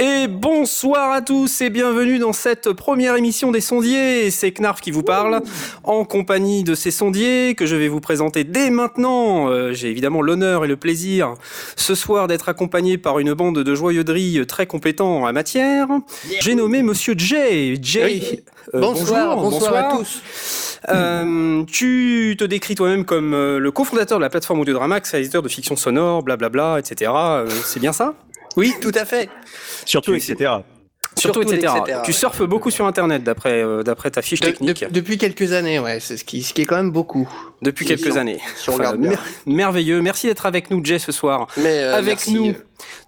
Et bonsoir à tous et bienvenue dans cette première émission des sondiers. C'est Knarf qui vous parle, en compagnie de ces sondiers que je vais vous présenter dès maintenant. J'ai évidemment l'honneur et le plaisir ce soir d'être accompagné par une bande de joyeux drilles très compétents en la matière. J'ai nommé Monsieur Jay. Jay, bonsoir à tous. Tu te décris toi-même comme le cofondateur de la plateforme Audiodramax, réalisateur de fiction sonore, blablabla, etc. C'est bien ça ? Oui, tout à fait. Surtout, etc. Surtout, etc. Tu surfes beaucoup sur Internet, d'après ta fiche technique. Depuis quelques années, ouais. C'est ce qui est quand même beaucoup. Depuis quelques années. Si on regarde bien. Merveilleux. Merci d'être avec nous, Jay, ce soir.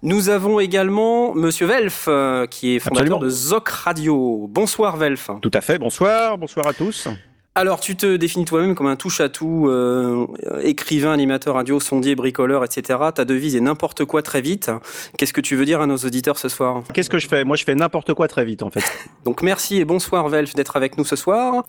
Nous avons également Monsieur Velf, qui est fondateur de Zoc Radio. Bonsoir, Velf. Tout à fait. Bonsoir à tous. Alors, tu te définis toi-même comme un touche-à-tout, écrivain, animateur radio, sondier, bricoleur, etc. Ta devise est n'importe quoi très vite. Qu'est-ce que tu veux dire à nos auditeurs ce soir ? Qu'est-ce que je fais ? Moi, je fais n'importe quoi très vite, en fait. Donc, merci et bonsoir, Velf, d'être avec nous ce soir.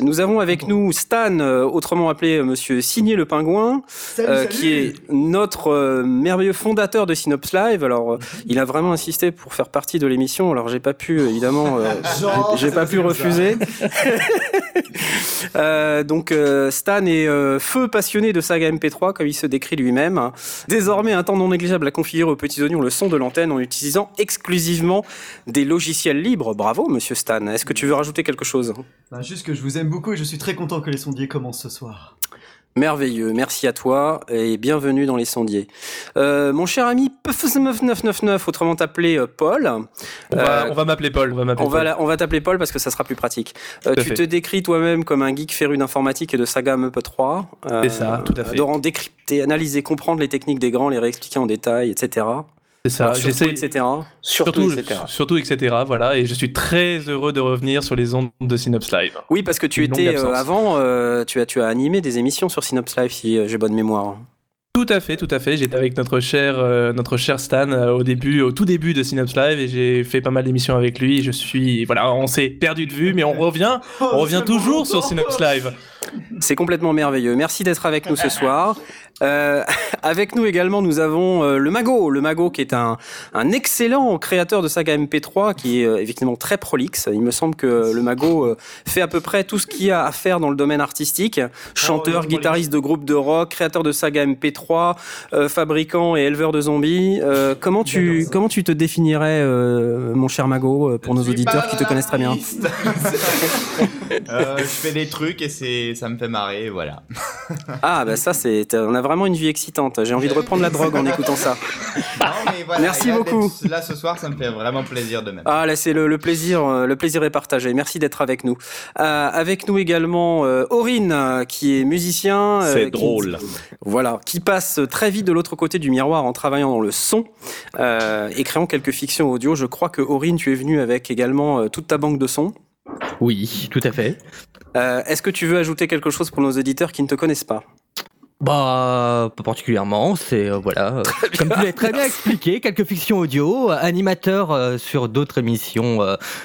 Nous avons avec nous Stan, autrement appelé Monsieur Signé le Pingouin, salut. Qui est notre merveilleux fondateur de Synopse Live. Alors, il a vraiment insisté pour faire partie de l'émission. Alors, j'ai pas pu, évidemment, j'ai pas pu refuser. Donc Stan est feu passionné de saga MP3 comme il se décrit lui-même. Désormais un temps non négligeable à configurer aux petits oignons le son de l'antenne en utilisant exclusivement des logiciels libres. Bravo Monsieur Stan, est-ce que tu veux rajouter quelque chose ? Juste que je vous aime beaucoup et je suis très content que les sondiers commencent ce soir. Merveilleux, merci à toi et bienvenue dans les sondiers. Mon cher ami Puff999, autrement appelé Paul. On va m'appeler Paul. On va t'appeler Paul parce que ça sera plus pratique. Tu te décris toi-même comme un geek féru d'informatique et de saga MP3. C'est ça, tout à fait. Adorant décrypter, analyser, comprendre les techniques des grands, les réexpliquer en détail, etc. C'est ça, alors, surtout, etc. Voilà, et je suis très heureux de revenir sur les ondes de Synopse Live. Oui, parce que tu étais avant, tu as animé des émissions sur Synopse Live, si j'ai bonne mémoire. Tout à fait. J'étais avec notre cher Stan au tout début de Synopse Live et j'ai fait pas mal d'émissions avec lui. On s'est perdu de vue, mais on revient toujours sur Synopse Live. C'est complètement merveilleux. Merci d'être avec nous ce soir. Avec nous également, nous avons le Mago qui est un excellent créateur de saga MP3 qui est effectivement très prolixe. Il me semble que le Mago fait à peu près tout ce qu'il y a à faire dans le domaine artistique. Chanteur, guitariste de groupe de rock, créateur de saga MP3, fabricant et éleveur de zombies. Comment tu te définirais, mon cher Mago, pour nos auditeurs qui te connaissent très bien ? Je fais des trucs et ça me fait marrer, voilà. Ah bah ça on a vraiment une vie excitante. J'ai envie de reprendre la drogue en écoutant ça. Non, mais voilà, merci beaucoup. Là ce soir, ça me fait vraiment plaisir de même. Ah là c'est le plaisir est partagé. Merci d'être avec nous. Avec nous également Aurine qui est musicien. C'est drôle. Voilà, qui passe très vite de l'autre côté du miroir en travaillant dans le son et créant quelques fictions audio. Je crois que Aurine, tu es venue avec également toute ta banque de sons. Oui, tout à fait. Est-ce que tu veux ajouter quelque chose pour nos auditeurs qui ne te connaissent pas ? Bah, pas particulièrement, c'est comme tu l'as très bien expliqué, quelques fictions audio, animateur sur d'autres émissions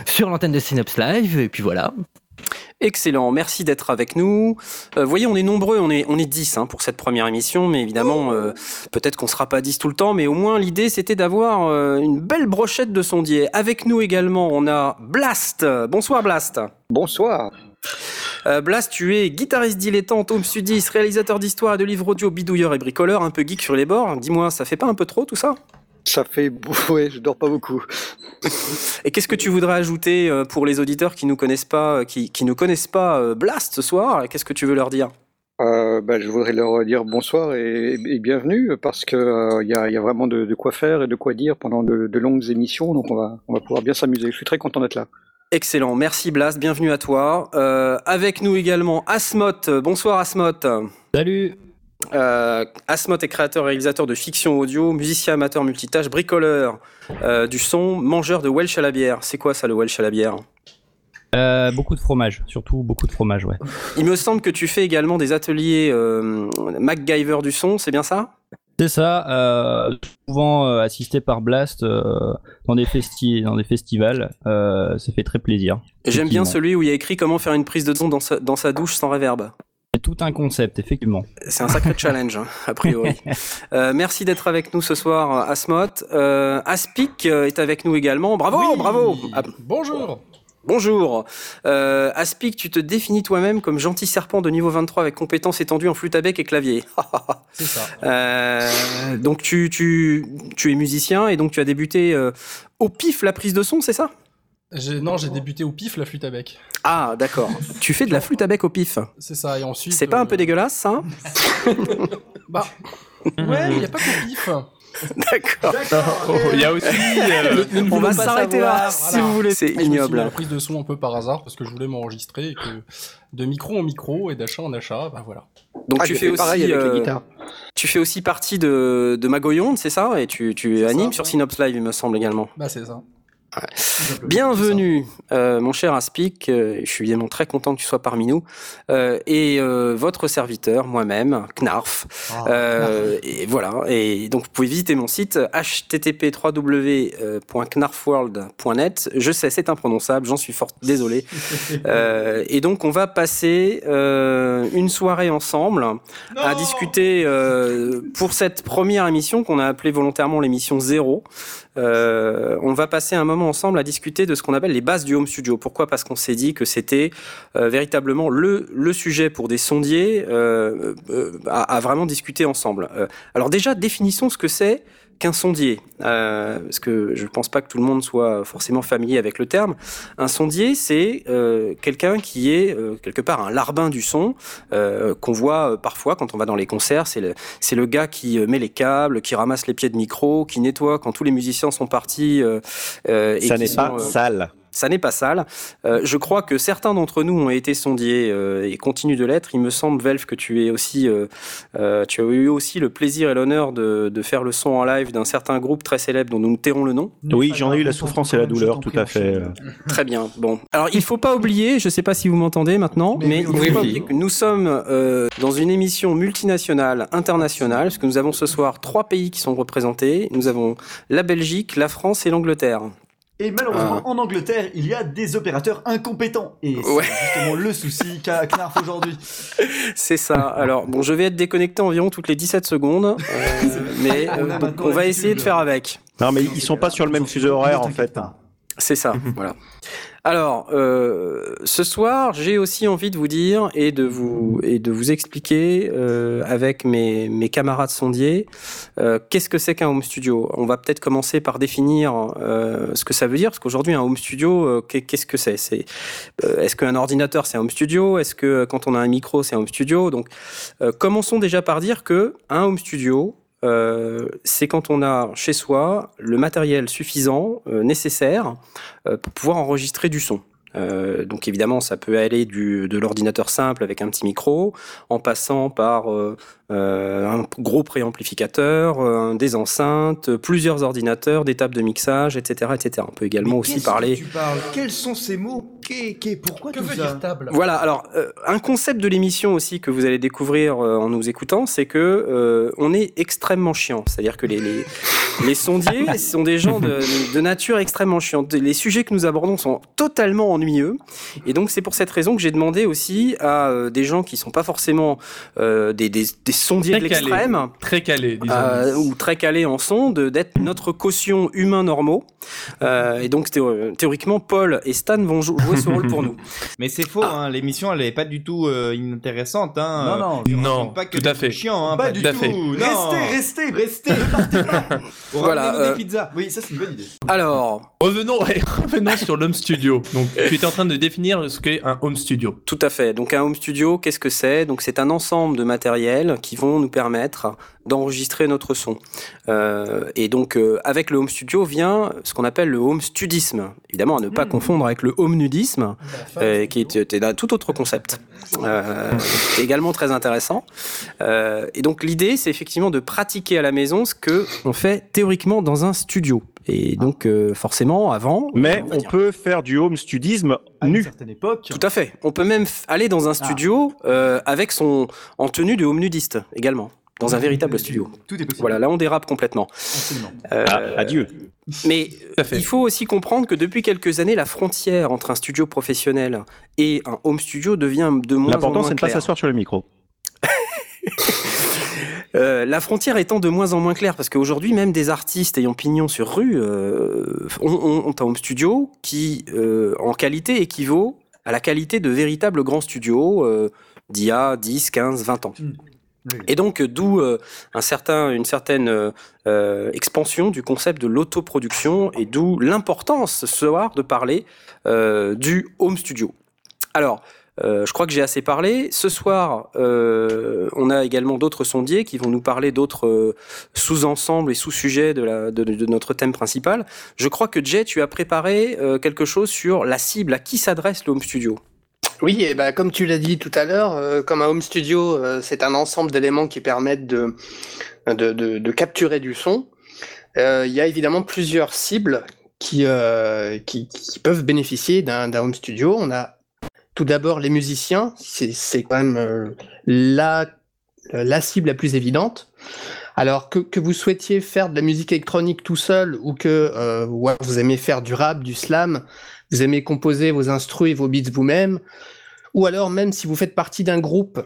sur l'antenne de Synopse Live, et puis voilà. Excellent, merci d'être avec nous. Vous voyez, on est nombreux, on est 10 pour cette première émission, mais évidemment, peut-être qu'on ne sera pas 10 tout le temps, mais au moins l'idée c'était d'avoir une belle brochette de sondiers. Avec nous également, on a Blast. Bonsoir Blast. Bonsoir. Blast, tu es guitariste dilettante, home sudiste, réalisateur d'histoires et de livres audio, bidouilleur et bricoleur, un peu geek sur les bords. Dis-moi, ça fait pas un peu trop tout ça ? Ça fait... Ouais, je dors pas beaucoup. Et qu'est-ce que tu voudrais ajouter pour les auditeurs qui ne connaissent pas Blast ce soir ? Qu'est-ce que tu veux leur dire ? Je voudrais leur dire bonsoir et bienvenue parce que y a vraiment de quoi faire et de quoi dire pendant de longues émissions, donc on va pouvoir bien s'amuser. Je suis très content d'être là. Excellent, merci Blast, bienvenue à toi. Avec nous également Asmoth, bonsoir Asmoth. Salut. Asmoth est créateur et réalisateur de fiction audio, musicien amateur multitâche, bricoleur du son, mangeur de Welsh à la bière. C'est quoi ça le Welsh à la bière ? Beaucoup de fromage, surtout beaucoup de fromage, ouais. Il me semble que tu fais également des ateliers MacGyver du son, c'est bien ça ? C'est ça, souvent assisté par Blast dans des festivals, ça fait très plaisir. J'aime bien celui où il y a écrit comment faire une prise de son dans sa douche sans réverb. C'est tout un concept, effectivement. C'est un sacré challenge, hein, a priori. Merci d'être avec nous ce soir, Asmoth. Aspic est avec nous également. Bravo, oui, bravo. Bonjour. Bonjour. Aspic, tu te définis toi-même comme gentil serpent de niveau 23 avec compétences étendues en flûte à bec et clavier. C'est ça. Donc tu es musicien et donc tu as débuté au pif la prise de son, c'est ça ? J'ai débuté au pif la flûte à bec. Ah, d'accord. Tu fais de la flûte à bec au pif. C'est ça, et ensuite... C'est pas un peu dégueulasse, ça ? Bah, ouais, il n'y a pas qu'au pif. D'accord. Il y a aussi... on va s'arrêter là, si vous voulez. C'est ignoble. J'ai la prise de son un peu par hasard, parce que je voulais m'enregistrer, et que de micro en micro, et d'achat en achat, bah voilà. Donc tu fais aussi... pareil avec les guitares. Tu fais aussi partie de Magoyonde, c'est ça ? Et tu animes sur Synopse Live, il me semble, également. Bah, c'est ça. Ouais. Bienvenue, mon cher Aspic, je suis vraiment très content que tu sois parmi nous, et votre serviteur, moi-même, Knarf, et voilà, et donc vous pouvez visiter mon site http://www.knarfworld.net, je sais, c'est imprononçable, j'en suis fort désolé, et donc on va passer une soirée ensemble à discuter pour cette première émission qu'on a appelée volontairement l'émission 0. On va passer un moment ensemble à discuter de ce qu'on appelle les bases du home studio. Pourquoi ? Parce qu'on s'est dit que c'était véritablement le sujet pour des sondiers à vraiment discuter ensemble. Alors déjà, définissons ce que c'est qu'un sondier, parce que je ne pense pas que tout le monde soit forcément familier avec le terme. Un sondier, c'est quelqu'un qui est quelque part un larbin du son, qu'on voit parfois quand on va dans les concerts. C'est le gars qui met les câbles, qui ramasse les pieds de micro, qui nettoie quand tous les musiciens sont partis. Ça n'est pas sale. Ça n'est pas sale. Je crois que certains d'entre nous ont été sondiers et continuent de l'être. Il me semble, Velf, que tu as eu aussi le plaisir et l'honneur de faire le son en live d'un certain groupe très célèbre dont nous tairons le nom. Oui, j'en ai eu la souffrance et la douleur, tout à fait. Très bien. Bon. Alors, il ne faut pas oublier, je ne sais pas si vous m'entendez maintenant, mais il ne faut pas oublier que nous sommes dans une émission multinationale, internationale, parce que nous avons ce soir 3 pays qui sont représentés. Nous avons la Belgique, la France et l'Angleterre. Et malheureusement, en Angleterre, il y a des opérateurs incompétents. Et c'est justement le souci qu'a Knarf aujourd'hui. C'est ça. Alors, bon, je vais être déconnecté environ toutes les 17 secondes. Mais on va essayer de faire avec. Non, mais ils sont pas sur le même fuseau horaire, en fait. C'est ça, voilà. Alors, ce soir, j'ai aussi envie de vous dire et de vous expliquer avec mes camarades sondiers qu'est-ce que c'est qu'un home studio. On va peut-être commencer par définir ce que ça veut dire, parce qu'aujourd'hui, un home studio, qu'est-ce que c'est ? Est-ce qu'un ordinateur, c'est un home studio ? Est-ce que quand on a un micro, c'est un home studio ? Donc, commençons déjà par dire qu'un home studio... c'est quand on a chez soi le matériel suffisant, nécessaire, pour pouvoir enregistrer du son. Donc évidemment, ça peut aller de l'ordinateur simple avec un petit micro, en passant par un gros préamplificateur, des enceintes, plusieurs ordinateurs, des tables de mixage, etc. etc. On peut également aussi parler... Que tu parles ? Quels sont ces mots ? Pourquoi que tout veut ça dire table ? Voilà, alors un concept de l'émission aussi que vous allez découvrir en nous écoutant, c'est que on est extrêmement chiant. C'est-à-dire que les sondiers sont des gens de nature extrêmement chiante. Les sujets que nous abordons sont totalement ennuyeux. Et donc, c'est pour cette raison que j'ai demandé aussi à des gens qui ne sont pas forcément des sondiers très de l'extrême. Très calés, disons. Ou très calés en son, d'être notre caution humain normaux. Et donc, théoriquement, Paul et Stan vont jouer ce rôle pour nous. Mais c'est faux, hein, l'émission, elle n'est pas du tout inintéressante. Hein. Non, pas que tout à fait. Chiant, hein, pas du tout. Restez, ne partez pas. Voilà, des pizzas. Oui, ça c'est une bonne idée. Alors, revenons sur l'home studio. Donc, tu étais en train de définir ce qu'est un home studio. Tout à fait. Donc, un home studio, qu'est-ce que c'est ? Donc, c'est un ensemble de matériel qui vont nous permettre d'enregistrer notre son. Et donc, avec le home studio vient ce qu'on appelle le home studisme. Évidemment, à ne pas confondre avec le home nudisme, qui est un tout autre concept. C'est également très intéressant. Et donc, l'idée, c'est effectivement de pratiquer à la maison ce que on fait théoriquement dans un studio. Et donc, forcément, avant... Mais on peut faire du home studisme nu. À une certaine époque. Tout à fait. On peut même aller dans un studio avec en tenue de home nudiste, également. dans un véritable studio. Tout est possible. Voilà, là on dérape complètement. Absolument. Adieu. Mais il faut aussi comprendre que depuis quelques années, la frontière entre un studio professionnel et un home studio devient de moins en moins claire. L'important, c'est de ne pas s'asseoir sur le micro. La frontière étant de moins en moins claire, parce qu'aujourd'hui, même des artistes ayant pignon sur rue ont un home studio qui, en qualité, équivaut à la qualité de véritables grands studios d'il y a 10, 15, 20 ans. Mm. Et donc, d'où une certaine expansion du concept de l'autoproduction, et d'où l'importance ce soir de parler du home studio. Alors, je crois que j'ai assez parlé. Ce soir, on a également d'autres sondiers qui vont nous parler d'autres sous-ensembles et sous-sujets de notre thème principal. Je crois que Jay, tu as préparé quelque chose sur la cible, à qui s'adresse le home studio. Oui, et bah, comme tu l'as dit tout à l'heure, comme un home studio, c'est un ensemble d'éléments qui permettent de capturer du son. Il y a évidemment plusieurs cibles qui peuvent bénéficier d'un home studio. On a tout d'abord les musiciens, c'est quand même la cible la plus évidente. Alors que vous souhaitiez faire de la musique électronique tout seul, ou que vous aimez faire du rap, du slam, vous aimez composer vos instrus et vos beats vous-même, ou alors même si vous faites partie d'un groupe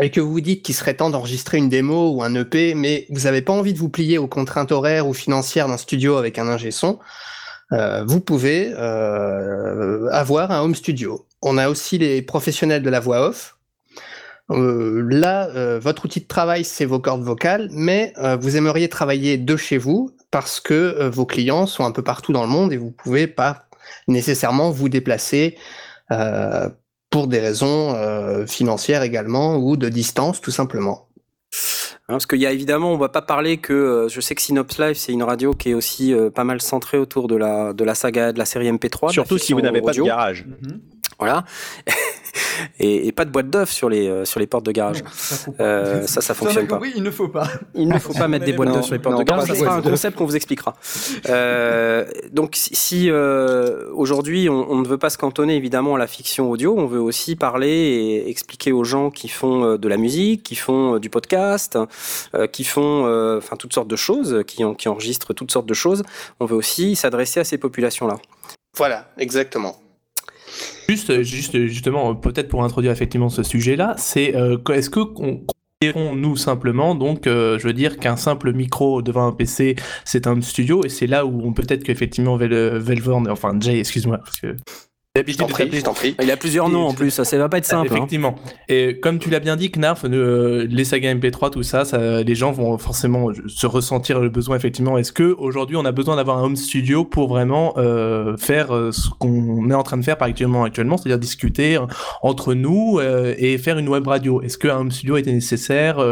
et que vous vous dites qu'il serait temps d'enregistrer une démo ou un EP, mais vous n'avez pas envie de vous plier aux contraintes horaires ou financières d'un studio avec un ingé son, vous pouvez avoir un home studio. On a aussi les professionnels de la voix off. Votre outil de travail, c'est vos cordes vocales, mais vous aimeriez travailler de chez vous parce que vos clients sont un peu partout dans le monde et vous ne pouvez pas nécessairement vous déplacer pour des raisons financières également, ou de distance tout simplement. Parce qu'il y a évidemment, on ne va pas parler que... je sais que Synopse Live, c'est une radio qui est aussi pas mal centrée autour de la saga, de la série MP3. Surtout si vous n'avez pas de garage. Mm-hmm. Voilà. Et pas de boîte d'œuf sur les portes de garage. Ça fonctionne pas. Oui, il ne faut pas. Il ne faut pas mettre des boîtes d'œuf sur les portes de garage. Ça sera un concept qu'on vous expliquera. Donc, si aujourd'hui on ne veut pas se cantonner évidemment à la fiction audio, on veut aussi parler et expliquer aux gens qui font de la musique, qui font du podcast, qui font enfin toutes sortes de choses, qui enregistrent toutes sortes de choses. On veut aussi s'adresser à ces populations-là. Voilà, exactement. Justement, peut-être pour introduire effectivement ce sujet-là, c'est est-ce que considérons-nous simplement, donc je veux dire qu'un simple micro devant un PC, c'est un studio, et c'est là où on peut-être qu'effectivement Jay, excuse-moi, parce que... Je t'en prie. Il a plusieurs noms en plus, ça va pas être simple. Effectivement. Hein. Et comme tu l'as bien dit, Knarf, les sagas MP3, tout ça, les gens vont forcément se ressentir le besoin, effectivement. Est-ce qu'aujourd'hui, on a besoin d'avoir un home studio pour vraiment faire ce qu'on est en train de faire actuellement, c'est-à-dire discuter entre nous et faire une web radio ? Est-ce qu'un home studio était nécessaire ?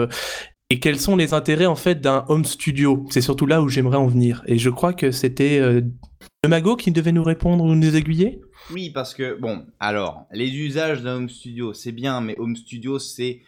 Et quels sont les intérêts, en fait, d'un home studio ? C'est surtout là où j'aimerais en venir. Et je crois que c'était le Mago qui devait nous répondre ou nous aiguiller ? Oui, parce que, les usages d'un home studio, c'est bien, mais home studio, c'est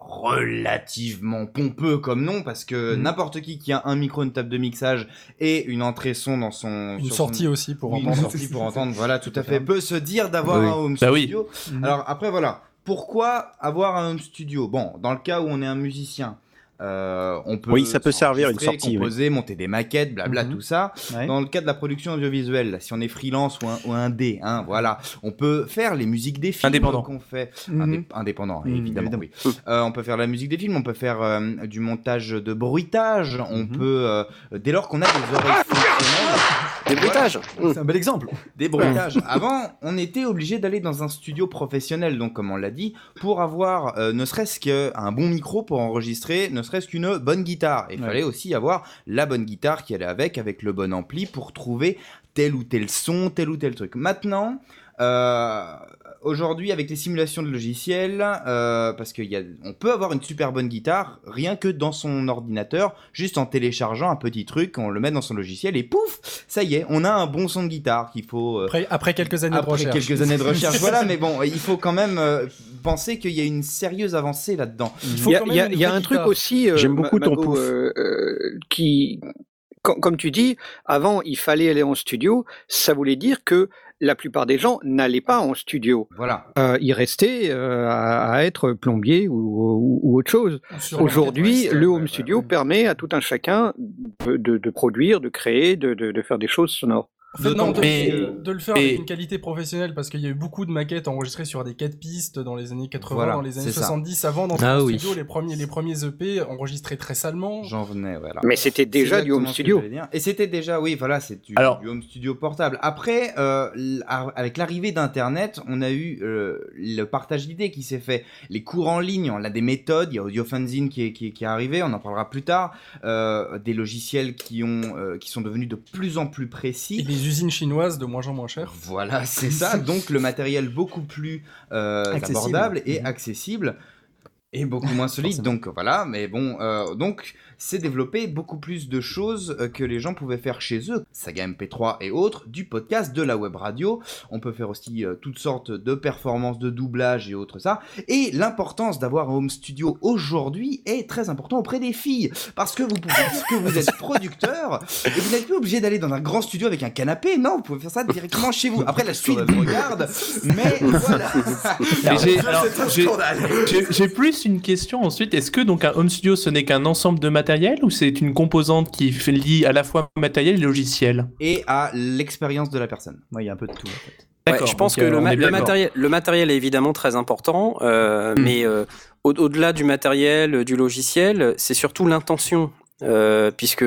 relativement pompeux comme nom, parce que n'importe qui a un micro, une table de mixage et une entrée son dans son... Une sortie pour entendre, voilà, tout à fait, peut se dire d'avoir un home studio. Oui. Alors, après, voilà, pourquoi avoir un home studio ? Bon, dans le cas où on est un musicien, on peut ça peut servir une sortie, composer, monter des maquettes, blabla, tout ça. Ouais. Dans le cas de la production audiovisuelle, là, si on est freelance ou indé, hein, voilà, on peut faire les musiques des films qu'on fait. Indépendant, évidemment. Oui. On peut faire la musique des films, on peut faire du montage de bruitage, on peut dès lors qu'on a des oreilles fonctionnelles. Des bruitages, voilà. C'est un bel exemple. Des bruitages. Avant, on était obligé d'aller dans un studio professionnel, donc comme on l'a dit, pour avoir ne serait-ce qu'un bon micro pour enregistrer, ne serait-ce qu'une bonne guitare. Il fallait aussi avoir la bonne guitare qui allait avec le bon ampli pour trouver tel ou tel son, tel ou tel truc. Maintenant, aujourd'hui, avec les simulations de logiciels, parce qu'on peut avoir une super bonne guitare rien que dans son ordinateur, juste en téléchargeant un petit truc, on le met dans son logiciel et pouf, ça y est, on a un bon son de guitare qu'il faut... Après quelques années de recherche. Voilà, mais bon, il faut quand même penser qu'il y a une sérieuse avancée là-dedans. Il y a un truc aussi, j'aime beaucoup ton pouf, qui... comme tu dis, avant, il fallait aller en studio. Ça voulait dire que la plupart des gens n'allaient pas en studio. Voilà. Ils restaient à être plombier ou autre chose. Aujourd'hui, le home studio permet à tout un chacun de produire, de créer, de faire des choses sonores. En fait, non, de le faire avec une qualité professionnelle, parce qu'il y a eu beaucoup de maquettes enregistrées sur des 4 pistes dans les années 80, voilà, dans les années 70, ça. Avant dans le studio, les premiers EP enregistrés très salement. J'en venais, voilà. Mais c'était déjà du home studio. Et c'était déjà, oui, voilà, c'est du home studio portable. Après, avec l'arrivée d'Internet, on a eu le partage d'idées qui s'est fait. Les cours en ligne, on a des méthodes, il y a AudioFanzine qui est arrivé, on en parlera plus tard, des logiciels qui sont devenus de plus en plus précis. Les usines chinoises de moins en moins chères. Voilà, c'est ça. Donc le matériel beaucoup plus abordable et accessible et beaucoup moins solide. Donc voilà, mais bon, donc c'est développé beaucoup plus de choses que les gens pouvaient faire chez eux. Saga MP3 et autres, du podcast, de la web radio. On peut faire aussi toutes sortes de performances, de doublage et autres ça. Et l'importance d'avoir un home studio aujourd'hui est très important auprès des filles. Parce que vous êtes producteur et vous n'êtes plus obligé d'aller dans un grand studio avec un canapé. Non, vous pouvez faire ça directement chez vous. Après, la suite vous regarde, mais voilà. Mais j'ai plus une question ensuite. Est-ce que donc un home studio, ce n'est qu'un ensemble de matériel ou c'est une composante qui lie à la fois matériel et logiciel et à l'expérience de la personne? Il y a un peu de tout en fait. D'accord, je pense que le matériel est évidemment très important, mais au-delà du matériel, du logiciel, c'est surtout l'intention. Puisque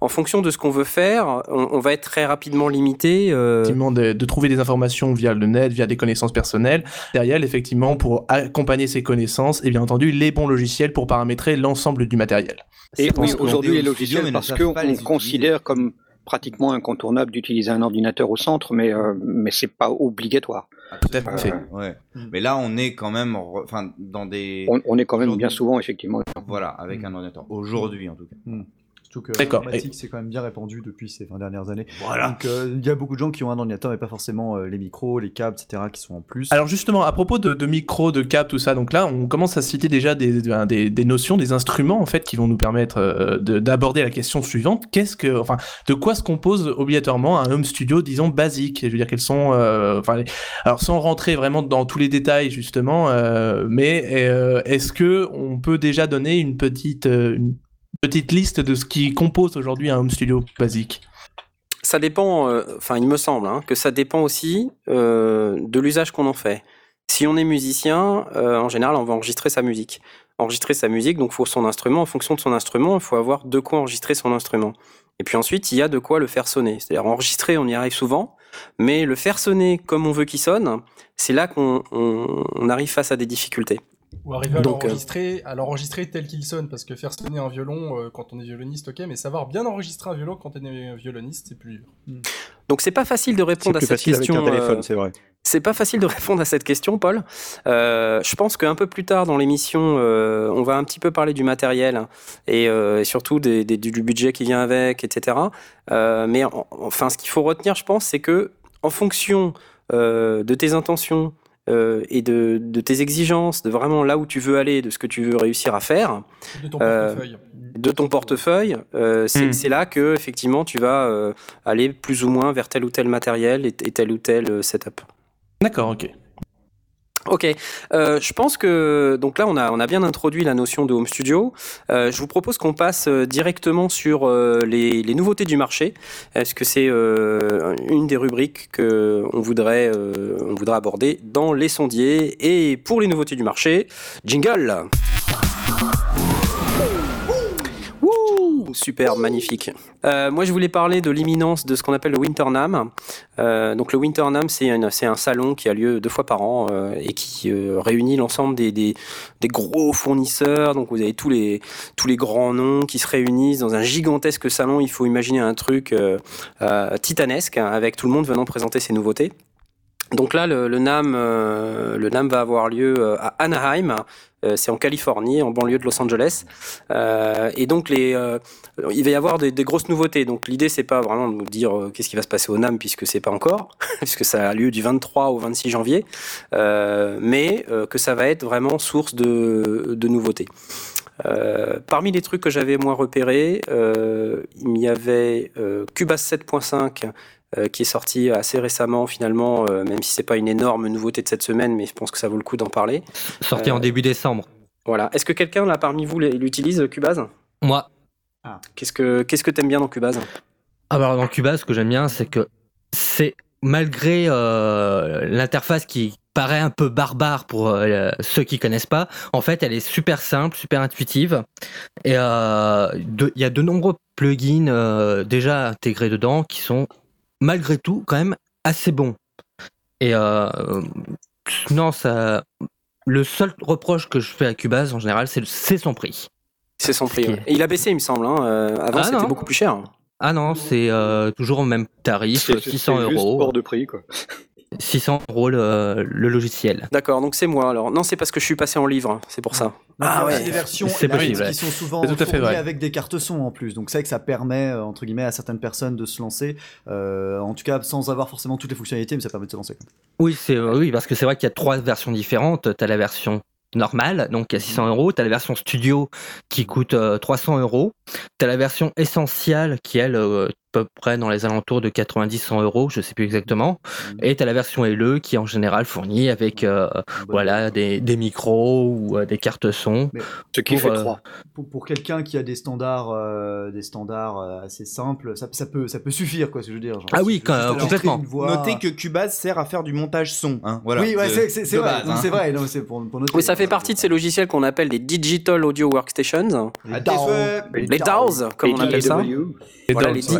en fonction de ce qu'on veut faire, on va être très rapidement limité. Effectivement, de trouver des informations via le net, via des connaissances personnelles. Matériel, effectivement, pour accompagner ces connaissances, et bien entendu les bons logiciels pour paramétrer l'ensemble du matériel. Et oui, aujourd'hui les logiciels, parce qu'on considère comme pratiquement incontournable d'utiliser un ordinateur au centre, mais c'est pas obligatoire. Tout à fait. Ouais. Mais là, on est quand même, enfin, dans des. On est quand même bien souvent, effectivement. Voilà, avec un ordinateur. Aujourd'hui, en tout cas. Mm. Surtout que l'informatique c'est quand même bien répandu depuis ces 20 dernières années. Voilà. Donc il y a beaucoup de gens qui ont un ordinateur mais pas forcément les micros, les câbles, etc. qui sont en plus. Alors justement à propos de micros, de câbles, tout ça, donc là on commence à citer déjà des notions, des instruments en fait qui vont nous permettre d'aborder la question suivante. De quoi se compose obligatoirement un home studio, disons basique? Je veux dire quels sont, alors sans rentrer vraiment dans tous les détails justement, mais est-ce que on peut déjà donner une petite liste de ce qui compose aujourd'hui un home studio basique? Ça dépend, il me semble que ça dépend aussi de l'usage qu'on en fait. Si on est musicien, en général, on va enregistrer sa musique. Donc il faut son instrument. En fonction de son instrument, il faut avoir de quoi enregistrer son instrument. Et puis ensuite, il y a de quoi le faire sonner. C'est-à-dire enregistrer, on y arrive souvent, mais le faire sonner comme on veut qu'il sonne, c'est là qu'on arrive face à des difficultés. Ou arriver à l'enregistrer tel qu'il sonne, parce que faire sonner un violon quand on est violoniste, ok, mais savoir bien enregistrer un violon quand on est violoniste, c'est plus dur. Donc c'est pas facile de répondre à cette question. C'est plus facile avec un téléphone, c'est vrai. C'est pas facile de répondre à cette question, Paul. Je pense qu'un peu plus tard dans l'émission, on va un petit peu parler du matériel et surtout du budget qui vient avec, etc. Mais ce qu'il faut retenir, je pense, c'est que en fonction de tes intentions, et de tes exigences, de vraiment là où tu veux aller, de ce que tu veux réussir à faire, de ton portefeuille, c'est là que effectivement tu vas aller plus ou moins vers tel ou tel matériel et tel ou tel setup. D'accord, ok. Je pense que donc là on a bien introduit la notion de home studio. Je vous propose qu'on passe directement sur les nouveautés du marché. Est-ce que c'est une des rubriques que on voudrait aborder dans les sondiers? Et pour les nouveautés du marché, jingle. Super, magnifique. Moi, je voulais parler de l'imminence de ce qu'on appelle le Winternam. Donc, le Winternam, c'est un salon qui a lieu 2 fois par an et qui réunit l'ensemble des gros fournisseurs. Donc, vous avez tous les grands noms qui se réunissent dans un gigantesque salon. Il faut imaginer un truc titanesque avec tout le monde venant présenter ses nouveautés. Donc là, le NAM va avoir lieu à Anaheim. C'est en Californie, en banlieue de Los Angeles. Et donc, il va y avoir des grosses nouveautés. Donc, l'idée, c'est pas vraiment de nous dire qu'est-ce qui va se passer au NAM, puisque c'est pas encore, puisque ça a lieu du 23 au 26 janvier, mais que ça va être vraiment source de nouveautés. Parmi les trucs que j'avais moins repérés, il y avait Cubase 7.5 qui est sorti assez récemment finalement, même si c'est pas une énorme nouveauté de cette semaine, mais je pense que ça vaut le coup d'en parler. Sorti en début décembre. Voilà. Est-ce que quelqu'un là parmi vous l'utilise, Cubase ? Moi. Ah. Qu'est-ce que t'aimes bien dans Cubase ? Alors dans Cubase, ce que j'aime bien, c'est que c'est malgré l'interface qui paraît un peu barbare pour ceux qui connaissent pas, en fait elle est super simple, super intuitive, et il y a de nombreux plugins déjà intégrés dedans qui sont malgré tout quand même assez bons. Et non, ça, le seul reproche que je fais à Cubase en général, c'est son prix. C'est son prix. Ouais. Et il a baissé, il me semble. Hein. Avant, c'était beaucoup plus cher. Ah non, c'est toujours au même tarif, 600 €. Juste hors de prix, quoi. 600 € le logiciel. D'accord, donc c'est moi alors. Non, c'est parce que je suis passé en livre, c'est pour ça. Ah ouais. Les versions c'est possible, qui sont souvent fournies avec des cartes son en plus. Donc c'est vrai que ça permet entre guillemets à certaines personnes de se lancer, en tout cas sans avoir forcément toutes les fonctionnalités, mais ça permet de se lancer. Oui, oui, parce que c'est vrai qu'il y a trois versions différentes. T'as la version normale, donc à 600 €. T'as la version studio qui coûte 300 €. T'as la version essentielle qui, elle, peu près dans les alentours de 90-100 €, je sais plus exactement. Et t'as la version LE qui, en général, fournit avec des micros ou des cartes son. Ce qui fait 3. Pour quelqu'un qui a des standards assez simples, ça peut suffire, quoi, ce que je veux dire. Genre, ah oui, complètement. Notez que Cubase sert à faire du montage son. Hein, voilà, oui, ouais, c'est vrai. Base, hein. C'est vrai. Non, c'est pour noter. Mais ça fait partie de ces logiciels qu'on appelle des Digital Audio Workstations. Les DAWs, comme on appelle ça.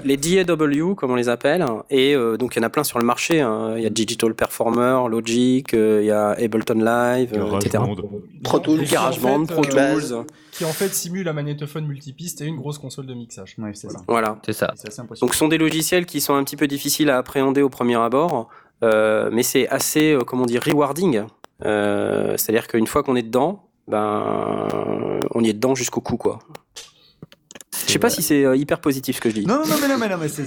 Les DAW, comme on les appelle, et donc il y en a plein sur le marché, hein. Il y a Digital Performer, Logic, il y a Ableton Live, etc. Pro Tools, GarageBand, Pro Tools. Qui en fait simule un magnétophone multipiste et une grosse console de mixage. Ouais, c'est ça. C'est assez impressionnant. Donc ce sont des logiciels qui sont un petit peu difficiles à appréhender au premier abord, mais c'est assez, rewarding. C'est-à-dire qu'une fois qu'on est dedans, on y est dedans jusqu'au cou, quoi. Je sais pas si c'est hyper positif ce que je dis. Non, mais c'est...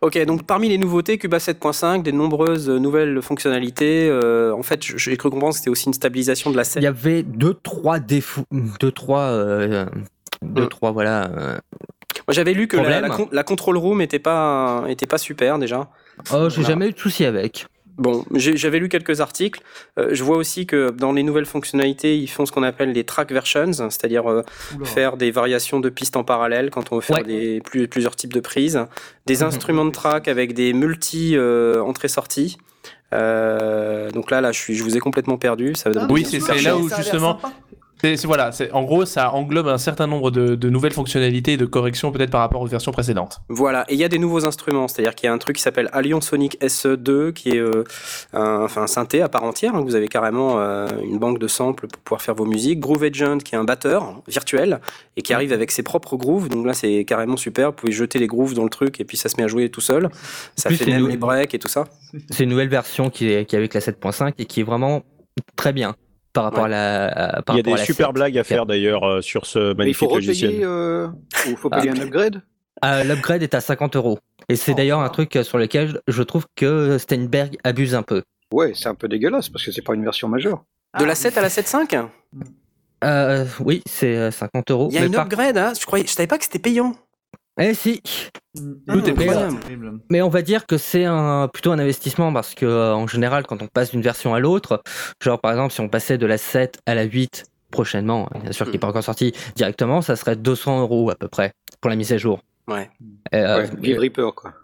Ok, donc parmi les nouveautés, Cubase 7.5, des nombreuses nouvelles fonctionnalités, en fait, j'ai cru comprendre que c'était aussi une stabilisation de la scène. Il y avait deux, trois défauts. Moi, j'avais lu que la control room était pas super, déjà. J'ai jamais eu de soucis avec. Bon, j'avais lu quelques articles. Je vois aussi que dans les nouvelles fonctionnalités, ils font ce qu'on appelle les track versions, c'est-à-dire faire des variations de pistes en parallèle quand on veut faire plusieurs types de prises, des instruments de track avec des multi entrées-sorties. Donc là, je vous ai complètement perdu. C'est là où justement. En gros, ça englobe un certain nombre de nouvelles fonctionnalités et de corrections peut-être par rapport aux versions précédentes. Voilà, et il y a des nouveaux instruments, c'est-à-dire qu'il y a un truc qui s'appelle Allion Sonic SE2, qui est un synthé à part entière, hein. Vous avez carrément une banque de samples pour pouvoir faire vos musiques. Groove Agent, qui est un batteur virtuel, et qui arrive avec ses propres grooves, donc là c'est carrément super, vous pouvez jeter les grooves dans le truc, et puis ça se met à jouer tout seul, ça fait même les breaks et tout ça. C'est une nouvelle version qui est avec la 7.5, et qui est vraiment très bien. Par rapport à la. Il y a des super blagues à faire d'ailleurs sur ce magnifique logiciel. Il faut payer un upgrade. L'upgrade est à 50 €. Et c'est d'ailleurs un truc sur lequel je trouve que Steinberg abuse un peu. Ouais, c'est un peu dégueulasse parce que c'est pas une version majeure. De la 7 à la 7.5 ? Oui, c'est 50 €. Il y a une upgrade, hein. Je savais pas que c'était payant. Eh si, tout est payant. Mais on va dire que c'est plutôt un investissement parce que en général, quand on passe d'une version à l'autre, genre par exemple si on passait de la 7 à la 8 prochainement, bien sûr qu'il n'est pas encore sorti directement, ça serait 200 € à peu près pour la mise à jour. Ouais. Vive Reaper, quoi.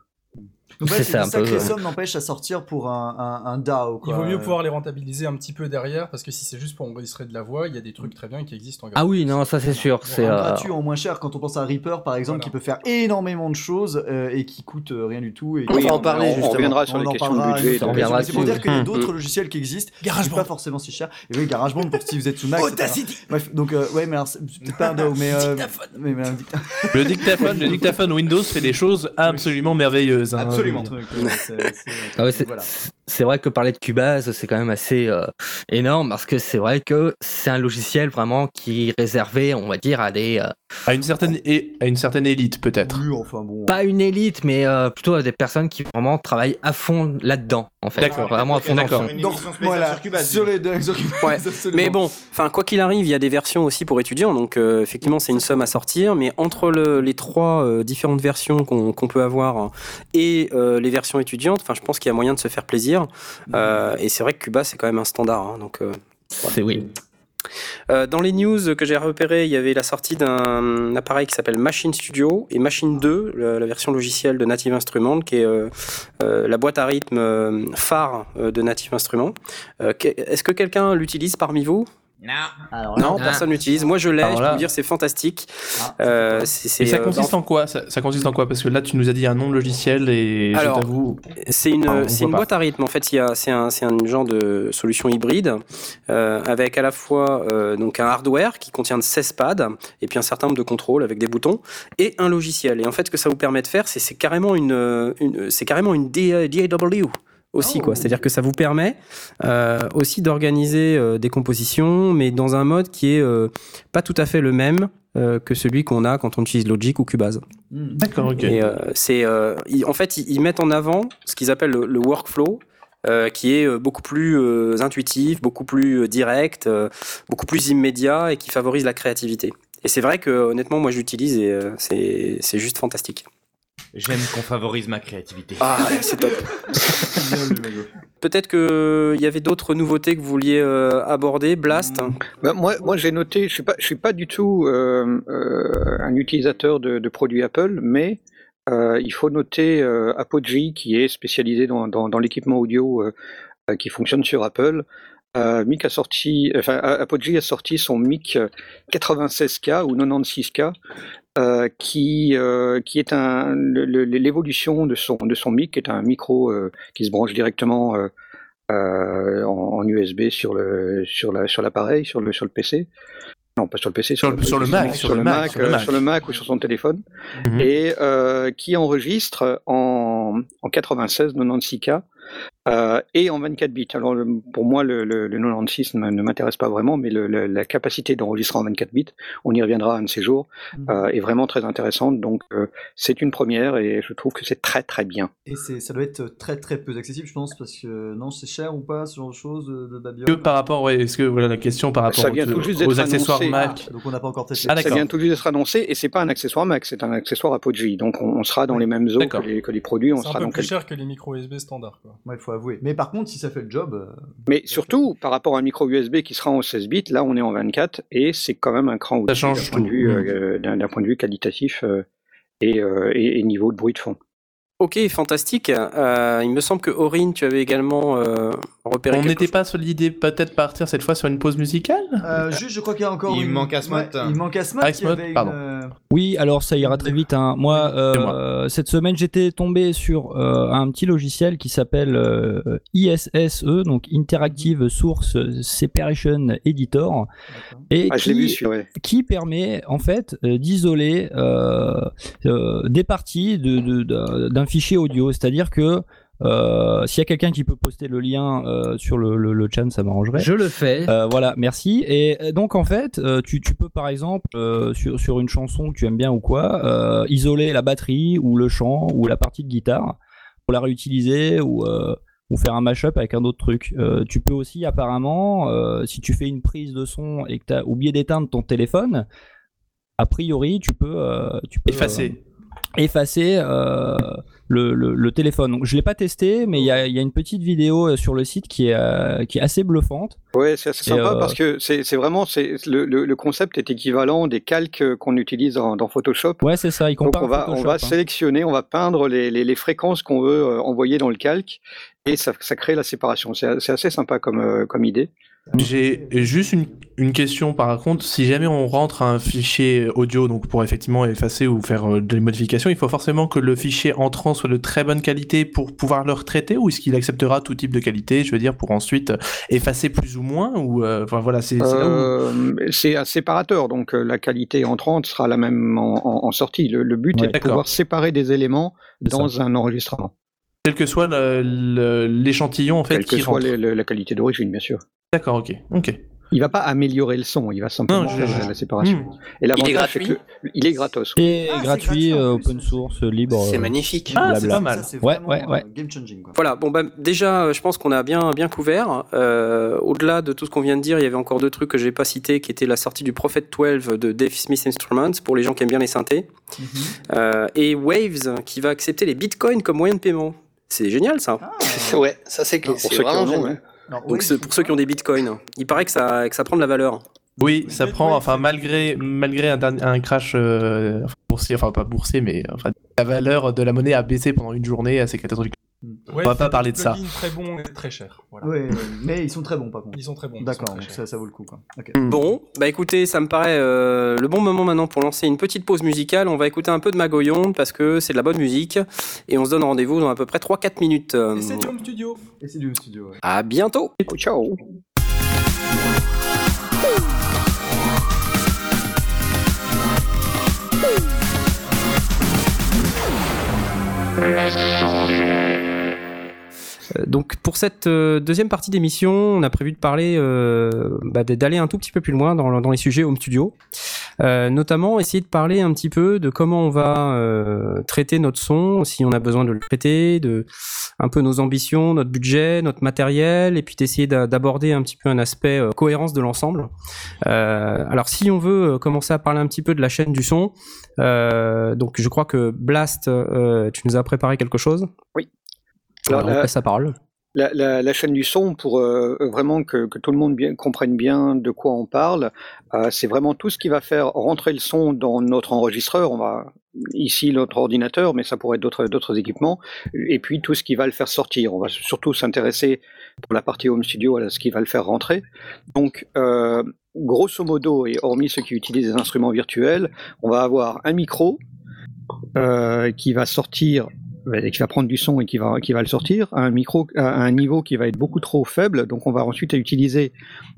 Donc, c'est ça un peu. Les sommes n'empêchent à sortir pour un DAO. Quoi. Il vaut mieux pouvoir les rentabiliser un petit peu derrière, parce que si c'est juste pour enregistrer de la voix, il y a des trucs très bien qui existent en gratuit. Ah oui, non, ça c'est sûr. C'est gratuit en moins cher. Quand on pense à Reaper, par exemple, qui peut faire énormément de choses et qui coûte rien du tout. Et on va en parler, on reviendra sur les questions de budget. C'est pour dire qu'il y a d'autres logiciels qui existent, GarageBand. Pas forcément si cher. Et oui, GarageBand, pour si vous êtes sous Mac. Audacity. Bref, donc, ouais, mais alors, c'est pas un DAO, mais. Le dictaphone Windows fait des choses absolument merveilleuses. Absolument. c'est vrai que parler de Cubase, c'est quand même assez énorme, parce que c'est vrai que c'est un logiciel vraiment qui est réservé, on va dire, à des... À une certaine élite, peut-être. Oui, enfin bon... Pas une élite, mais plutôt à des personnes qui vraiment travaillent à fond là-dedans, en fait. D'accord. Vraiment à fond dans le... Donc, voilà, sur Cubase. Ouais. Mais bon, quoi qu'il arrive, il y a des versions aussi pour étudiants, donc effectivement, c'est une somme à sortir, mais entre les trois différentes versions qu'on peut avoir et les versions étudiantes, je pense qu'il y a moyen de se faire plaisir. Et c'est vrai que Cuba, c'est quand même un standard, donc c'est oui. Dans les news que j'ai repérées, il y avait la sortie d'un appareil qui s'appelle Machine Studio et Machine 2, la version logicielle de Native Instruments, qui est la boîte à rythme phare de Native Instruments. Est-ce que quelqu'un l'utilise parmi vous ? Non. Alors, non, personne n'utilise. Moi, je l'ai. Je peux vous dire, c'est fantastique. Et ça consiste en quoi ? Ça consiste en quoi ? Parce que là, tu nous as dit un nom de logiciel et alors, je t'avoue. C'est une boîte à rythme. En fait, c'est un genre de solution hybride avec à la fois donc un hardware qui contient 16 pads et puis un certain nombre de contrôles avec des boutons et un logiciel. Et en fait, ce que ça vous permet de faire, c'est carrément une DAW. Aussi, c'est-à-dire que ça vous permet aussi d'organiser des compositions, mais dans un mode qui est pas tout à fait le même que celui qu'on a quand on utilise Logic ou Cubase. D'accord, ok. Et en fait, ils mettent en avant ce qu'ils appellent le workflow, qui est beaucoup plus intuitif, beaucoup plus direct, beaucoup plus immédiat et qui favorise la créativité. Et c'est vrai que, honnêtement, moi, j'utilise et c'est juste fantastique. J'aime qu'on favorise ma créativité. Ah, c'est top. Peut-être qu'il y avait d'autres nouveautés que vous vouliez aborder, Blast. Bah, moi, j'ai noté, je suis pas du tout un utilisateur de produits Apple, mais il faut noter Apogee, qui est spécialisé dans l'équipement audio qui fonctionne sur Apple. Apogee a sorti son mic 96K ou 96K. Qui est l'évolution de son mic, qui est un micro qui se branche directement en USB sur l'appareil, sur le PC. Non, pas sur le PC, sur le Mac ou sur son téléphone, et qui enregistre en 96, 96K et en 24 bits. Alors pour moi, le 96 ne m'intéresse pas vraiment, mais la capacité d'enregistrer en 24 bits, on y reviendra un de ces jours, est vraiment très intéressante. Donc c'est une première et je trouve que c'est très très bien. Et ça doit être très très peu accessible, je pense, parce que c'est cher ou pas, ce genre de choses de Babylon. Que par rapport, est-ce que voilà la question par rapport aux accessoires Mac. Donc on n'a pas encore testé. Ça vient tout juste d'être annoncé et c'est pas un accessoire Mac, c'est un accessoire Apogee. Donc on sera dans les mêmes eaux que les produits. On sera un peu plus cher que les micros USB standards, quoi. Ouais, il faut avouer. Mais par contre, si ça fait le job... Mais surtout, par rapport à un micro USB qui sera en 16 bits, là, on est en 24, et c'est quand même un cran au-dessus. Ça change d'un point de vue qualitatif et niveau de bruit de fond. Ok, fantastique. Il me semble que Aurine, tu avais également repéré. On n'était pas sur l'idée peut-être partir cette fois sur une pause musicale. Juste, je crois qu'il y a encore. Manque Asmoth. Il manque Asmoth. Asmoth, pardon. Oui, alors ça ira très vite. Moi, cette semaine, j'étais tombé sur un petit logiciel qui s'appelle ISSE, donc Interactive Source Separation Editor, et qui permet en fait d'isoler des parties d'un fichier audio, c'est-à-dire que s'il y a quelqu'un qui peut poster le lien sur le chat, ça m'arrangerait. Je le fais. Voilà, merci. Et donc en fait, tu peux par exemple sur une chanson que tu aimes bien ou quoi, isoler la batterie ou le chant ou la partie de guitare pour la réutiliser ou faire un mashup avec un autre truc. Tu peux aussi apparemment, si tu fais une prise de son et que t'as oublié d'éteindre ton téléphone, a priori tu peux effacer le téléphone. Donc je l'ai pas testé, mais il y a une petite vidéo sur le site qui est assez bluffante. Ouais, c'est assez sympa parce que c'est vraiment le concept est équivalent des calques qu'on utilise dans Photoshop. Ouais, c'est ça. Ils comparent. Donc on va sélectionner, on va peindre les fréquences qu'on veut envoyer dans le calque et ça crée la séparation. C'est assez sympa comme idée. J'ai juste une question par contre, si jamais on rentre un fichier audio donc pour effectivement effacer ou faire des modifications, il faut forcément que le fichier entrant soit de très bonne qualité pour pouvoir le retraiter, ou est-ce qu'il acceptera tout type de qualité, je veux dire, pour ensuite effacer plus ou moins, ou voilà, c'est là où... C'est un séparateur, donc la qualité entrante sera la même en sortie, le but est de pouvoir séparer des éléments dans un enregistrement. Quel que soit l'échantillon, en fait, qui rentre. Quelle que soit la qualité d'origine, bien sûr. D'accord, ok. Ok. Il va pas améliorer le son, il va simplement faire la séparation. Mmh. Et l'avantage, il est gratuit. C'est que il est gratos. Oui. Et gratuit, open source, libre. C'est magnifique. Ah, c'est pas mal. Ça, c'est ouais. Game changing, quoi. Voilà. Bon, bah, déjà, je pense qu'on a bien couvert. Au-delà de tout ce qu'on vient de dire, il y avait encore deux trucs que j'ai pas cités, qui étaient la sortie du Prophet 12 de Dave Smith Instruments pour les gens qui aiment bien les synthés, et Waves qui va accepter les bitcoins comme moyen de paiement. C'est génial, ça. Ah. Ouais, ça c'est clair. C'est vraiment génial. Non, donc oui, pour ceux qui ont des bitcoins, il paraît que ça prend de la valeur. Oui, ça prend, enfin malgré un crash boursier, enfin pas boursier, mais enfin, la valeur de la monnaie a baissé pendant une journée, c'est catastrophique. Ouais, on va pas parler de ça. Très bon et très cher. Voilà. Ouais, mais ils sont très bons par contre. Ils sont très bons. D'accord, donc ça vaut le coup, quoi. Okay. Bon, bah écoutez, ça me paraît le bon moment maintenant pour lancer une petite pause musicale. On va écouter un peu de Magoyon parce que c'est de la bonne musique et on se donne rendez-vous dans à peu près 3-4 minutes. Et c'est du home studio. Ouais. À bientôt. Ciao. Donc pour cette deuxième partie d'émission, on a prévu de parler, d'aller un tout petit peu plus loin dans les sujets home studio, notamment essayer de parler un petit peu de comment on va traiter notre son, si on a besoin de le traiter, de un peu nos ambitions, notre budget, notre matériel, et puis d'essayer d'aborder un petit peu un aspect cohérence de l'ensemble. Alors si on veut commencer à parler un petit peu de la chaîne du son, donc je crois que Blast, tu nous as préparé quelque chose. Oui. Alors, on passe la parole. La chaîne du son, pour vraiment que tout le monde comprenne bien de quoi on parle, c'est vraiment tout ce qui va faire rentrer le son dans notre enregistreur. On va ici notre ordinateur, mais ça pourrait être d'autres équipements, et puis tout ce qui va le faire sortir. On va surtout s'intéresser pour la partie home studio à ce qui va le faire rentrer. Donc grosso modo, et hormis ceux qui utilisent des instruments virtuels, on va avoir un micro qui va sortir, qui va prendre du son et qui va le sortir, un micro à un niveau qui va être beaucoup trop faible, donc on va ensuite utiliser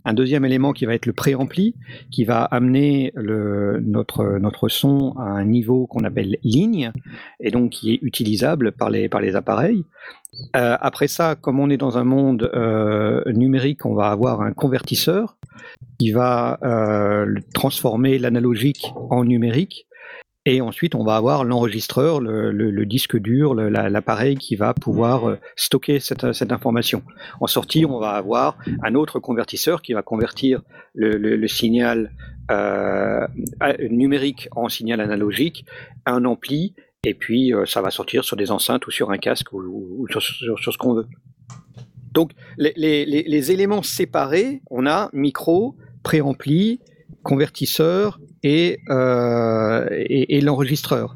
un deuxième élément qui va être le préampli, qui va amener notre son à un niveau qu'on appelle ligne, et donc qui est utilisable par les appareils. Après ça, comme on est dans un monde numérique, on va avoir un convertisseur qui va transformer l'analogique en numérique. Et ensuite, on va avoir l'enregistreur, le disque dur, l'appareil qui va pouvoir stocker cette information. En sortie, on va avoir un autre convertisseur qui va convertir le signal numérique en signal analogique, un ampli, et puis ça va sortir sur des enceintes ou sur un casque ou sur ce qu'on veut. Donc, les éléments séparés, on a micro, préampli, convertisseur et l'enregistreur.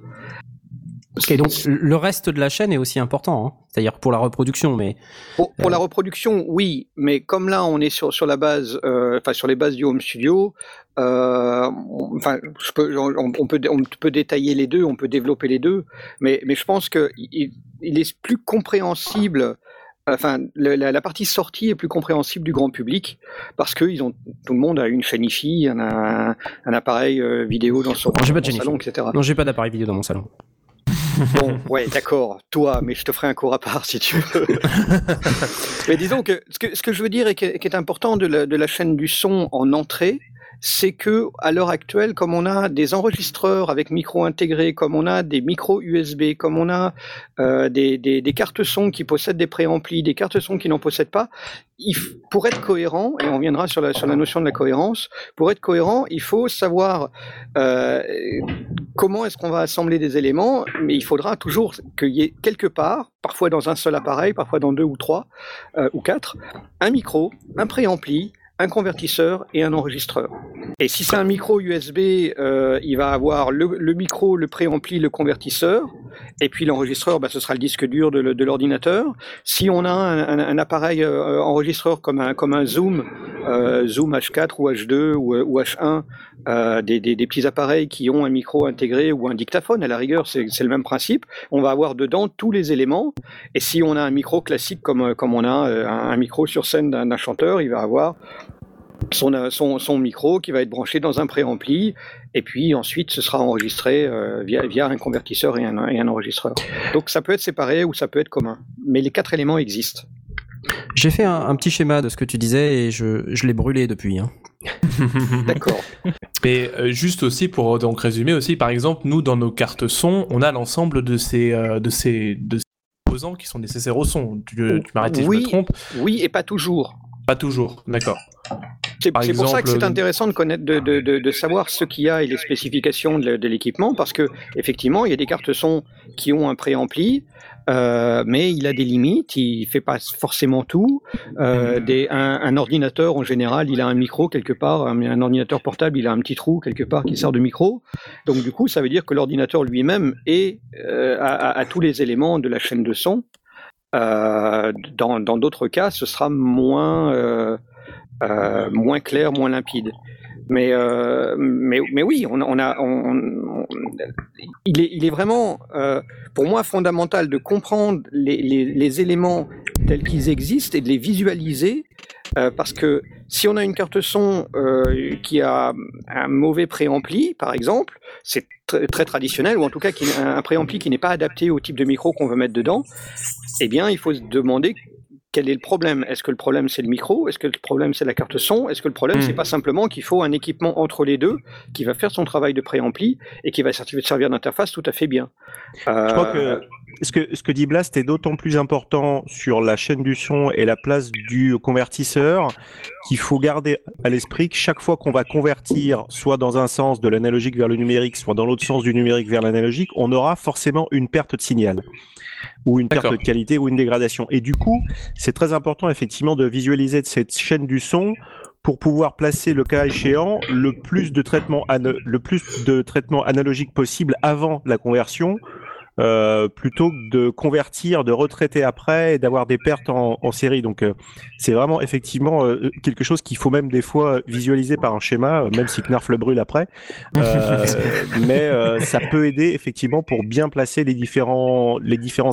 Et donc le reste de la chaîne est aussi important, hein. C'est-à-dire pour la reproduction, mais pour la reproduction, oui, mais comme là on est sur la base, sur les bases du home studio, on peut détailler les deux, on peut développer les deux, mais je pense que il est plus compréhensible. Enfin, la partie sortie est plus compréhensible du grand public parce que tout le monde a une chaîne hi-fi, un appareil vidéo dans son salon, etc. Non, j'ai pas d'appareil vidéo dans mon salon. Bon, ouais, d'accord, toi, mais je te ferai un cours à part si tu veux. Mais disons que ce que je veux dire et qui est important de la chaîne du son en entrée, c'est que à l'heure actuelle, comme on a des enregistreurs avec micro intégrés, comme on a des micros USB, comme on a des cartes son qui possèdent des préamplis, des cartes son qui n'en possèdent pas, pour être cohérent, et on viendra sur la notion de la cohérence, pour être cohérent, il faut savoir comment est-ce qu'on va assembler des éléments, mais il faudra toujours qu'il y ait quelque part, parfois dans un seul appareil, parfois dans deux ou trois ou quatre, un micro, un préampli, un convertisseur et un enregistreur. Et si c'est un micro USB, il va avoir le micro, le préampli, le convertisseur, et puis l'enregistreur, ce sera le disque dur de l'ordinateur. Si on a un appareil enregistreur comme un Zoom H4 ou H2 ou H1, des petits appareils qui ont un micro intégré ou un dictaphone, à la rigueur, c'est le même principe. On va avoir dedans tous les éléments, et si on a un micro classique comme on a un micro sur scène d'un chanteur, il va avoir son micro qui va être branché dans un préampli, et puis ensuite ce sera enregistré via un convertisseur et un enregistreur. Donc ça peut être séparé ou ça peut être commun, mais les quatre éléments existent. J'ai fait un petit schéma de ce que tu disais et je l'ai brûlé depuis. Hein. D'accord. Mais juste aussi pour donc résumer aussi, par exemple, nous dans nos cartes son, on a l'ensemble de ces composants qui sont nécessaires au son. Tu m'arrêtes si je me trompe. Oui, et pas toujours. Pas toujours, d'accord. C'est exemple, pour ça que c'est intéressant de connaître, de savoir ce qu'il y a et les spécifications de l'équipement, parce que effectivement, il y a des cartes son qui ont un préampli, mais il a des limites, il fait pas forcément tout. Un ordinateur, en général, il a un micro quelque part, un ordinateur portable, il a un petit trou quelque part qui sert de micro. Donc du coup, ça veut dire que l'ordinateur lui-même a tous les éléments de la chaîne de son. Dans d'autres cas, ce sera moins clair, moins limpide. Mais oui, il est vraiment, pour moi, fondamental de comprendre les éléments tels qu'ils existent et de les visualiser, parce que si on a une carte son qui a un mauvais préampli, par exemple, c'est très traditionnel, ou en tout cas un préampli qui n'est pas adapté au type de micro qu'on veut mettre dedans, eh bien, il faut se demander quel est le problème. Est-ce que le problème, c'est le micro? Est-ce que le problème, c'est la carte son? Est-ce que le problème, c'est pas simplement qu'il faut un équipement entre les deux qui va faire son travail de préampli et qui va servir d'interface tout à fait bien. Je crois que ce que dit Blast est d'autant plus important sur la chaîne du son et la place du convertisseur qu'il faut garder à l'esprit que chaque fois qu'on va convertir, soit dans un sens de l'analogique vers le numérique, soit dans l'autre sens du numérique vers l'analogique, on aura forcément une perte de signal, ou une perte de qualité, ou une dégradation. Et du coup, c'est très important effectivement de visualiser cette chaîne du son pour pouvoir placer, le cas échéant, le plus de traitements analogiques possible avant la conversion, plutôt que de convertir, de retraiter après et d'avoir des pertes en série. Donc c'est vraiment effectivement quelque chose qu'il faut même des fois visualiser par un schéma, même si Knarf le brûle après, mais ça peut aider effectivement pour bien placer les différents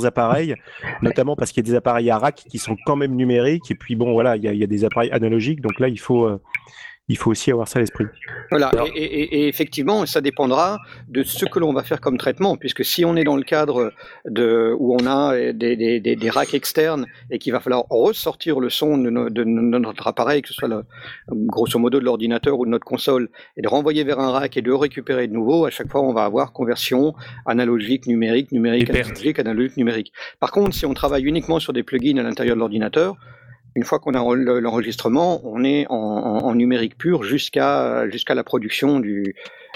appareils, notamment parce qu'il y a des appareils à rack qui sont quand même numériques, et puis bon voilà, il y a des appareils analogiques, donc là il faut aussi avoir ça à l'esprit. Voilà, et effectivement, ça dépendra de ce que l'on va faire comme traitement, puisque si on est dans le cadre où on a des racks externes et qu'il va falloir ressortir le son de notre appareil, que ce soit grosso modo de l'ordinateur ou de notre console, et de renvoyer vers un rack et de le récupérer de nouveau, à chaque fois on va avoir conversion analogique, numérique, analogique, analogique, numérique. Par contre, si on travaille uniquement sur des plugins à l'intérieur de l'ordinateur, une fois qu'on a l'enregistrement, on est en numérique pur jusqu'à la production du...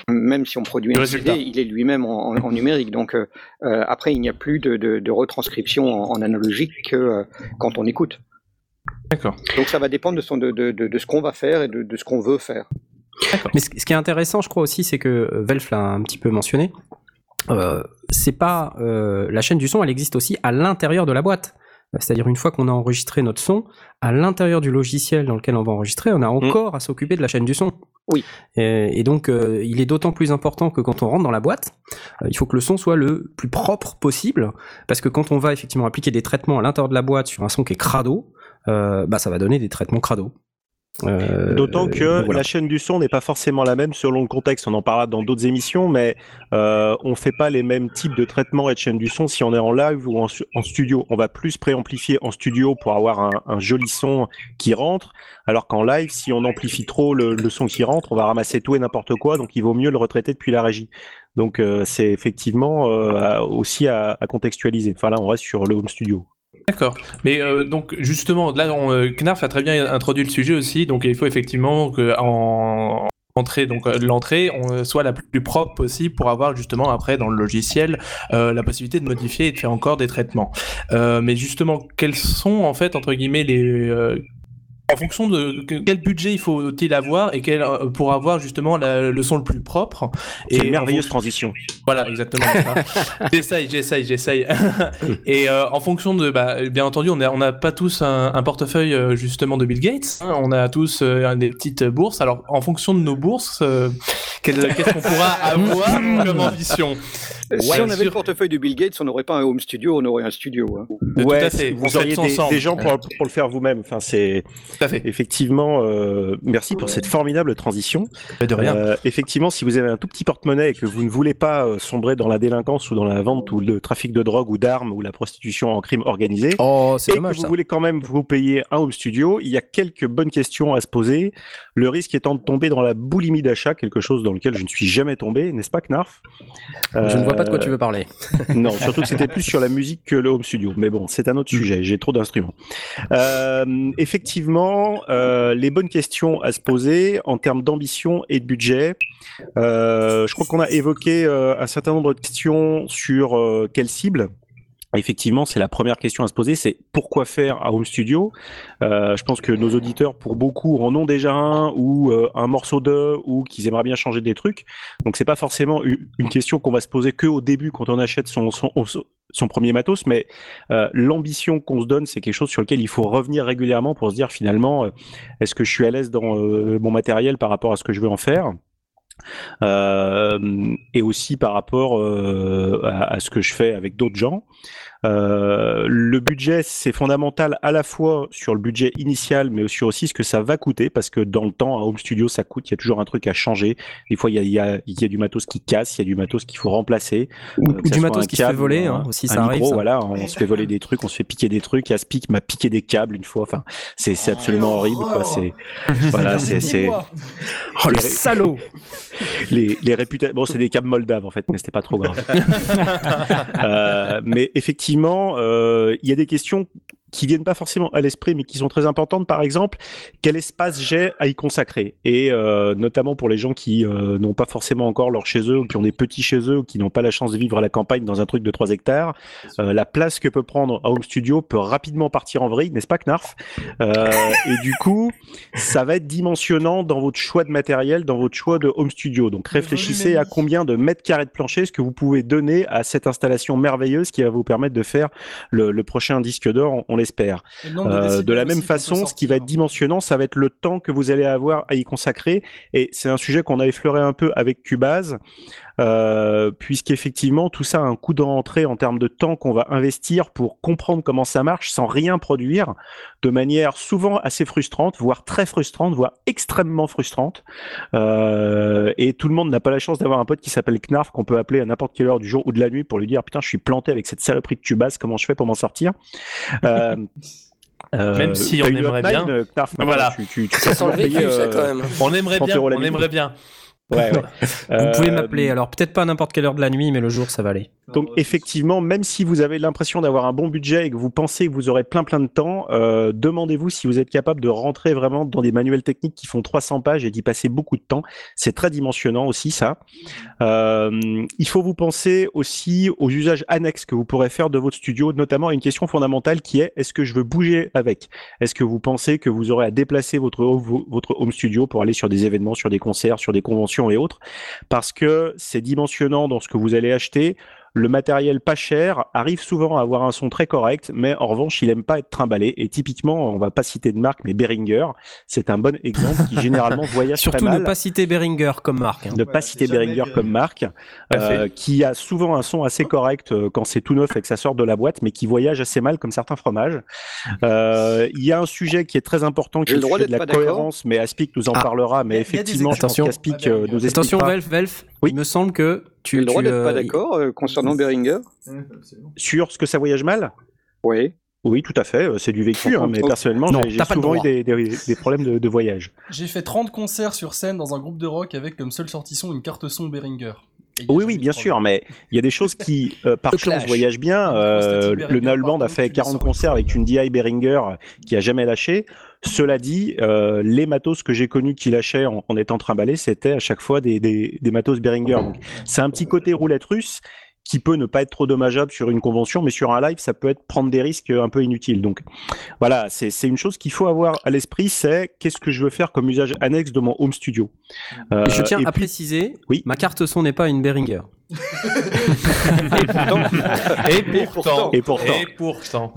Même si on produit un CD, il est lui-même en numérique. Donc après, il n'y a plus de retranscription en analogique que quand on écoute. D'accord. Donc ça va dépendre de ce qu'on va faire et de ce qu'on veut faire. D'accord. Mais ce qui est intéressant, je crois aussi, c'est que Velf l'a un petit peu mentionné. C'est pas la chaîne du son, elle existe aussi à l'intérieur de la boîte. C'est-à-dire, une fois qu'on a enregistré notre son, à l'intérieur du logiciel dans lequel on va enregistrer, on a encore à s'occuper de la chaîne du son. Oui. Et donc, il est d'autant plus important que quand on rentre dans la boîte, il faut que le son soit le plus propre possible, parce que quand on va effectivement appliquer des traitements à l'intérieur de la boîte sur un son qui est crado, ça va donner des traitements crado. D'autant que voilà. La chaîne du son n'est pas forcément la même selon le contexte, on en parlera dans d'autres émissions, mais on ne fait pas les mêmes types de traitements et de chaîne du son si on est en live ou en studio. On va plus préamplifier en studio pour avoir un joli son qui rentre, alors qu'en live, si on amplifie trop le son qui rentre, on va ramasser tout et n'importe quoi, donc il vaut mieux le retraiter depuis la régie. Donc c'est effectivement aussi à contextualiser. Enfin là, on reste sur le home studio. D'accord, mais donc justement, là, Knarf a très bien introduit le sujet aussi, donc il faut effectivement qu'en l'entrée soit la plus propre possible pour avoir justement après dans le logiciel la possibilité de modifier et de faire encore des traitements. Mais justement, quels sont en fait, entre guillemets, en fonction de quel budget faut-il avoir et pour avoir justement le son le plus propre. C'est une merveilleuse transition. Voilà, exactement. Ça. J'essaye. Et en fonction de, bien entendu, on n'a pas tous un portefeuille justement de Bill Gates. Hein, on a tous des petites bourses. Alors, en fonction de nos bourses, qu'est-ce qu'on pourra avoir comme ambition ? Si on avait le portefeuille de Bill Gates, on n'aurait pas un home studio, on aurait un studio. Hein. Ouais, tout à fait. Vous auriez des gens pour le faire vous-même. Enfin, c'est tout à fait. Effectivement. Merci pour cette formidable transition. Mais de rien. Effectivement, si vous avez un tout petit porte-monnaie et que vous ne voulez pas sombrer dans la délinquance ou dans la vente ou le trafic de drogue ou d'armes ou la prostitution en crime organisé, c'est et dommage, que vous voulez quand même vous payer un home studio, il y a quelques bonnes questions à se poser. Le risque étant de tomber dans la boulimie d'achat, quelque chose dans lequel je ne suis jamais tombé, n'est-ce pas, Knarf ? Je ne vois pas de quoi tu veux parler. Non, surtout que c'était plus sur la musique que le home studio. Mais bon, c'est un autre sujet, j'ai trop d'instruments. Effectivement, les bonnes questions à se poser en termes d'ambition et de budget. Je crois qu'on a évoqué un certain nombre de questions sur quelle cible. Effectivement, c'est la première question à se poser, c'est pourquoi faire un home studio ? Je pense que nos auditeurs, pour beaucoup, en ont déjà un ou un morceau d'eux ou qu'ils aimeraient bien changer des trucs. Donc, c'est pas forcément une question qu'on va se poser qu'au début quand on achète son premier matos, mais l'ambition qu'on se donne, c'est quelque chose sur lequel il faut revenir régulièrement pour se dire finalement, est-ce que je suis à l'aise dans mon matériel par rapport à ce que je veux en faire ? Et aussi par rapport à ce que je fais avec d'autres gens. Le budget, c'est fondamental à la fois sur le budget initial, mais sur aussi ce que ça va coûter, parce que dans le temps, un home studio, ça coûte, il y a toujours un truc à changer. Des fois, il y a du matos qui casse, il y a du matos qu'il faut remplacer. Ou du matos qui se fait voler, hein, aussi, ça arrive. Micro, ça. Voilà, on se fait voler des trucs, on se fait piquer des trucs. Aspic m'a piqué des câbles une fois. Enfin, c'est absolument horrible, quoi. C'est, voilà, c'est... Oh, le salaud! Les réputations, bon, c'est des câbles moldaves, en fait, mais c'était pas trop grave. Mais effectivement, il y a des questions qui viennent pas forcément à l'esprit, mais qui sont très importantes. Par exemple, quel espace j'ai à y consacrer ? Et notamment pour les gens qui n'ont pas forcément encore leur chez eux, ou qui ont des petits chez eux, ou qui n'ont pas la chance de vivre à la campagne dans un truc de 3 hectares, la place que peut prendre un home studio peut rapidement partir en vrille, n'est-ce pas, Knarf ? Et du coup, ça va être dimensionnant dans votre choix de matériel, dans votre choix de home studio. Donc réfléchissez à combien de mètres carrés de plancher ce que vous pouvez donner à cette installation merveilleuse qui va vous permettre de faire le prochain disque d'or, on espère. De la même façon, ce qui va être dimensionnant, ça va être le temps que vous allez avoir à y consacrer. Et c'est un sujet qu'on a effleuré un peu avec Cubase, puisqu'effectivement, tout ça a un coût d'entrée en termes de temps qu'on va investir pour comprendre comment ça marche sans rien produire, de manière souvent assez frustrante, voire très frustrante, voire extrêmement frustrante. Et tout le monde n'a pas la chance d'avoir un pote qui s'appelle Knarf, qu'on peut appeler à n'importe quelle heure du jour ou de la nuit pour lui dire « Putain, je suis planté avec cette saloperie de Cubase, comment je fais pour m'en sortir ?» Même si on aimerait bien, voilà, on aimerait bien, on aimerait bien. Ouais, ouais. Vous pouvez m'appeler, alors peut-être pas à n'importe quelle heure de la nuit, mais le jour ça va aller. Donc effectivement, même si vous avez l'impression d'avoir un bon budget et que vous pensez que vous aurez plein de temps, demandez-vous si vous êtes capable de rentrer vraiment dans des manuels techniques qui font 300 pages et d'y passer beaucoup de temps. C'est très dimensionnant aussi ça. Il faut vous penser aussi aux usages annexes que vous pourrez faire de votre studio, notamment à une question fondamentale qui est: est-ce que je veux bouger avec ? Est-ce que vous pensez que vous aurez à déplacer votre home studio pour aller sur des événements, sur des concerts, sur des conventions et autres, parce que c'est dimensionnant dans ce que vous allez acheter. Le matériel pas cher arrive souvent à avoir un son très correct, mais en revanche, il aime pas être trimballé. Et typiquement, on va pas citer de marque, mais Behringer, c'est un bon exemple qui généralement voyage très mal. Surtout ne pas citer Behringer comme marque. Hein. Ne pas citer Behringer comme marque, qui a souvent un son assez correct quand c'est tout neuf et que ça sort de la boîte, mais qui voyage assez mal comme certains fromages. Il y a un sujet qui est très important, qui est le sujet de la cohérence, mais Aspic nous en parlera. Mais effectivement, attention, Aspic nous explique. Attention, Velf. Oui. Il me semble que tu as le droit d'être pas d'accord concernant Behringer. Sur ce que ça voyage mal ? Oui. Oui, tout à fait. C'est du vécu, mais personnellement, j'ai souvent eu des problèmes de voyage. J'ai fait 30 concerts sur scène dans un groupe de rock avec comme seule sortie son une carte son Behringer. Oui, bien sûr, mais il y a des choses qui, par chance, voyagent bien. Le Nullsoft a fait 40 concerts avec une DI Behringer qui a jamais lâché. Cela dit, les matos que j'ai connus qui lâchaient en étant trimballés, c'était à chaque fois des matos Behringer. Donc, c'est un petit côté roulette russe qui peut ne pas être trop dommageable sur une convention, mais sur un live, ça peut être prendre des risques un peu inutiles. Donc voilà, c'est une chose qu'il faut avoir à l'esprit, c'est qu'est-ce que je veux faire comme usage annexe de mon home studio. Je tiens à préciser, ma carte son n'est pas une Behringer. Et pourtant.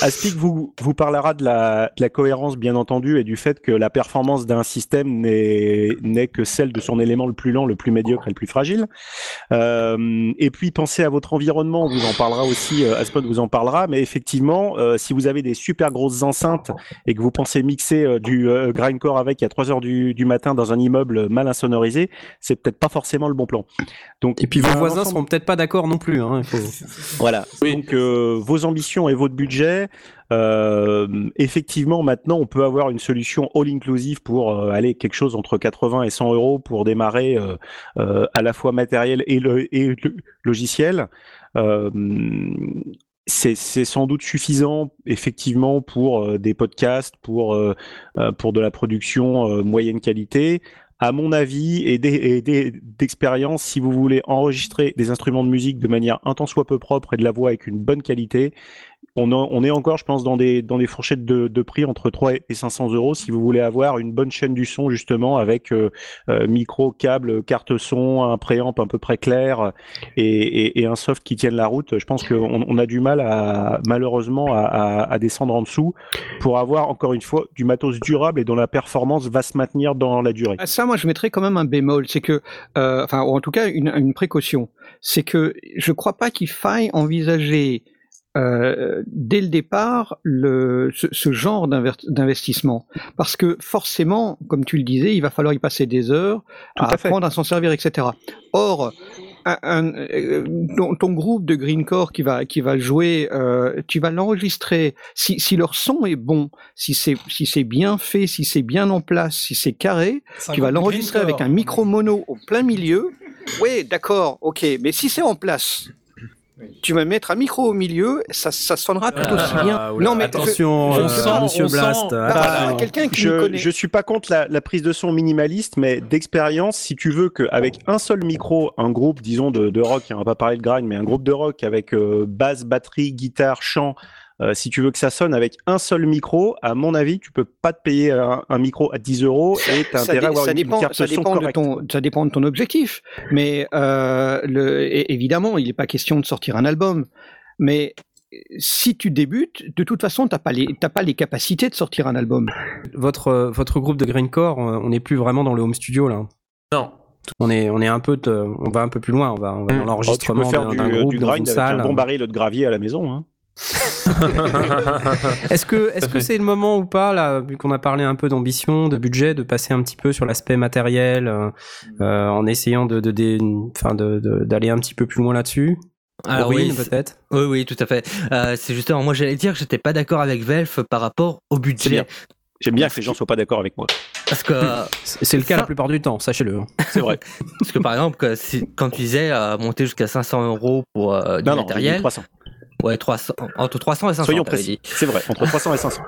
Aspic vous parlera de la cohérence, bien entendu, et du fait que la performance d'un système n'est que celle de son élément le plus lent, le plus médiocre et le plus fragile. Et puis, pensez à votre environnement. On vous en parlera aussi. Asmoth vous en parlera. Mais effectivement, si vous avez des super grosses enceintes et que vous pensez mixer du grindcore avec à 3h du matin dans un immeuble mal insonorisé, c'est peut-être pas forcément le bon plan. Donc, et puis vos voisins seront peut-être pas d'accord non plus. Hein, voilà. Oui. Donc vos ambitions et votre budget. Effectivement, maintenant, on peut avoir une solution all-inclusive pour aller quelque chose entre 80 et 100 euros pour démarrer à la fois matériel et le logiciel. C'est sans doute suffisant effectivement pour des podcasts, pour de la production moyenne qualité. À mon avis, d'expérience, si vous voulez enregistrer des instruments de musique de manière un tant soit peu propre et de la voix avec une bonne qualité, on est encore, je pense, dans des fourchettes de prix entre 3 et 500 euros si vous voulez avoir une bonne chaîne du son, justement, avec micro, câble, carte son, un préamp un peu près clair et un soft qui tienne la route. Je pense qu'on a du mal, malheureusement, à descendre en dessous pour avoir, encore une fois, du matos durable et dont la performance va se maintenir dans la durée. Ça, moi, je mettrais quand même un bémol, c'est que, ou en tout cas une précaution, c'est que je ne crois pas qu'il faille envisager dès le départ ce genre d'investissement, parce que forcément, comme tu le disais, il va falloir y passer des heures à apprendre à s'en servir, etc. Or, ton groupe de greencore qui va jouer, tu vas l'enregistrer. Si leur son est bon, si c'est bien fait, si c'est bien en place, si c'est carré, tu vas l'enregistrer avec un micro mono au plein milieu. Oui, d'accord, ok, mais si c'est en place, tu vas mettre un micro au milieu, ça sonnera tout aussi bien. Non, mais attention, monsieur Blast. Quelqu'un qui me connaît. Je suis pas contre la prise de son minimaliste, mais d'expérience, si tu veux qu'avec un seul micro, un groupe, disons de rock, on va pas parler de grind, mais un groupe de rock avec basse, batterie, guitare, chant. Si tu veux que ça sonne avec un seul micro, à mon avis, tu peux pas te payer un micro à 10 euros et t'as intérêt à avoir une carte son correcte. Ça dépend de ton objectif, mais évidemment, il n'est pas question de sortir un album. Mais si tu débutes, de toute façon, t'as pas les capacités de sortir un album. Votre groupe de grindcore, on n'est plus vraiment dans le home studio là. Non. On est un peu, on va un peu plus loin. On va dans l'enregistrement d'un groupe, dans une salle. Un bon baril de gravier à la maison. Hein. Est-ce que c'est le moment ou pas là, vu qu'on a parlé un peu d'ambition, de budget, de passer un petit peu sur l'aspect matériel, en essayant d'aller un petit peu plus loin là-dessus? Alors Aurine, oui, peut-être. Oui, tout à fait. C'est justement, moi j'allais dire, j'étais pas d'accord avec Velf par rapport au budget. J'aime bien que les gens soient pas d'accord avec moi. Parce que c'est le cas la plupart du temps, sachez-le. C'est vrai. Parce que par exemple, quand tu disais monter jusqu'à 500 euros pour du matériel. 300. Ouais, 300, entre 300 et 500. Soyons précis. C'est vrai, entre 300 et 500.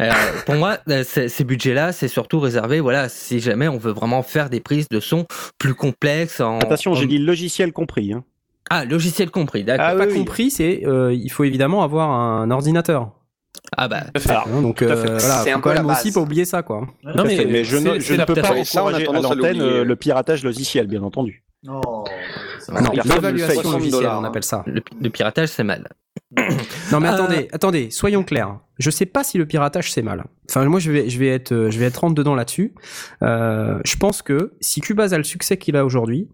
Alors, pour moi, ces budgets-là, c'est surtout réservé, voilà, si jamais on veut vraiment faire des prises de son plus complexes. Attention, j'ai dit logiciel compris. Hein. Ah, logiciel compris, d'accord. Compris, c'est il faut évidemment avoir un ordinateur. Ah bah, donc voilà, c'est un peu la base. Aussi pas oublier ça, quoi. Non, mais je ne peux pas encourager à l'antenne le piratage logiciel, bien entendu. Non, l'évaluation logicielle, on appelle ça. Le piratage, c'est mal. Non, mais attendez, soyons clairs. Je sais pas si le piratage, c'est mal. Enfin, moi, je vais être rentre dedans là-dessus. Je pense que si Cubase a le succès qu'il a aujourd'hui,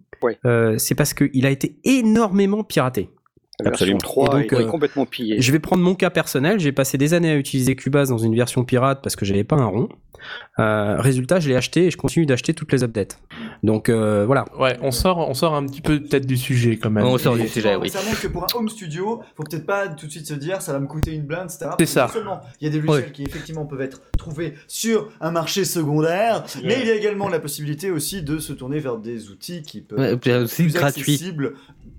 c'est parce qu'il a été énormément piraté. Absolument. 3, donc, complètement pillé. Je vais prendre mon cas personnel. J'ai passé des années à utiliser Cubase dans une version pirate parce que j'avais pas un rond. Résultat, je l'ai acheté et je continue d'acheter toutes les updates. Donc voilà. Ouais, on sort un petit peu peut-être du sujet quand même. On sort du sujet, oui. Ça montre que pour un home studio, faut peut-être pas tout de suite se dire ça va me coûter une blinde, etc. C'est ça. Seulement, il y a des logiciels qui effectivement peuvent être trouvés sur un marché secondaire, mais il y a également la possibilité aussi de se tourner vers des outils qui peuvent être plus accessibles,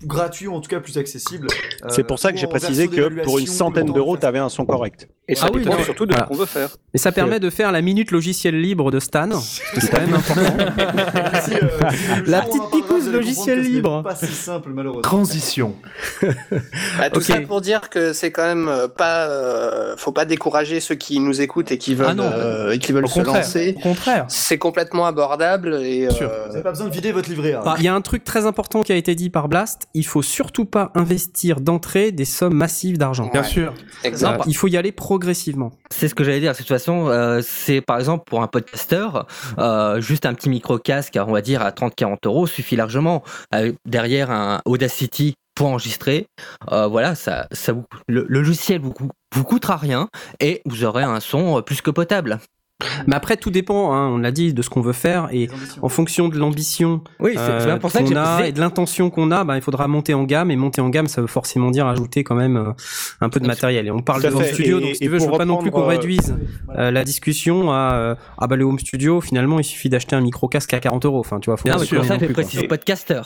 gratuits ou en tout cas plus accessibles. C'est pour ça que j'ai précisé que pour une centaine d'euros, t'avais un son correct. Et ça dépend surtout de ce qu'on veut faire. Mais ça permet de faire la minute logiciel libre de Stan. C'est quand même important. La petite picouse logiciel libre. Pas si simple, malheureusement. Transition. Bah, tout ça pour dire que c'est quand même pas. Faut pas décourager ceux qui nous écoutent et qui veulent, et qui veulent se lancer. Au contraire. C'est complètement abordable et. Vous n'avez pas besoin de vider votre livret. Hein. Ah, y a un truc très important qui a été dit par Blast. Il faut surtout pas investir d'entrée des sommes massives d'argent. Ouais. Bien sûr. Exactement. Il faut y aller progressivement. C'est ce que j'allais dire. De toute façon, c'est par exemple pour un podcasteur, juste un petit micro-casque, on va dire à 30-40 € suffit largement. Derrière un Audacity pour enregistrer, voilà, ça vous, le logiciel vous coûtera rien et vous aurez un son plus que potable. Mais après, tout dépend, hein, on l'a dit, de ce qu'on veut faire et en fonction de l'ambition qu'on a et de l'intention qu'on a, bah, il faudra monter en gamme, et monter en gamme ça veut forcément dire ajouter quand même un peu de matériel, et on parle de home studio, donc si tu veux, je veux pas non plus qu'on réduise la discussion à ah bah le home studio finalement il suffit d'acheter un micro casque à 40 €, enfin tu vois, faut c'est pour ça que je précise podcaster.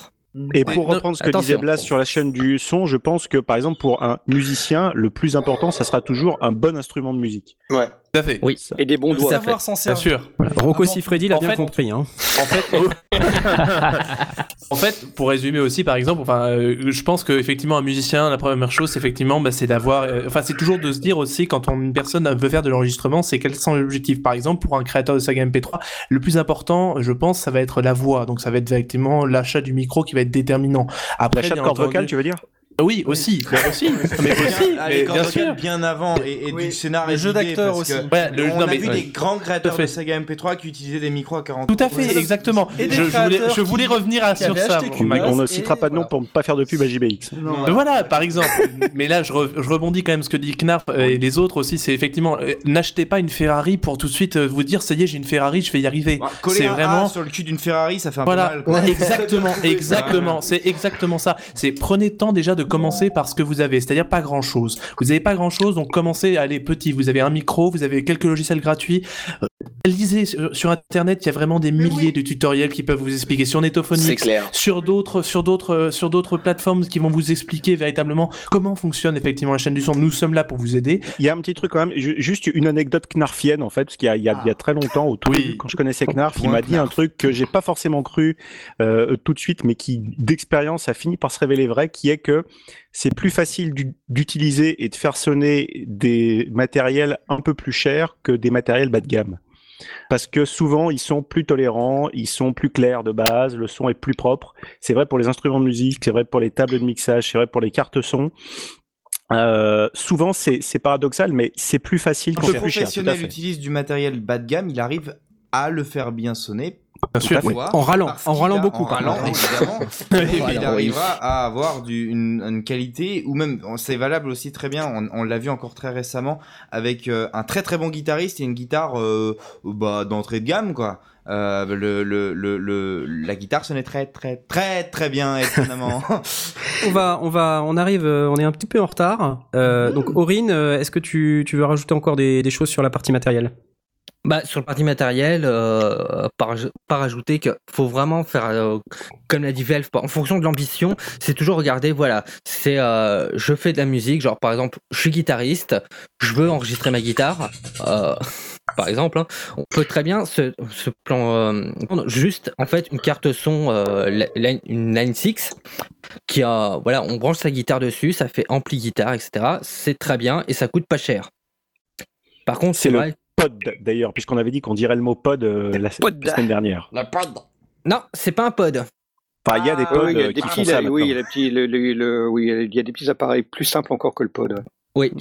Et pour reprendre ce que disait Blas sur la chaîne du son, je pense que par exemple pour un musicien, le plus important, ça sera toujours un bon instrument de musique. Ouais, tout à fait. Oui. Et des bons doigts. Savoir s'en servir. Bien sûr. Rocco Siffredi l'a bien compris. Hein. En fait, pour résumer aussi, par exemple, enfin, je pense que effectivement un musicien, la première chose, c'est effectivement, bah, c'est d'avoir, enfin, c'est toujours de se dire aussi quand une personne veut faire de l'enregistrement, c'est quels sont les objectifs. Par exemple, pour un créateur de saga MP3, le plus important, je pense, ça va être la voix. Donc, ça va être effectivement l'achat du micro qui va être déterminant. Après, l'achat de corde vocale, tu veux dire? Oui, aussi, mais bien sûr, bien avant et oui, du scénario, les jeux d'acteurs aussi. Ouais, on a vu des grands créateurs de saga MP3 qui utilisaient des micros à 40. Tout à fait, exactement. Et je voulais revenir sur ça. On ne citera pas de nom pour ne pas faire de pub à JBX. Non, voilà, par exemple. Mais là, je rebondis quand même ce que dit Knarf et les autres aussi. C'est effectivement, n'achetez pas une Ferrari pour tout de suite vous dire ça y est, j'ai une Ferrari, je vais y arriver. C'est vraiment sur le cul d'une Ferrari, ça fait un peu mal. Voilà, exactement. C'est exactement ça. C'est prenez le temps déjà de commencer par ce que vous avez, c'est-à-dire pas grand-chose. Vous n'avez pas grand-chose, donc commencez à aller petit. Vous avez un micro, vous avez quelques logiciels gratuits. Lisez sur Internet, il y a vraiment des milliers de tutoriels qui peuvent vous expliquer. Sur Netophonix, sur d'autres plateformes qui vont vous expliquer véritablement comment fonctionne effectivement la chaîne du son. Nous sommes là pour vous aider. Il y a un petit truc quand même, juste une anecdote knarfienne en fait, parce qu'il y a très longtemps, au tout début, quand je connaissais Knarf, il m'a dit un truc que j'ai pas forcément cru tout de suite, mais qui d'expérience a fini par se révéler vrai, qui est que c'est plus facile d'utiliser et de faire sonner des matériels un peu plus chers que des matériels bas de gamme. Parce que souvent, ils sont plus tolérants, ils sont plus clairs de base, le son est plus propre. C'est vrai pour les instruments de musique, c'est vrai pour les tables de mixage, c'est vrai pour les cartes son. Souvent, c'est paradoxal, mais c'est plus facile quand c'est plus cher. Quand le professionnel utilise du matériel bas de gamme, il arrive à le faire bien sonner. Bien sûr, en râlant beaucoup. En râlant, évidemment. Il arrivera à avoir une qualité, ou même, c'est valable aussi très bien, on l'a vu encore très récemment, avec un très très bon guitariste et une guitare d'entrée de gamme, quoi. La guitare sonnait très très très très bien, étonnamment. On est un petit peu en retard. Donc Aurine, est-ce que tu veux rajouter encore des choses sur la partie matérielle? Bah, sur le parti matériel, par ajouter qu'il faut vraiment faire, comme l'a dit Velf, en fonction de l'ambition, c'est toujours regarder, voilà, c'est je fais de la musique, genre par exemple, je suis guitariste, je veux enregistrer ma guitare, par exemple, hein, on peut très bien ce plan, juste en fait une carte son, une Line 6, qui voilà, on branche sa guitare dessus, ça fait ampli guitare, etc. C'est très bien et ça coûte pas cher. Par contre, c'est vrai. Pod d'ailleurs, puisqu'on avait dit qu'on dirait le mot pod la semaine dernière. La pod. Non, c'est pas un pod. Enfin, il y a des pods qui font ça. Oui, il y a des petits appareils plus simples encore que le pod. Oui.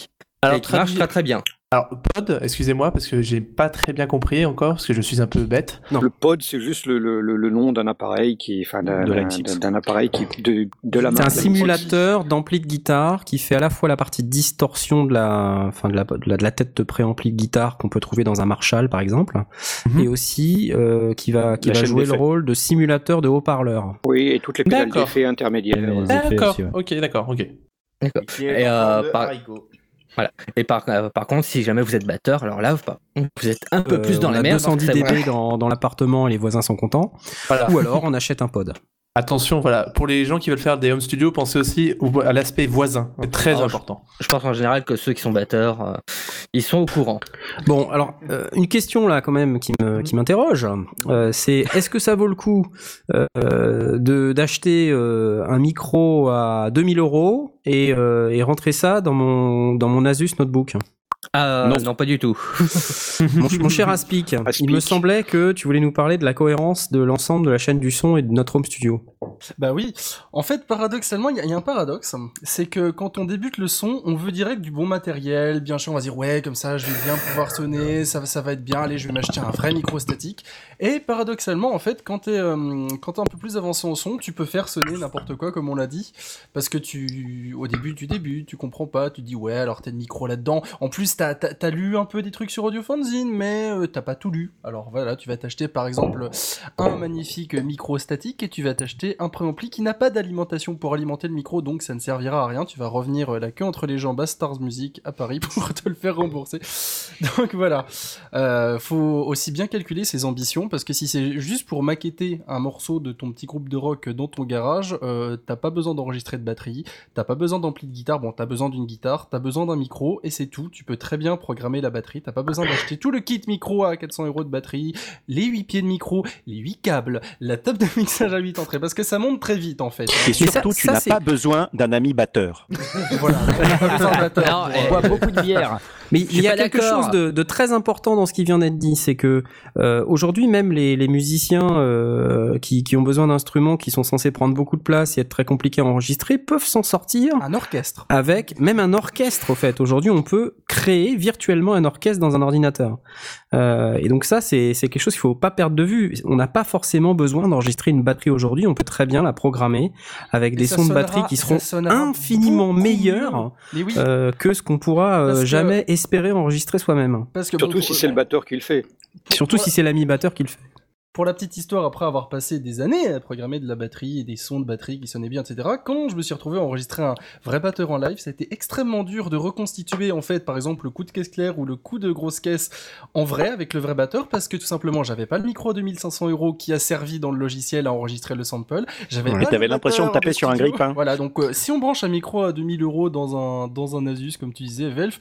Alors, ça marche très bien. Alors, pod, excusez-moi, parce que j'ai pas très bien compris encore, parce que je suis un peu bête. Non. Le pod, c'est juste le nom d'un appareil qui, enfin, d'un appareil qui de la marque. C'est un simulateur d'ampli de guitare qui fait à la fois la partie distorsion de la tête de préampli de guitare qu'on peut trouver dans un Marshall, par exemple, et aussi qui va jouer le rôle de simulateur de haut-parleur. Oui, et toutes les pédales d'effet intermédiaires. D'accord. Ok, d'accord. Ok. D'accord. Et voilà. Et par contre, si jamais vous êtes batteur, alors là, vous êtes un peu plus dans la merde. 210 dB dans l'appartement et les voisins sont contents. Voilà. Ou alors, on achète un pod. Attention, voilà, pour les gens qui veulent faire des home studios, pensez aussi à l'aspect voisin. C'est très important. Je pense en général que ceux qui sont batteurs, Ils sont au courant. Bon, alors, une question là quand même qui m'interroge, c'est est-ce que ça vaut le coup d'acheter un micro à 2 000 euros et rentrer ça dans mon Asus Notebook ? Non, pas du tout. Mon cher Aspic, il me semblait que tu voulais nous parler de la cohérence de l'ensemble de la chaîne du son et de notre home studio. Bah oui, en fait paradoxalement il y a un paradoxe, c'est que quand on débute le son, on veut direct du bon matériel, bien chiant, on va dire ouais comme ça je vais bien pouvoir sonner, ça va être bien, allez je vais m'acheter un vrai micro statique. Et paradoxalement en fait quand t'es un peu plus avancé en son, tu peux faire sonner n'importe quoi comme on l'a dit, parce que au début tu comprends pas, tu dis ouais alors t'as le micro là-dedans, en plus t'as lu un peu des trucs sur AudioFanzine mais t'as pas tout lu, alors voilà tu vas t'acheter par exemple un magnifique micro statique et tu vas t'acheter un préampli qui n'a pas d'alimentation pour alimenter le micro, donc ça ne servira à rien, tu vas revenir la queue entre les jambes à Stars Music à Paris pour te le faire rembourser. Donc voilà, faut aussi bien calculer ses ambitions, parce que si c'est juste pour maqueter un morceau de ton petit groupe de rock dans ton garage, t'as pas besoin d'enregistrer de batterie, t'as pas besoin d'ampli de guitare, bon t'as besoin d'une guitare, t'as besoin d'un micro et c'est tout, tu peux très bien programmer la batterie, t'as pas besoin d'acheter tout le kit micro à 400 euros de batterie, les 8 pieds de micro, les 8 câbles, la table de mixage à 8 entrées, parce que ça monte très vite en fait. Et surtout, ça, tu n'as pas besoin d'un ami batteur. Voilà, pas besoin d'un batteur. On boit beaucoup de bière. Mais il y a quelque chose de très important dans ce qui vient d'être dit, c'est que aujourd'hui même les musiciens qui ont besoin d'instruments qui sont censés prendre beaucoup de place et être très compliqués à enregistrer peuvent s'en sortir. Un orchestre. Avec même un orchestre au fait. Aujourd'hui, on peut créer virtuellement un orchestre dans un ordinateur. Et donc ça, c'est quelque chose qu'il faut pas perdre de vue. On n'a pas forcément besoin d'enregistrer une batterie aujourd'hui. On peut très bien la programmer avec des sons de batterie qui seront infiniment meilleurs que ce qu'on pourra jamais espérer enregistrer soi-même. Parce que surtout si c'est le batteur qui le fait. Surtout si c'est l'ami batteur qui le fait. Pour la petite histoire, après avoir passé des années à programmer de la batterie et des sons de batterie qui sonnaient bien, etc., quand je me suis retrouvé à enregistrer un vrai batteur en live, ça a été extrêmement dur de reconstituer, en fait, par exemple, le coup de caisse claire ou le coup de grosse caisse en vrai avec le vrai batteur, parce que tout simplement, j'avais pas le micro à 2500 € qui a servi dans le logiciel à enregistrer le sample. Mais t'avais l'impression de taper sur un grille-pain. Voilà, donc si on branche un micro à 2000 € dans un Asus, comme tu disais, Velf,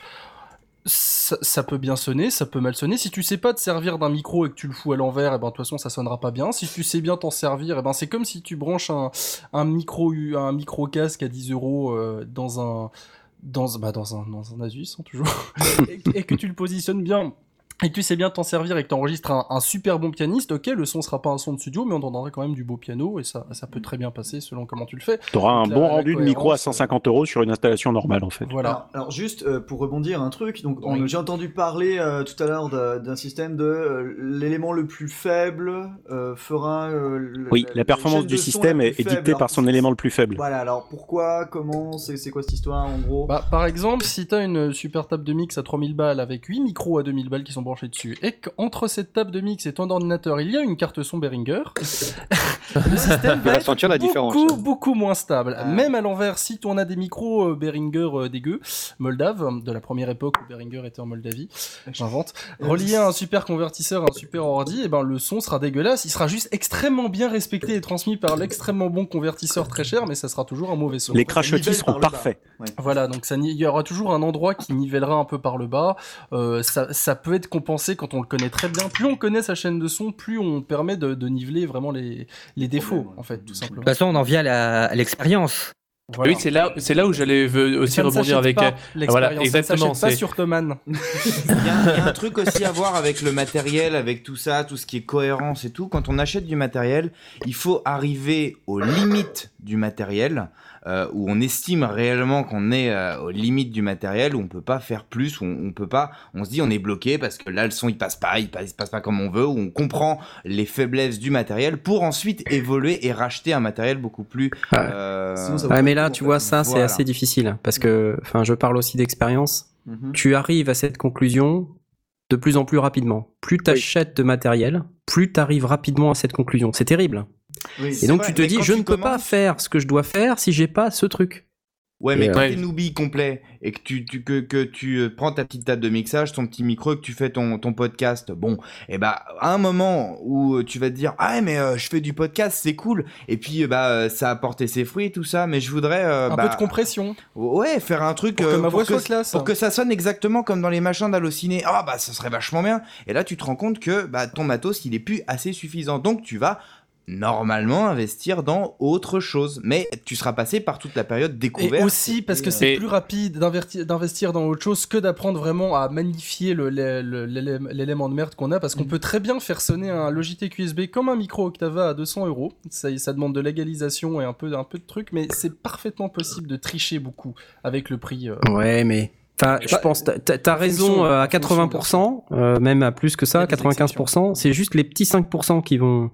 ça peut bien sonner, ça peut mal sonner. Si tu sais pas te servir d'un micro et que tu le fous à l'envers, et ben de toute façon ça sonnera pas bien. Si tu sais bien t'en servir, et ben c'est comme si tu branches un micro casque à 10 € dans un Asus hein, toujours et que tu le positionnes bien. Et que tu sais bien t'en servir et que t'enregistres un super bon pianiste, ok, le son sera pas un son de studio, mais on entendra quand même du beau piano, et ça peut très bien passer selon comment tu le fais. T'auras un bon rendu de micro à 150 € sur une installation normale, en fait. Voilà. Alors juste, pour rebondir un truc, donc j'ai entendu parler tout à l'heure d'un système de l'élément le plus faible fera... la performance du système est dictée par son élément le plus faible. Voilà, alors pourquoi, comment, c'est quoi cette histoire, en gros ? Bah, par exemple, si t'as une super table de mix à 3000 balles avec 8 micros à 2000 balles qui sont branché dessus, et qu'entre cette table de mix et ton ordinateur, il y a une carte son Behringer, le système va sentir la différence. Beaucoup moins stable. Même à l'envers, si on a des micros Behringer dégueux, moldaves, de la première époque où Behringer était en Moldavie, j'invente, relié à un super convertisseur, un super ordi, et ben le son sera dégueulasse, il sera juste extrêmement bien respecté et transmis par l'extrêmement bon convertisseur très cher, mais ça sera toujours un mauvais son. Les crachotis seront parfaits. Ouais. Voilà, donc il y aura toujours un endroit qui nivellera un peu par le bas, ça peut être compenser quand on le connaît très bien. Plus on connaît sa chaîne de son, plus on permet de niveler vraiment les défauts, en fait, tout simplement. De toute façon, on en vient à l'expérience. Voilà. Oui, c'est là où j'allais aussi rebondir avec. Voilà, exactement. Ça ne s'achète pas sur Thomann. Il y a un truc aussi à voir avec le matériel, avec tout ça, tout ce qui est cohérence et tout. Quand on achète du matériel, il faut arriver aux limites du matériel. Où on estime réellement qu'on est aux limites du matériel, où on peut pas faire plus, où on peut pas, on se dit on est bloqué parce que là le son il passe pas comme on veut, où on comprend les faiblesses du matériel pour ensuite évoluer et racheter un matériel beaucoup plus. Mais là tu vois ça voilà. C'est assez difficile parce que, enfin je parle aussi d'expérience. Mm-hmm. Tu arrives à cette conclusion de plus en plus rapidement. Plus t'achètes de matériel, plus t'arrives rapidement à cette conclusion. C'est terrible. Oui, et donc tu te dis, je ne peux pas faire ce que je dois faire si j'ai pas ce truc. Ouais, mais quand t'es newbie complet et que tu prends ta petite table de mixage, ton petit micro, que tu fais ton podcast, bon, et bah à un moment où tu vas te dire ah mais je fais du podcast, c'est cool, et puis bah ça a porté ses fruits tout ça, mais je voudrais un peu de compression. Ouais, faire un truc pour que ma voix soit classe, pour que ça sonne exactement comme dans les machins d'Hallociné. Ah bah ça serait vachement bien. Et là tu te rends compte que bah ton matos il est plus assez suffisant, donc tu vas normalement investir dans autre chose, mais tu seras passé par toute la période découverte. Et aussi parce que c'est plus rapide d'investir dans autre chose que d'apprendre vraiment à magnifier l'élément de merde qu'on a, parce qu'on peut très bien faire sonner un Logitech USB comme un micro Octava à 200 €. Ça demande de légalisation et un peu de trucs, mais c'est parfaitement possible de tricher beaucoup avec le prix. Ouais, mais je pense t'as raison à 80%, même à plus que ça, 95%. C'est juste les petits 5% qui vont,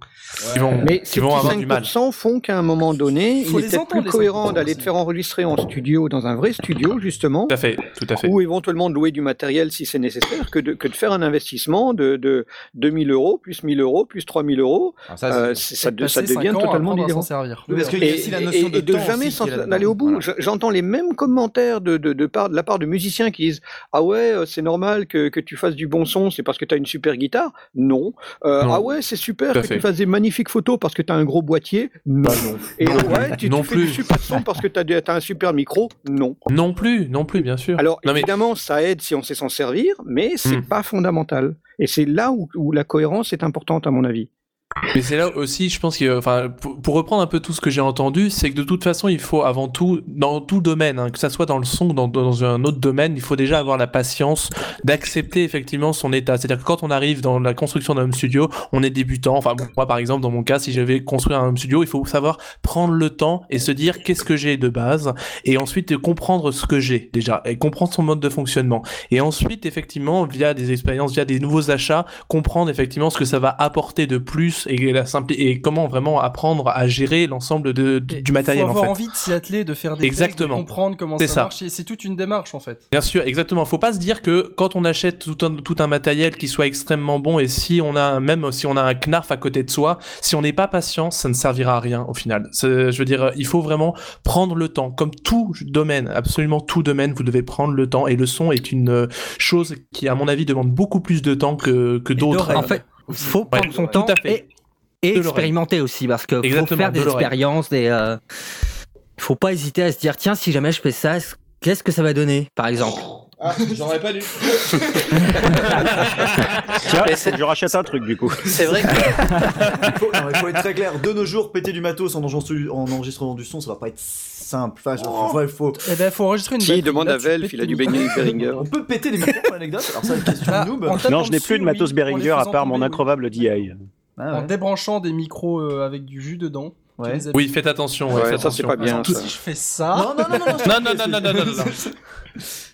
mais ces petits 5% font qu'à un moment donné, il est peut-être plus cohérent d'aller te faire enregistrer en studio, dans un vrai studio justement, tout à fait, ou éventuellement de louer du matériel si c'est nécessaire, que de faire un investissement de 2 000 € plus 1 000 € plus 3 000 €. Ça devient totalement différent. Parce qu'il y a aussi la notion de jamais s'en aller au bout. J'entends les mêmes commentaires de la part de musiciens qui disent « Ah ouais, c'est normal que tu fasses du bon son, c'est parce que t'as une super guitare ?» Non. « Ah ouais, c'est super que tu fasses des magnifiques photos parce que t'as un gros boîtier ?» Non. « Et ouais, tu fais du super son parce que t'as un super micro ?» Non. Non plus, bien sûr. Alors évidemment, ça aide si on sait s'en servir, mais c'est pas fondamental. Et c'est là où la cohérence est importante à mon avis. Mais c'est là aussi, je pense que, enfin, pour reprendre un peu tout ce que j'ai entendu, c'est que de toute façon, il faut avant tout, dans tout domaine, hein, que ça soit dans le son ou dans un autre domaine, il faut déjà avoir la patience d'accepter effectivement son état. C'est-à-dire que quand on arrive dans la construction d'un home studio, on est débutant. Enfin, moi, par exemple, dans mon cas, si je vais construire un home studio, il faut savoir prendre le temps et se dire qu'est-ce que j'ai de base, et ensuite comprendre ce que j'ai déjà, et comprendre son mode de fonctionnement. Et ensuite, effectivement, via des expériences, via des nouveaux achats, comprendre effectivement ce que ça va apporter de plus. Et comment vraiment apprendre à gérer l'ensemble du matériel en fait. Il faut avoir envie de s'y atteler, de faire des tests, de comprendre comment ça marche. C'est toute une démarche en fait. Bien sûr, exactement. Faut pas se dire que quand on achète tout un matériel qui soit extrêmement bon, et si on a un Knarf à côté de soi, si on n'est pas patient, ça ne servira à rien au final. Je veux dire, il faut vraiment prendre le temps. Comme tout domaine, absolument tout domaine, vous devez prendre le temps. Et le son est une chose qui, à mon avis, demande beaucoup plus de temps que d'autres. En fait, faut prendre son temps et expérimenter aussi, parce que faut faire des expériences, faut pas hésiter à se dire tiens, si jamais je fais ça, qu'est-ce que ça va donner par exemple. Ah, j'aurais pas dû. Tiens, je rachète un truc du coup. C'est vrai que il faut être très clair, de nos jours, péter du matos en enregistrement du son, ça va pas être simple. Enfin, faut. Eh ben, faut enregistrer une. Qui demande à Velf, il a du Behringer. On peut péter des micros pour l'anecdote. Alors ça, une question noob. Non, je n'ai plus de matos Behringer à part mon incroyable DI. Ah ouais. En débranchant des micros avec du jus dedans. Ouais. Oui, faites attention. Ouais, ça c'est pas bien. Ça. Si je fais ça. Non.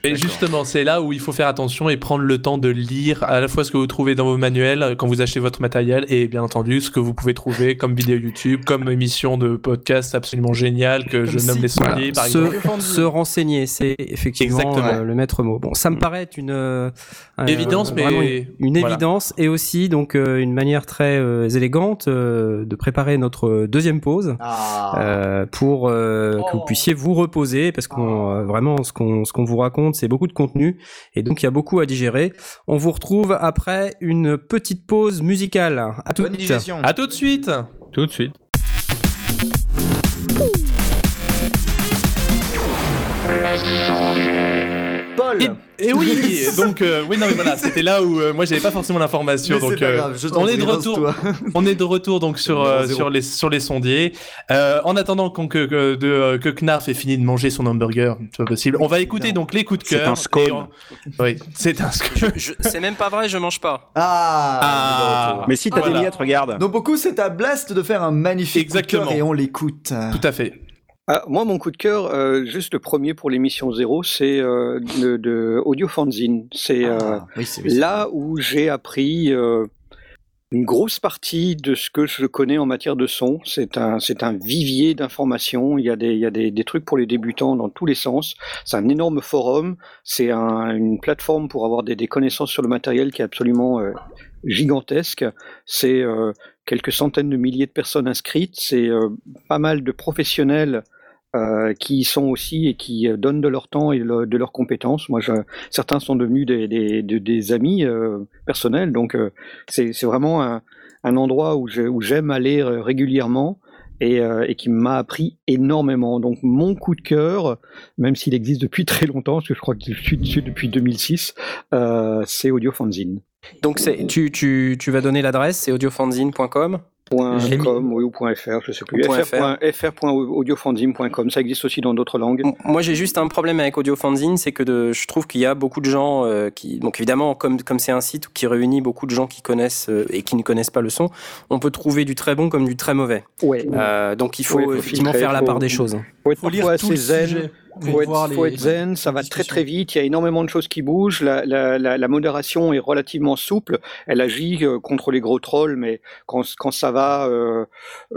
Et justement, c'est là où il faut faire attention et prendre le temps de lire à la fois ce que vous trouvez dans vos manuels quand vous achetez votre matériel, et bien entendu ce que vous pouvez trouver comme vidéo YouTube, comme émission de podcast absolument géniale que je nomme les sondiers par exemple. Se renseigner, c'est effectivement le maître mot. Bon, ça me paraît une évidence, mais une évidence, et aussi donc une manière très élégante de préparer notre deuxième pause pour que vous puissiez vous reposer, parce qu'on vraiment ce qu'on vous raconte, c'est beaucoup de contenu et donc il y a beaucoup à digérer. On vous retrouve après une petite pause musicale. À tout de suite. Tout de suite. Paul. Et oui, donc oui non mais voilà, c'était là où moi j'avais pas forcément l'information, donc on est de retour. On est de retour donc sur les sondiers. En attendant que Knarf ait fini de manger son hamburger, c'est pas possible. On va écouter donc les coups de cœur. C'est un scone. Oui, c'est un scone. C'est même pas vrai, je mange pas. Ah. Mais si t'as des miettes, regarde. Donc beaucoup c'est à Blast de faire un magnifique coup de cœur et on l'écoute. Tout à fait. Ah, moi, mon coup de cœur, juste le premier pour l'émission 0, c'est de AudioFanzine. C'est là où j'ai appris une grosse partie de ce que je connais en matière de son. C'est un vivier d'informations. Il y a des trucs pour les débutants dans tous les sens. C'est un énorme forum. C'est une plateforme pour avoir des connaissances sur le matériel qui est absolument gigantesque. C'est quelques centaines de milliers de personnes inscrites. C'est pas mal de professionnels qui y sont aussi et qui donnent de leur temps et de leurs compétences. Moi, certains sont devenus des amis personnels, donc c'est vraiment un endroit où j'aime aller régulièrement. Et qui m'a appris énormément. Donc mon coup de cœur, même s'il existe depuis très longtemps, parce que je crois que je suis dessus depuis 2006, c'est AudioFanzine. Donc tu vas donner l'adresse, c'est audiofanzine.com .com ou .fr, je sais plus. fr.audiofanzine.com, ça existe aussi dans d'autres langues. Moi, j'ai juste un problème avec AudioFanzine, c'est que je trouve qu'il y a beaucoup de gens qui, donc évidemment, comme c'est un site qui réunit beaucoup de gens qui connaissent et qui ne connaissent pas le son, on peut trouver du très bon comme du très mauvais. Ouais. Donc il faut effectivement filtrer, faire la part des choses. Faut lire tout le sujet. Faut être zen, ça va très très vite, il y a énormément de choses qui bougent, la modération est relativement souple, elle agit contre les gros trolls, mais quand ça va,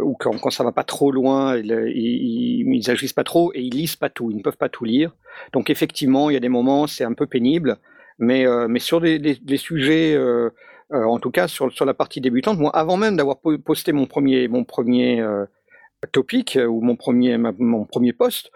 ou quand ça va pas trop loin, ils agissent pas trop et ils lisent pas tout, ils ne peuvent pas tout lire. Donc effectivement, il y a des moments, c'est un peu pénible, mais sur des sujets... en tout cas, sur la partie débutante, moi, avant même d'avoir posté mon premier topic ou mon premier post,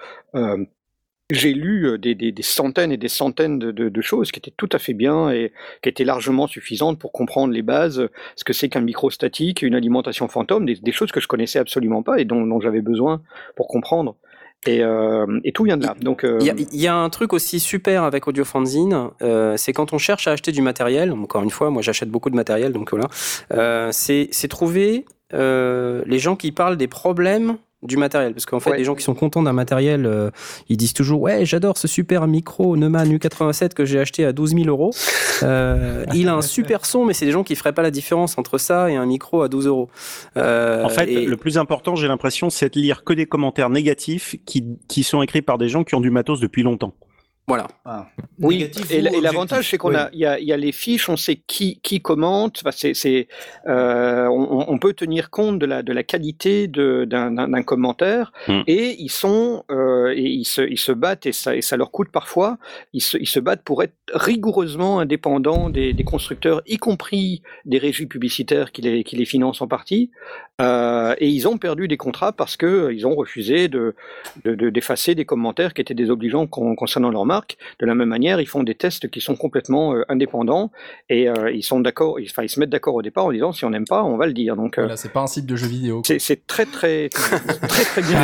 j'ai lu des centaines et des centaines de choses qui étaient tout à fait bien et qui étaient largement suffisantes pour comprendre les bases, ce que c'est qu'un micro statique, une alimentation fantôme, des choses que je connaissais absolument pas et dont j'avais besoin pour comprendre. Et tout vient de là. Donc, il y a un truc aussi super avec AudioFanzine, c'est quand on cherche à acheter du matériel. Encore une fois, moi j'achète beaucoup de matériel, donc voilà. C'est trouver les gens qui parlent des problèmes du matériel, parce qu'en fait, les gens qui sont contents d'un matériel, ils disent toujours ouais, j'adore ce super micro Neumann U87 que j'ai acheté à 12 000 €. Il a un super son, mais c'est des gens qui feraient pas la différence entre ça et un micro à 12 €. En fait, le plus important, j'ai l'impression, c'est de lire que des commentaires négatifs qui sont écrits par des gens qui ont du matos depuis longtemps. Voilà. Ah. Oui. Négatif et l'avantage, c'est qu'on il y a les fiches, on sait qui commente. Enfin, on peut tenir compte de la qualité d'un commentaire. Et ils sont et ils se battent et ça leur coûte parfois. Ils se battent pour être rigoureusement indépendants des constructeurs, y compris des régies publicitaires qui les financent en partie. Et ils ont perdu des contrats parce que ils ont refusé d'effacer des commentaires qui étaient désobligeants concernant leur marque. De la même manière, ils font des tests qui sont complètement indépendants et ils sont d'accord. Ils se mettent d'accord au départ en disant si on n'aime pas, on va le dire. Donc voilà, c'est pas un site de jeux vidéo. C'est très très très très bien.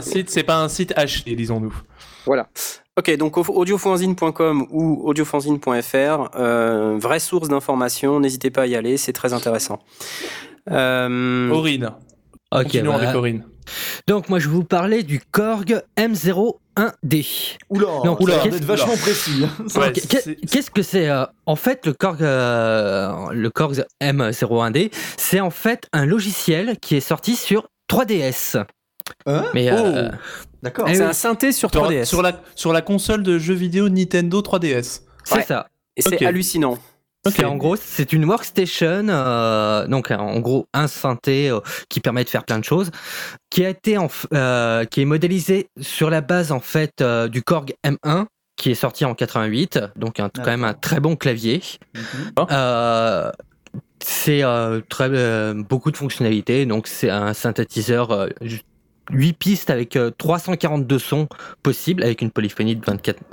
C'est pas un site acheté, disons-nous. Voilà. Ok, donc audiofanzine.com ou audiofanzine.fr, vraie source d'information. N'hésitez pas à y aller, c'est très intéressant. Aurine. Ok, continuons avec Aurine. Donc moi je vous parlais du Korg M01D. Oula, vous êtes vachement précis. Ouais, qu'est-ce que c'est en fait le Korg M01D, c'est en fait un logiciel qui est sorti sur 3DS. Hein? Mais d'accord, c'est un synthé sur 3DS. Sur la console de jeux vidéo Nintendo 3DS. C'est ça. Et c'est hallucinant. Okay. En gros, c'est une workstation, donc en gros un synthé qui permet de faire plein de choses, qui est modélisé sur la base en fait du Korg M1 qui est sorti en 88, donc quand même un très bon clavier. Mm-hmm. C'est beaucoup de fonctionnalités, donc c'est un synthétiseur 8 pistes avec 342 sons possibles, avec une polyphonie de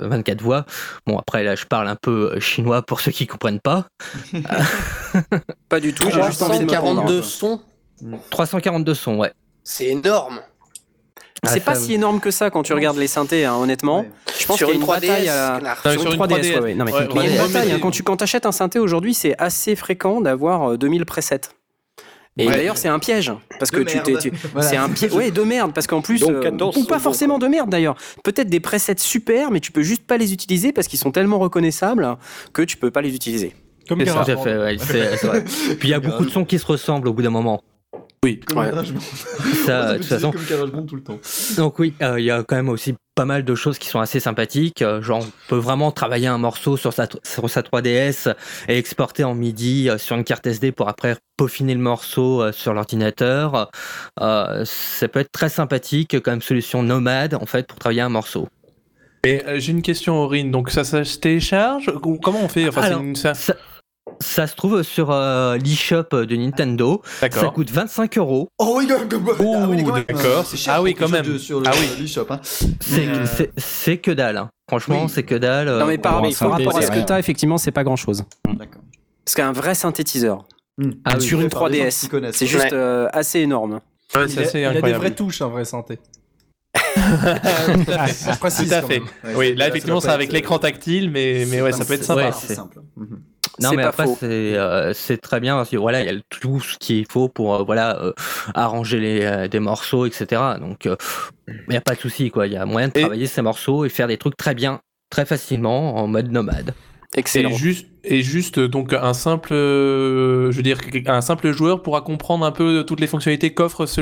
24 voix. Bon, après, là, je parle un peu chinois pour ceux qui ne comprennent pas. Pas du tout, j'ai juste envie de me prendre. 342 sons ? 342 sons, ouais. C'est énorme. C'est pas si énorme que ça quand tu regardes les synthés, hein, honnêtement. Ouais. Je pense qu'il y a une bataille sur une 3DS. Ouais. Non, mais il y a une bataille. Quand tu achètes un synthé aujourd'hui, c'est assez fréquent d'avoir 2000 presets. Et d'ailleurs, c'est un piège parce que voilà. C'est un piège de merde parce qu'en plus ou pas forcément de merde d'ailleurs. Peut-être des presets super mais tu peux juste pas les utiliser parce qu'ils sont tellement reconnaissables que tu peux pas les utiliser. Comme ça, j'ai fait, c'est vrai. Puis il y a beaucoup de sons qui se ressemblent au bout d'un moment. Oui, ça de toute façon comme GarageBand tout le temps. Donc oui, il y a quand même aussi pas mal de choses qui sont assez sympathiques, genre on peut vraiment travailler un morceau sur sa 3DS et exporter en MIDI sur une carte SD pour après peaufiner le morceau sur l'ordinateur. Ça peut être très sympathique comme solution nomade en fait pour travailler un morceau. Et j'ai une question Aurine, donc ça se télécharge ou comment on fait, enfin, alors, c'est une... ça ça se trouve sur l'eShop de Nintendo. D'accord. Ça coûte 25€. Oh oui, d'accord. Ah oui, quand même. Sur l'eShop, hein. C'est que dalle. Hein. Franchement, oui. C'est que dalle. Non, mais par rapport à ce que t'as, effectivement, c'est pas grand chose. D'accord. Parce qu'un vrai synthétiseur sur une 3DS, c'est juste assez énorme. Ouais, il a des vraies touches, un vrai synthé. Je précise, tout à fait. Ouais, oui, là effectivement, c'est avec l'écran tactile, mais ouais, ça peut être sympa. Ouais, c'est simple. Non, mais après, c'est très bien. Voilà, il y a tout ce qu'il faut pour arranger des morceaux, etc. Donc, il n'y a pas de souci, quoi. Il y a moyen de travailler ces morceaux et faire des trucs très bien, très facilement, en mode nomade. Excellent. Et juste donc un simple joueur pourra comprendre un peu toutes les fonctionnalités qu'offre ce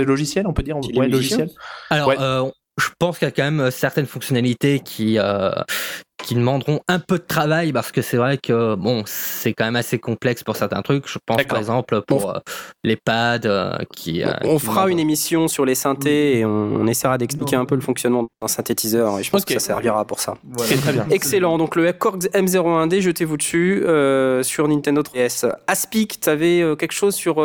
logiciel, on peut dire. Ouais, logiciel. Alors je pense qu'il y a quand même certaines fonctionnalités qui demanderont un peu de travail, parce que c'est vrai que c'est quand même assez complexe pour certains trucs. Je pense par exemple pour les pads on fera une émission sur les synthés et on essaiera d'expliquer un peu le fonctionnement d'un synthétiseur, et je pense que ça servira pour ça. Voilà. Très bien. Excellent. Donc le Korg M01D, jetez-vous dessus sur Nintendo 3DS. Aspic, tu avais quelque chose sur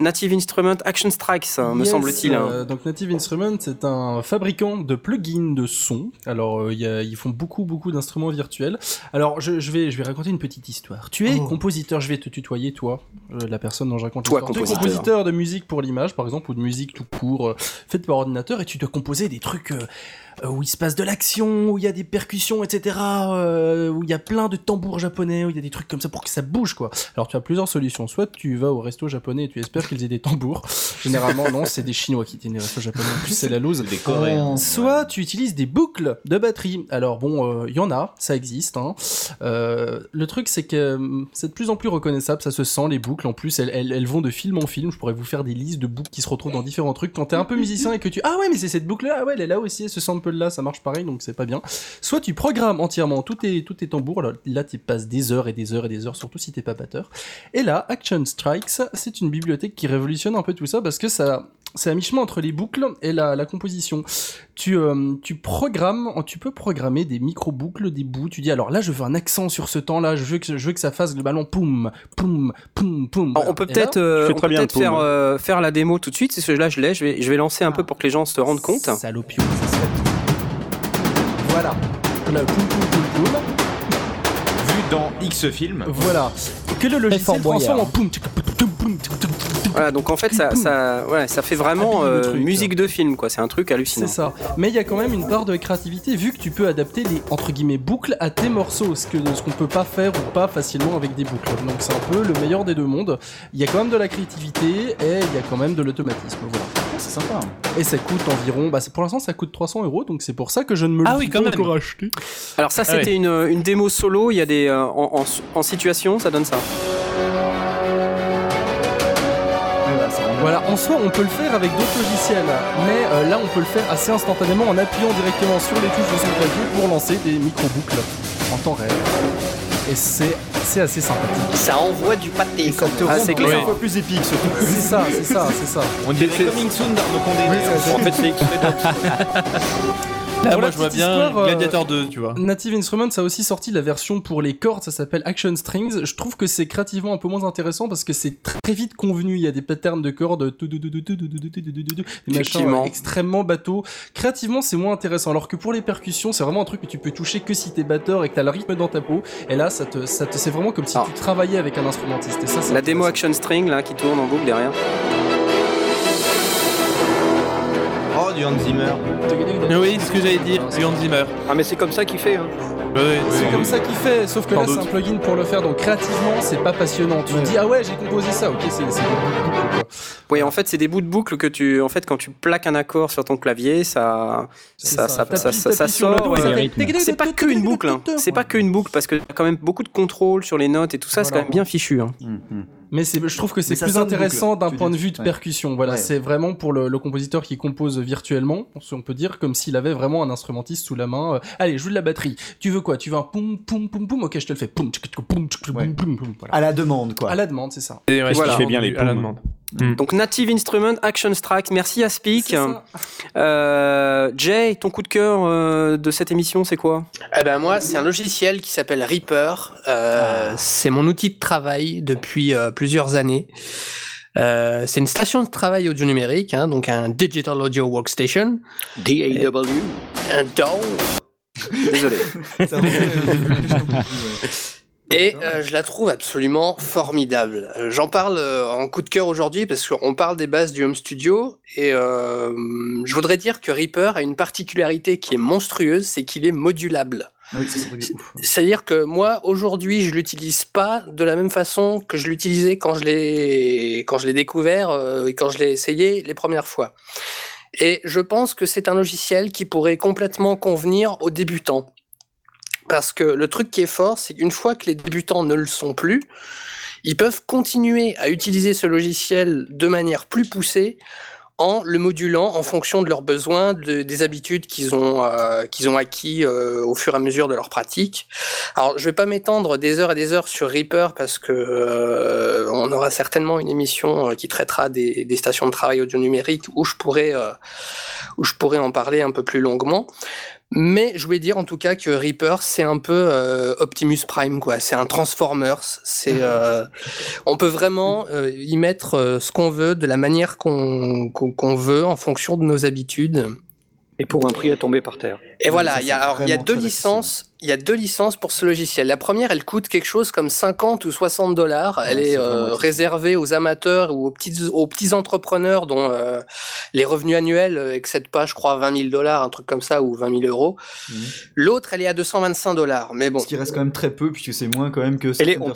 Native Instruments, Action Strikes, me semble-t-il. Donc Native Instruments, c'est un fabricant de plugins de son. Alors ils font beaucoup d'instruments virtuel. Alors, je vais raconter une petite histoire. Tu es compositeur, je vais te tutoyer, toi, la personne dont je raconte l'histoire. Tu es compositeur de musique pour l'image, par exemple, ou de musique tout court, faite par ordinateur, et tu dois composer des trucs où il se passe de l'action, où il y a des percussions, etc., où il y a plein de tambours japonais, où il y a des trucs comme ça pour que ça bouge, quoi. Alors, tu as plusieurs solutions. Soit tu vas au resto japonais et tu espères qu'ils aient des tambours. Généralement, non, c'est des Chinois qui tiennent les restos japonais. En plus, c'est la loose. Des Coréens. Soit tu utilises des boucles de batterie. Alors, il y en a. Ça existe. Hein. Le truc, c'est que c'est de plus en plus reconnaissable. Ça se sent, les boucles. En plus, elles vont de film en film. Je pourrais vous faire des listes de boucles qui se retrouvent dans différents trucs. Quand t'es un peu musicien et que tu... Ah ouais, mais c'est cette boucle-là. Ah ouais, elle est là aussi. Elle se sent un peu là. Ça marche pareil, donc c'est pas bien. Soit tu programmes entièrement tous tes tambours. Alors, là, tu passes des heures et des heures et des heures, surtout si t'es pas batteur. Et là, Action Strikes, c'est une bibliothèque qui révolutionne un peu tout ça, parce que ça... C'est à mi-chemin entre les boucles et la composition. Tu peux programmer des micro-boucles, des bouts. Tu dis, alors là, je veux un accent sur ce temps-là. Je veux que ça fasse le ballon poum, poum, poum, poum. Alors, on peut peut-être faire la démo tout de suite. C'est là, je l'ai. Je vais lancer un peu pour que les gens se rendent compte. Salopio. Voilà. Là, poum, poum, poum, poum. Vu dans X film. Voilà. Que le logiciel transforme en poum. Voilà, donc en fait ça fait vraiment musique de film, quoi. C'est un truc hallucinant. C'est ça. Mais il y a quand même une part de créativité, vu que tu peux adapter les entre guillemets boucles à tes morceaux, ce qu'on peut pas faire ou pas facilement avec des boucles. Donc c'est un peu le meilleur des deux mondes. Il y a quand même de la créativité et il y a quand même de l'automatisme. Voilà. C'est sympa. Et ça coûte environ, pour l'instant ça coûte 300€, donc c'est pour ça que je ne me le suis pas encore acheté. Alors ça c'était une démo solo. Il y a des en situation, ça donne ça. Voilà, en soi, on peut le faire avec d'autres logiciels, mais là, on peut le faire assez instantanément en appuyant directement sur les touches de son clavier pour lancer des micro-boucles en temps réel. Et c'est assez sympathique. Ça envoie du pâté. Ça te rend un peu plus épique, ce truc. C'est ça. On dirait Coming Soon d'Arnaud Condé. En fait, c'est Là, moi je vois bien Gladiator 2, tu vois. Native Instruments a aussi sorti la version pour les cordes, ça s'appelle Action Strings. Je trouve que c'est créativement un peu moins intéressant parce que c'est très vite convenu. Il y a des patterns de cordes, des machins extrêmement bateaux. Créativement, c'est moins intéressant. Alors que pour les percussions, c'est vraiment un truc que tu peux toucher que si t'es batteur et que t'as le rythme dans ta peau. Et là, ça te c'est vraiment comme si tu travaillais avec un instrumentiste. Et ça, c'est la démo Action String là qui tourne en boucle derrière. Oh, du Hans Zimmer. Oui, c'est ce que j'allais dire, du Hans Zimmer. Ah, mais c'est comme ça qu'il fait, hein. Ça qu'il fait, sauf que là, c'est un plugin pour le faire, donc créativement, c'est pas passionnant. Tu te dis, ah ouais, j'ai composé ça, ok, c'est des bouts de boucle. Oui, en fait, c'est des bouts de boucle que en fait, quand tu plaques un accord sur ton clavier, ça sort. C'est pas qu'une boucle, hein. C'est pas qu'une boucle, parce que t'as quand même beaucoup de contrôle sur les notes et tout ça, c'est quand même bien fichu, hein. Mais je trouve que c'est plus intéressant d'un point de vue de percussion. Voilà, c'est vraiment pour le compositeur qui compose virtuellement. On peut dire comme s'il avait vraiment un instrumentiste sous la main. Allez, joue de la batterie. Tu veux quoi? Tu veux un poum, poum, poum, poum? Ok, je te le fais. Poum, tchik, poum, tchik, poum, poum, poum. Voilà. À la demande, quoi. À la demande, c'est ça. Et ouais, voilà, je fais bien les poum. À la demande. Donc, Native Instruments, Action Strikes. Merci Aspic. Jay, ton coup de cœur de cette émission, c'est quoi? Eh ben moi, c'est un logiciel qui s'appelle Reaper. C'est mon outil de travail depuis plusieurs années. C'est une station de travail audio numérique, hein, donc un Digital Audio Workstation. DAW. Un DAW. Désolé. Et je la trouve absolument formidable. J'en parle en coup de cœur aujourd'hui parce qu'on parle des bases du home studio et je voudrais dire que Reaper a une particularité qui est monstrueuse, c'est qu'il est modulable. Oui, c'est-à-dire que moi, aujourd'hui, je l'utilise pas de la même façon que je l'utilisais quand je l'ai découvert et quand je l'ai essayé les premières fois. Et je pense que c'est un logiciel qui pourrait complètement convenir aux débutants. Parce que le truc qui est fort, c'est qu'une fois que les débutants ne le sont plus, ils peuvent continuer à utiliser ce logiciel de manière plus poussée en le modulant en fonction de leurs besoins, des habitudes qu'ils ont acquis au fur et à mesure de leur pratique. Alors, je vais pas m'étendre des heures sur Reaper parce que on aura certainement une émission qui traitera des stations de travail audio numérique où je pourrais en parler un peu plus longuement. Mais je voulais dire en tout cas que Reaper, c'est un peu Optimus Prime, quoi. C'est un Transformers. On peut vraiment y mettre ce qu'on veut, de la manière qu'on veut, en fonction de nos habitudes. Et pour un prix à tomber par terre. Et voilà, il y a deux licences pour ce logiciel. La première, elle coûte quelque chose comme $50 ou $60. Elle est réservée aux amateurs ou aux petits entrepreneurs dont les revenus annuels excèdent pas, je crois, $20,000, un truc comme ça, ou €20,000. Mmh. L'autre, elle est à $225. Mais bon. Ce qui reste quand même très peu, puisque c'est moins quand même que.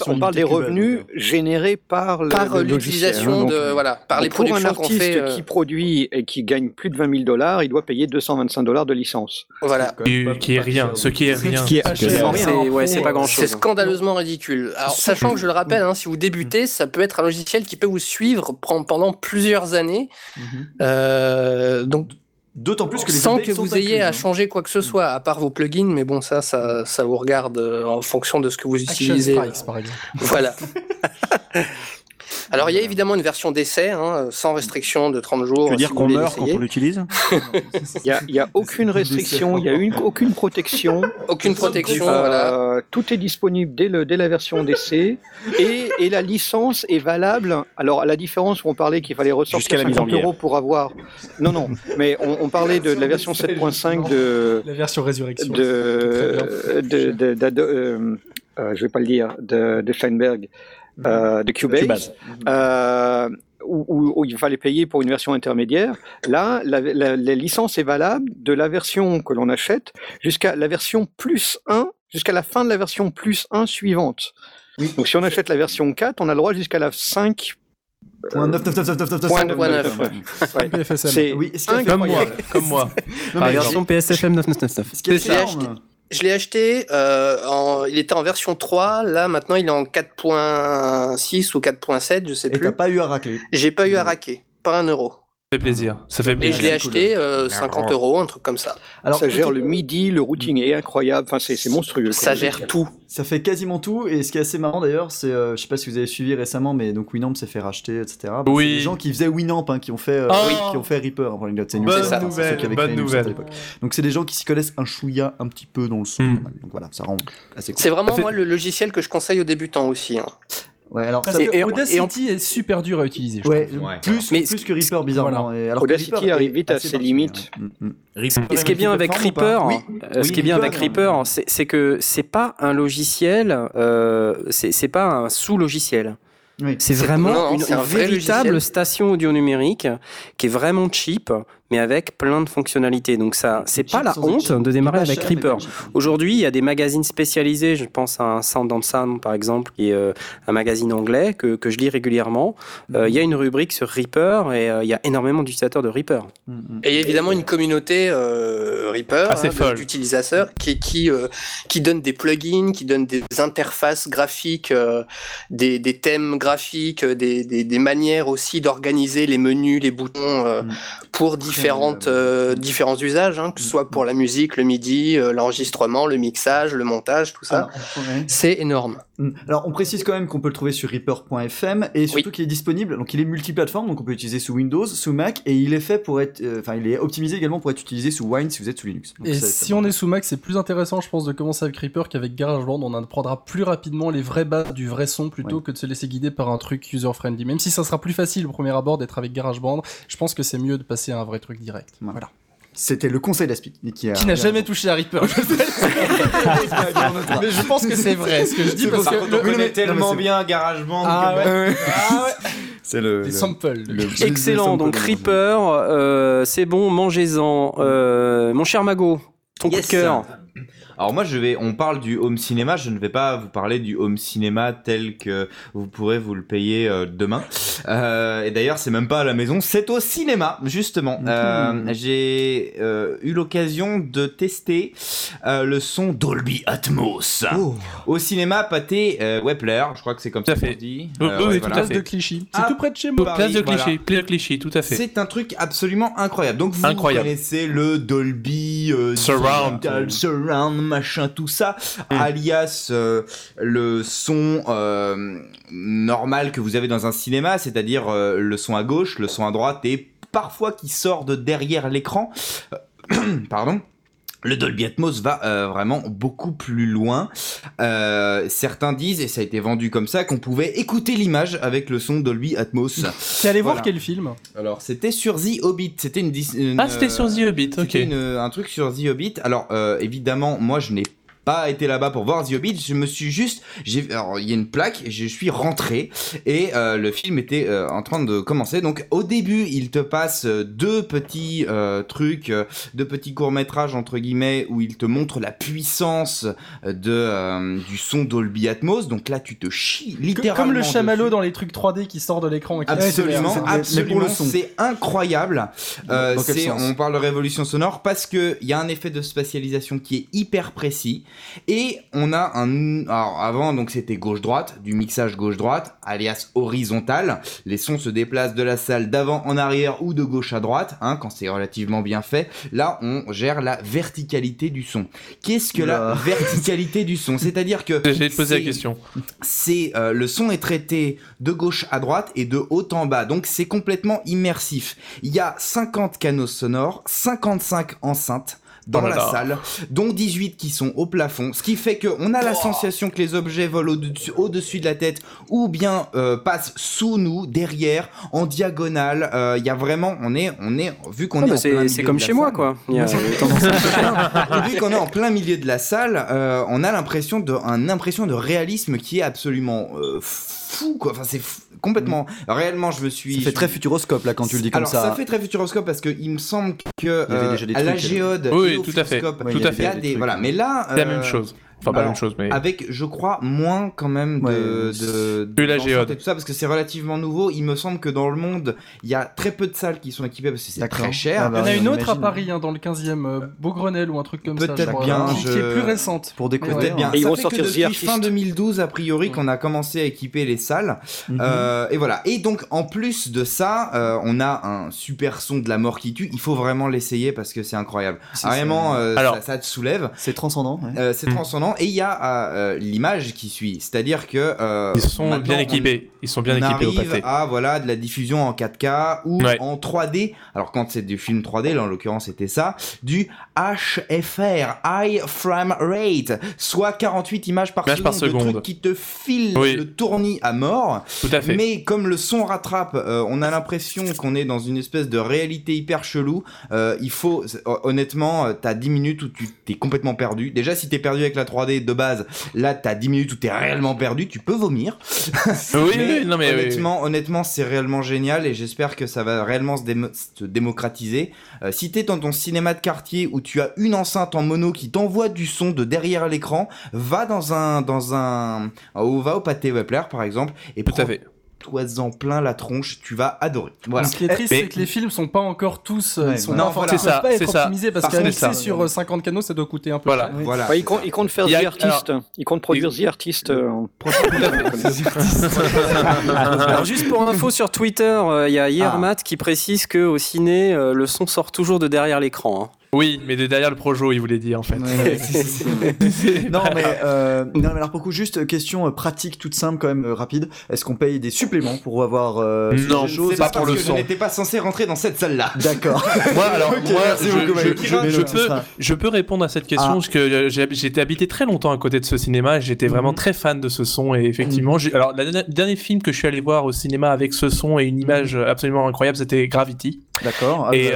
On parle des revenus générés par l'utilisation de. Par les productions qu'on fait. Pour un artiste qui produit et qui gagne plus de $20,000, il doit payer $225 de licence. Voilà. Qui est rien. Ce qui est rien. C'est pas grand chose. C'est scandaleusement ridicule. Alors, sachant que je le rappelle, hein, si vous débutez, ça peut être un logiciel qui peut vous suivre pendant plusieurs années. Donc, d'autant plus que sans que vous ayez à changer quoi que ce soit, à part vos plugins, mais bon, ça vous regarde en fonction de ce que vous utilisez. Action Strikes, par exemple. Voilà. Alors, il y a évidemment une version d'essai, hein, sans restriction de 30 jours. Tu veux dire qu'on meurt quand on l'utilise? Il n'y a aucune restriction, il n'y a aucune protection. Aucune protection, voilà. Tout est disponible dès la version d'essai. Et la licence est valable. Alors, à la différence où on parlait qu'il fallait ressortir €50 pour avoir... Non, mais on parlait de la version 7.5 de... La version résurrection. Je ne vais pas le dire, de Steinberg. De Cubase. Où il fallait payer pour une version intermédiaire. Là, la licence est valable de la version que l'on achète jusqu'à la version +1, jusqu'à la fin de la version +1 suivante. Oui. Donc si on achète la version 4, on a le droit jusqu'à la 5. .999. Comme moi. La version PSFM 999. Ce qui est énorme. Je l'ai acheté, il était en version 3, là maintenant il est en 4.6 ou 4.7, je sais plus. Et t'as pas eu à racler? J'ai pas eu à racler, pas €1. Ça fait plaisir. Et je l'ai acheté €50, un truc comme ça. Alors, ça gère le MIDI, le routing est incroyable, enfin, c'est monstrueux. Ça gère tout. Ça fait quasiment tout, et ce qui est assez marrant d'ailleurs, c'est, je sais pas si vous avez suivi récemment, mais donc Winamp s'est fait racheter, etc. Oui. C'est des gens qui faisaient Winamp, hein, qui ont fait Reaper. Hein, bonne nouvelle. Donc c'est des gens qui s'y connaissent un chouïa un petit peu dans le son. Donc voilà, ça rend assez cool. C'est vraiment moi le logiciel que je conseille aux débutants aussi. Hein. Ouais, alors Audacity est super dur à utiliser. Plus que Reaper, bizarrement. Voilà. Alors Audacity arrive vite à ses limites. Ce qui est bien avec Reaper, c'est que c'est pas un logiciel, c'est pas un sous-logiciel. Oui. C'est vraiment une véritable station audio numérique qui est vraiment cheap, mais avec plein de fonctionnalités. Donc ça, c'est pas la honte de démarrer avec Reaper. Aujourd'hui, il y a des magazines spécialisés. Je pense à un Sound & Sound, par exemple, qui est un magazine anglais que je lis régulièrement. Il y a une rubrique sur Reaper et il y a énormément d'utilisateurs de Reaper. Et il y a évidemment une communauté Reaper d'utilisateurs qui donne des plugins, qui donne des interfaces graphiques, des thèmes graphiques, des manières aussi d'organiser les menus, les boutons pour différents différents usages, hein, que ce soit pour la musique, le MIDI, l'enregistrement, le mixage, le montage, tout ça. C'est énorme. Alors, on précise quand même qu'on peut le trouver sur Reaper.fm et surtout qu'il est disponible. Donc, il est multiplateforme, donc on peut l'utiliser sous Windows, sous Mac, et il est fait pour être, enfin, il est optimisé également pour être utilisé sous Wine si vous êtes sous Linux. Donc, et ça, si on est sous Mac, c'est plus intéressant, je pense, de commencer avec Reaper qu'avec GarageBand. On apprendra plus rapidement les vraies bases du vrai son plutôt que de se laisser guider par un truc user-friendly. Même si ça sera plus facile au premier abord d'être avec GarageBand, je pense que c'est mieux de passer à un vrai truc direct. Voilà. C'était le conseil d'Aspic qui n'a jamais touché à Reaper. Mais je pense que c'est vrai ce que je dis, parce que on connaît tellement bien GarageBand. C'est le sample. Excellent. Donc Reaper, c'est bon, mangez-en. Mon cher Mago, ton coup de cœur. Alors moi on parle du home cinéma, je ne vais pas vous parler du home cinéma tel que vous pourrez vous le payer demain. Et d'ailleurs c'est même pas à la maison, c'est au cinéma justement. J'ai eu l'occasion de tester le son Dolby Atmos au cinéma Pathé Wepler, je crois que c'est comme ça qu'on dit. Place de Clichy, c'est tout près de chez moi. Place de Clichy, tout à fait. C'est un truc absolument incroyable. Donc vous connaissez le Dolby Surround machin tout ça, alias le son normal que vous avez dans un cinéma, c'est-à-dire le son à gauche, le son à droite et parfois qui sort de derrière l'écran. Pardon. Le Dolby Atmos va vraiment beaucoup plus loin. Certains disent, et ça a été vendu comme ça, qu'on pouvait écouter l'image avec le son Dolby Atmos. T'es allé voir quel film ? Alors, c'était sur The Hobbit. C'était c'était sur The Hobbit, ok. C'était un truc sur The Hobbit. Alors, évidemment, moi, je n'ai pas été là-bas pour voir The Hobbit. Je me suis juste... il y a une plaque, je suis rentré et le film était en train de commencer. Donc au début, il te passe deux petits trucs, deux petits courts-métrages entre guillemets, où il te montre la puissance du son Dolby Atmos. Donc là, tu te chies littéralement. Comme le chamallow dans les trucs 3D qui sort de l'écran. Absolument, absolument. C'est incroyable. On parle de révolution sonore parce qu'il y a un effet de spatialisation qui est hyper précis. Et on a alors avant, donc c'était gauche-droite, du mixage gauche-droite, alias horizontal. Les sons se déplacent de la salle d'avant en arrière ou de gauche à droite, hein, quand c'est relativement bien fait. Là, on gère la verticalité du son. Qu'est-ce que la verticalité du son ? C'est-à-dire que... J'ai posé la question. Le son est traité de gauche à droite et de haut en bas. Donc, c'est complètement immersif. Il y a 50 canaux sonores, 55 enceintes dans la salle, dont 18 qui sont au plafond, ce qui fait qu'on a la sensation que les objets volent au-dessus de la tête ou bien passent sous nous, derrière, en diagonale. Il y a vraiment, on est vu qu'on est en plein milieu, c'est comme chez moi quoi. Vu qu'on est en plein milieu de la salle, on a l'impression de réalisme qui est absolument fou quoi. Enfin c'est complètement réellement ça fait très futuroscope là quand tu le dis comme ça. Alors ça fait très futuroscope parce que il me semble que à la géode tout à fait. Voilà, mais là c'est la même chose. Enfin, pas la même chose, mais. Avec, je crois, moins quand même de la géode. Et tout ça, parce que c'est relativement nouveau. Il me semble que dans le monde, il y a très peu de salles qui sont équipées parce que c'est très cher. Il y en a une autre à Paris, hein, dans le 15e, Beaugrenelle ou un truc comme ça. Peut-être bien. Qui est plus récente. Pour découvrir. Peut-être bien. Et ça fait que depuis fin 2012, a priori, qu'on a commencé à équiper les salles. Et voilà. Et donc, en plus de ça, on a un super son de la mort qui tue. Il faut vraiment l'essayer parce que c'est incroyable. Vraiment, ça te soulève. C'est transcendant. C'est transcendant. Et il y a l'image qui suit, c'est-à-dire que ils sont bien équipés au Pathé. De la diffusion en 4K ou en 3D. Alors quand c'est du film 3D, là en l'occurrence c'était ça, du HFR, High Frame Rate, soit 48 images par seconde. Le truc qui te file le tournis à mort. Tout à fait. Mais comme le son rattrape, on a l'impression qu'on est dans une espèce de réalité hyper chelou. Il faut honnêtement, t'as 10 minutes où tu t'es complètement perdu. Déjà si t'es perdu avec la 3D de base, là t'as 10 minutes où t'es réellement perdu, tu peux vomir. Honnêtement, c'est réellement génial et j'espère que ça va réellement se démocratiser. Si t'es dans ton cinéma de quartier où tu as une enceinte en mono qui t'envoie du son de derrière l'écran, va au Pathé Wepler par exemple et toi-en plein la tronche, tu vas adorer. Voilà. Ce qui est triste, c'est que les films sont pas encore tous, ils sont pas encore optimisés parce qu'à mixer sur 50 canaux, ça doit coûter un peu. Voilà. Ouais. Voilà. Bah, ils comptent faire The Artist, ils comptent produire The Artist. Alors juste pour info sur Twitter, il y a Yermat qui précise que au ciné, le son sort toujours de derrière l'écran. Hein. Oui, mais de derrière le projo, il voulait dire en fait. Non, mais alors pour coup, juste question pratique, toute simple quand même, rapide. Est-ce qu'on paye des suppléments pour avoir non, ce chose, c'est pas pour le son. Je n'étais pas censé rentrer dans cette salle-là. D'accord. Je peux répondre à cette question parce que j'étais habité très longtemps à côté de ce cinéma. Et j'étais vraiment très fan de ce son et effectivement, alors le dernier film que je suis allé voir au cinéma avec ce son et une image absolument incroyable, c'était Gravity. D'accord. Ah, et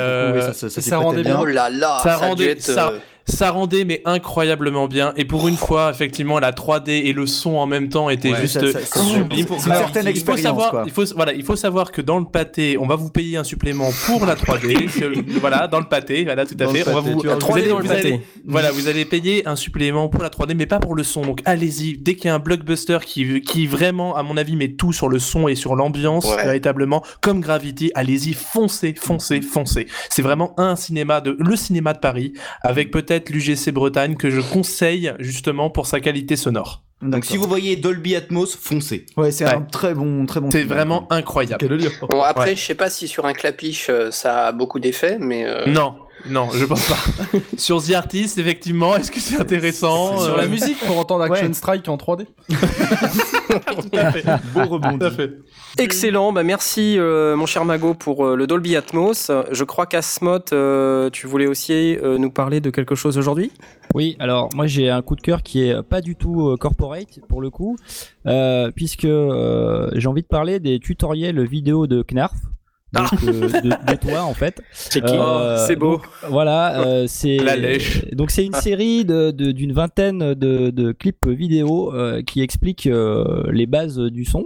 ça rendait bien. Oh là là, ça rendait mais incroyablement bien. Et pour une fois, effectivement, la 3D et le son en même temps étaient juste sublime. C'est une certaine expérience. Il faut savoir que dans le pâté, on va vous payer un supplément pour la 3D. Voilà, dans le pâté, voilà, tout à fait. Vous allez payer un supplément pour la 3D, mais pas pour le son. Donc allez-y. Dès qu'il y a un blockbuster qui vraiment, à mon avis, met tout sur le son et sur l'ambiance véritablement, comme Gravity, allez-y, foncez. C'est vraiment le cinéma de Paris avec peut-être l'UGC Bretagne que je conseille justement pour sa qualité sonore. D'accord. Donc si vous voyez Dolby Atmos, foncez. Ouais, c'est un très bon. C'est vraiment incroyable. Bon, après, je sais pas si sur un clapiche ça a beaucoup d'effets, mais Non, je pense pas. Sur The Artist, effectivement, est-ce que c'est intéressant sur la musique pour entendre Action Strike en 3D. Tout à fait. Beau rebond. Excellent. Bah merci mon cher Mago pour le Dolby Atmos. Je crois qu'Asmoth, tu voulais aussi nous parler de quelque chose aujourd'hui. Oui. Alors moi j'ai un coup de cœur qui est pas du tout corporate pour le coup, puisque j'ai envie de parler des tutoriels vidéo de Knarf. Donc, de toi en fait. C'est beau. Donc, voilà, c'est la lèche. Donc c'est une série d'une vingtaine de clips vidéo qui expliquent les bases du son.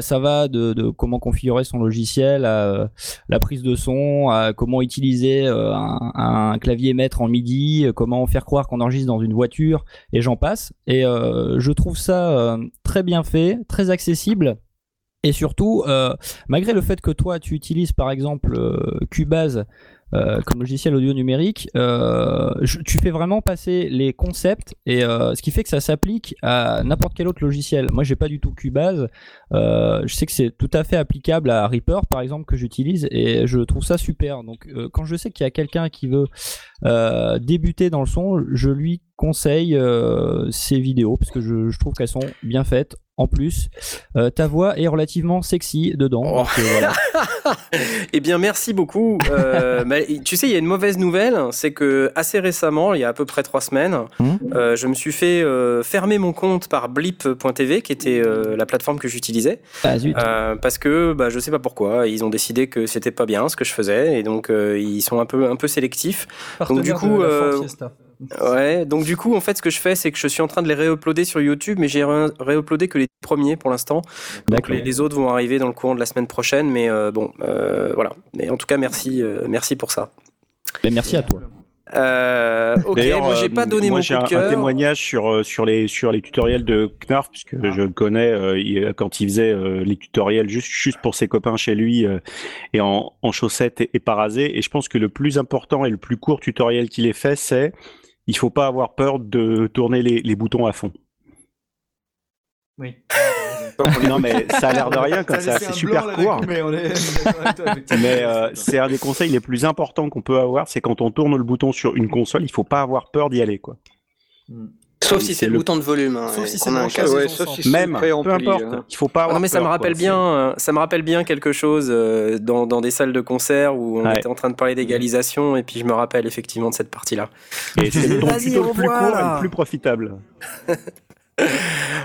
Ça va de comment configurer son logiciel à la prise de son, à comment utiliser un clavier maître en MIDI, comment faire croire qu'on enregistre dans une voiture, et j'en passe. Et je trouve ça très bien fait, très accessible. Et surtout, malgré le fait que toi tu utilises par exemple Cubase comme logiciel audio numérique, tu fais vraiment passer les concepts et ce qui fait que ça s'applique à n'importe quel autre logiciel. Moi j'ai pas du tout Cubase, je sais que c'est tout à fait applicable à Reaper par exemple que j'utilise et je trouve ça super. Donc quand je sais qu'il y a quelqu'un qui veut débuter dans le son, je lui conseille ces vidéos parce que je trouve qu'elles sont bien faites. En plus, ta voix est relativement sexy dedans. Donc, voilà. Eh bien, merci beaucoup. Tu sais, il y a une mauvaise nouvelle, c'est que assez récemment, il y a à peu près 3 semaines, je me suis fait fermer mon compte par blip.tv, qui était la plateforme que j'utilisais, parce que je sais pas pourquoi, ils ont décidé que c'était pas bien ce que je faisais, et donc ils sont un peu sélectifs. Donc du coup. Ouais, donc du coup en fait ce que je fais c'est que je suis en train de les réuploader sur YouTube, mais j'ai réuploadé que les premiers pour l'instant. Donc les autres vont arriver dans le courant de la semaine prochaine, mais voilà. Mais en tout cas merci pour ça. Ben, merci à toi. Ok, moi j'ai pas donné mon coup de cœur. Un témoignage sur les tutoriels de Knarf, puisque je le connais quand il faisait les tutoriels juste pour ses copains chez lui et en chaussettes et pas rasé. Et je pense que le plus important et le plus court tutoriel qu'il ait fait, c'est il faut pas avoir peur de tourner les boutons à fond. Oui. Non mais ça a l'air de rien comme ça, c'est super court. Mais c'est un des conseils les plus importants qu'on peut avoir, c'est quand on tourne le bouton sur une console, il faut pas avoir peur d'y aller quoi. Sauf si c'est le bouton de volume. Sauf si c'est un cas, sauf si même, peu importe. Il faut pas avoir non mais ça peur, me rappelle quoi, bien, ça me rappelle bien quelque chose dans des salles de concert où on était en train de parler d'égalisation et puis je me rappelle effectivement de cette partie-là. Et c'est le tuto le plus court et le plus profitable.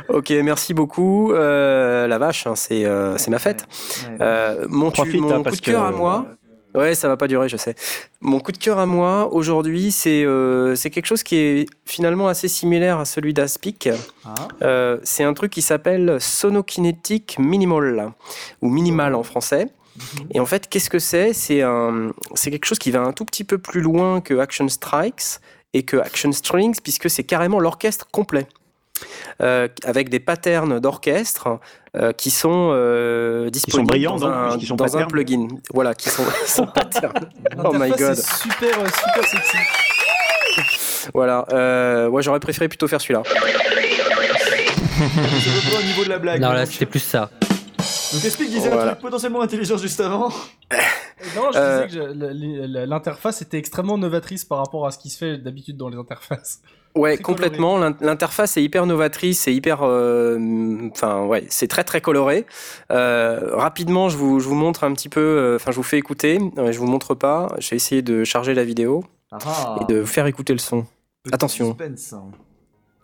Ok, merci beaucoup. La vache, c'est ma fête. Mon coup de cœur à moi. Ouais, ça va pas durer, je sais. Mon coup de cœur à moi aujourd'hui, c'est quelque chose qui est finalement assez similaire à celui d'Aspic. C'est un truc qui s'appelle Sonokinetic Minimal ou Minimal en français. Et en fait, qu'est-ce que c'est ? C'est quelque chose qui va un tout petit peu plus loin que Action Strikes et que Action Strings puisque c'est carrément l'orchestre complet. avec des patterns d'orchestre qui sont disponibles dans un plugin. Voilà, qui sont patterns. Oh my god. C'est super sexy. Voilà, ouais, j'aurais préféré plutôt faire celui-là. C'est pas au niveau de la blague. Non, là, c'était plus ça. Donc, Aspic disait un truc potentiellement intelligent juste avant. Non, je disais que l'interface était extrêmement novatrice par rapport à ce qui se fait d'habitude dans les interfaces. Ouais, complètement. Coloré. L'interface est hyper novatrice, c'est hyper, c'est très très coloré. Rapidement, je vous montre un petit peu, je vous fais écouter. Je vous montre pas. J'ai essayé de charger la vidéo et de vous faire écouter le son. Petit attention. Suspense.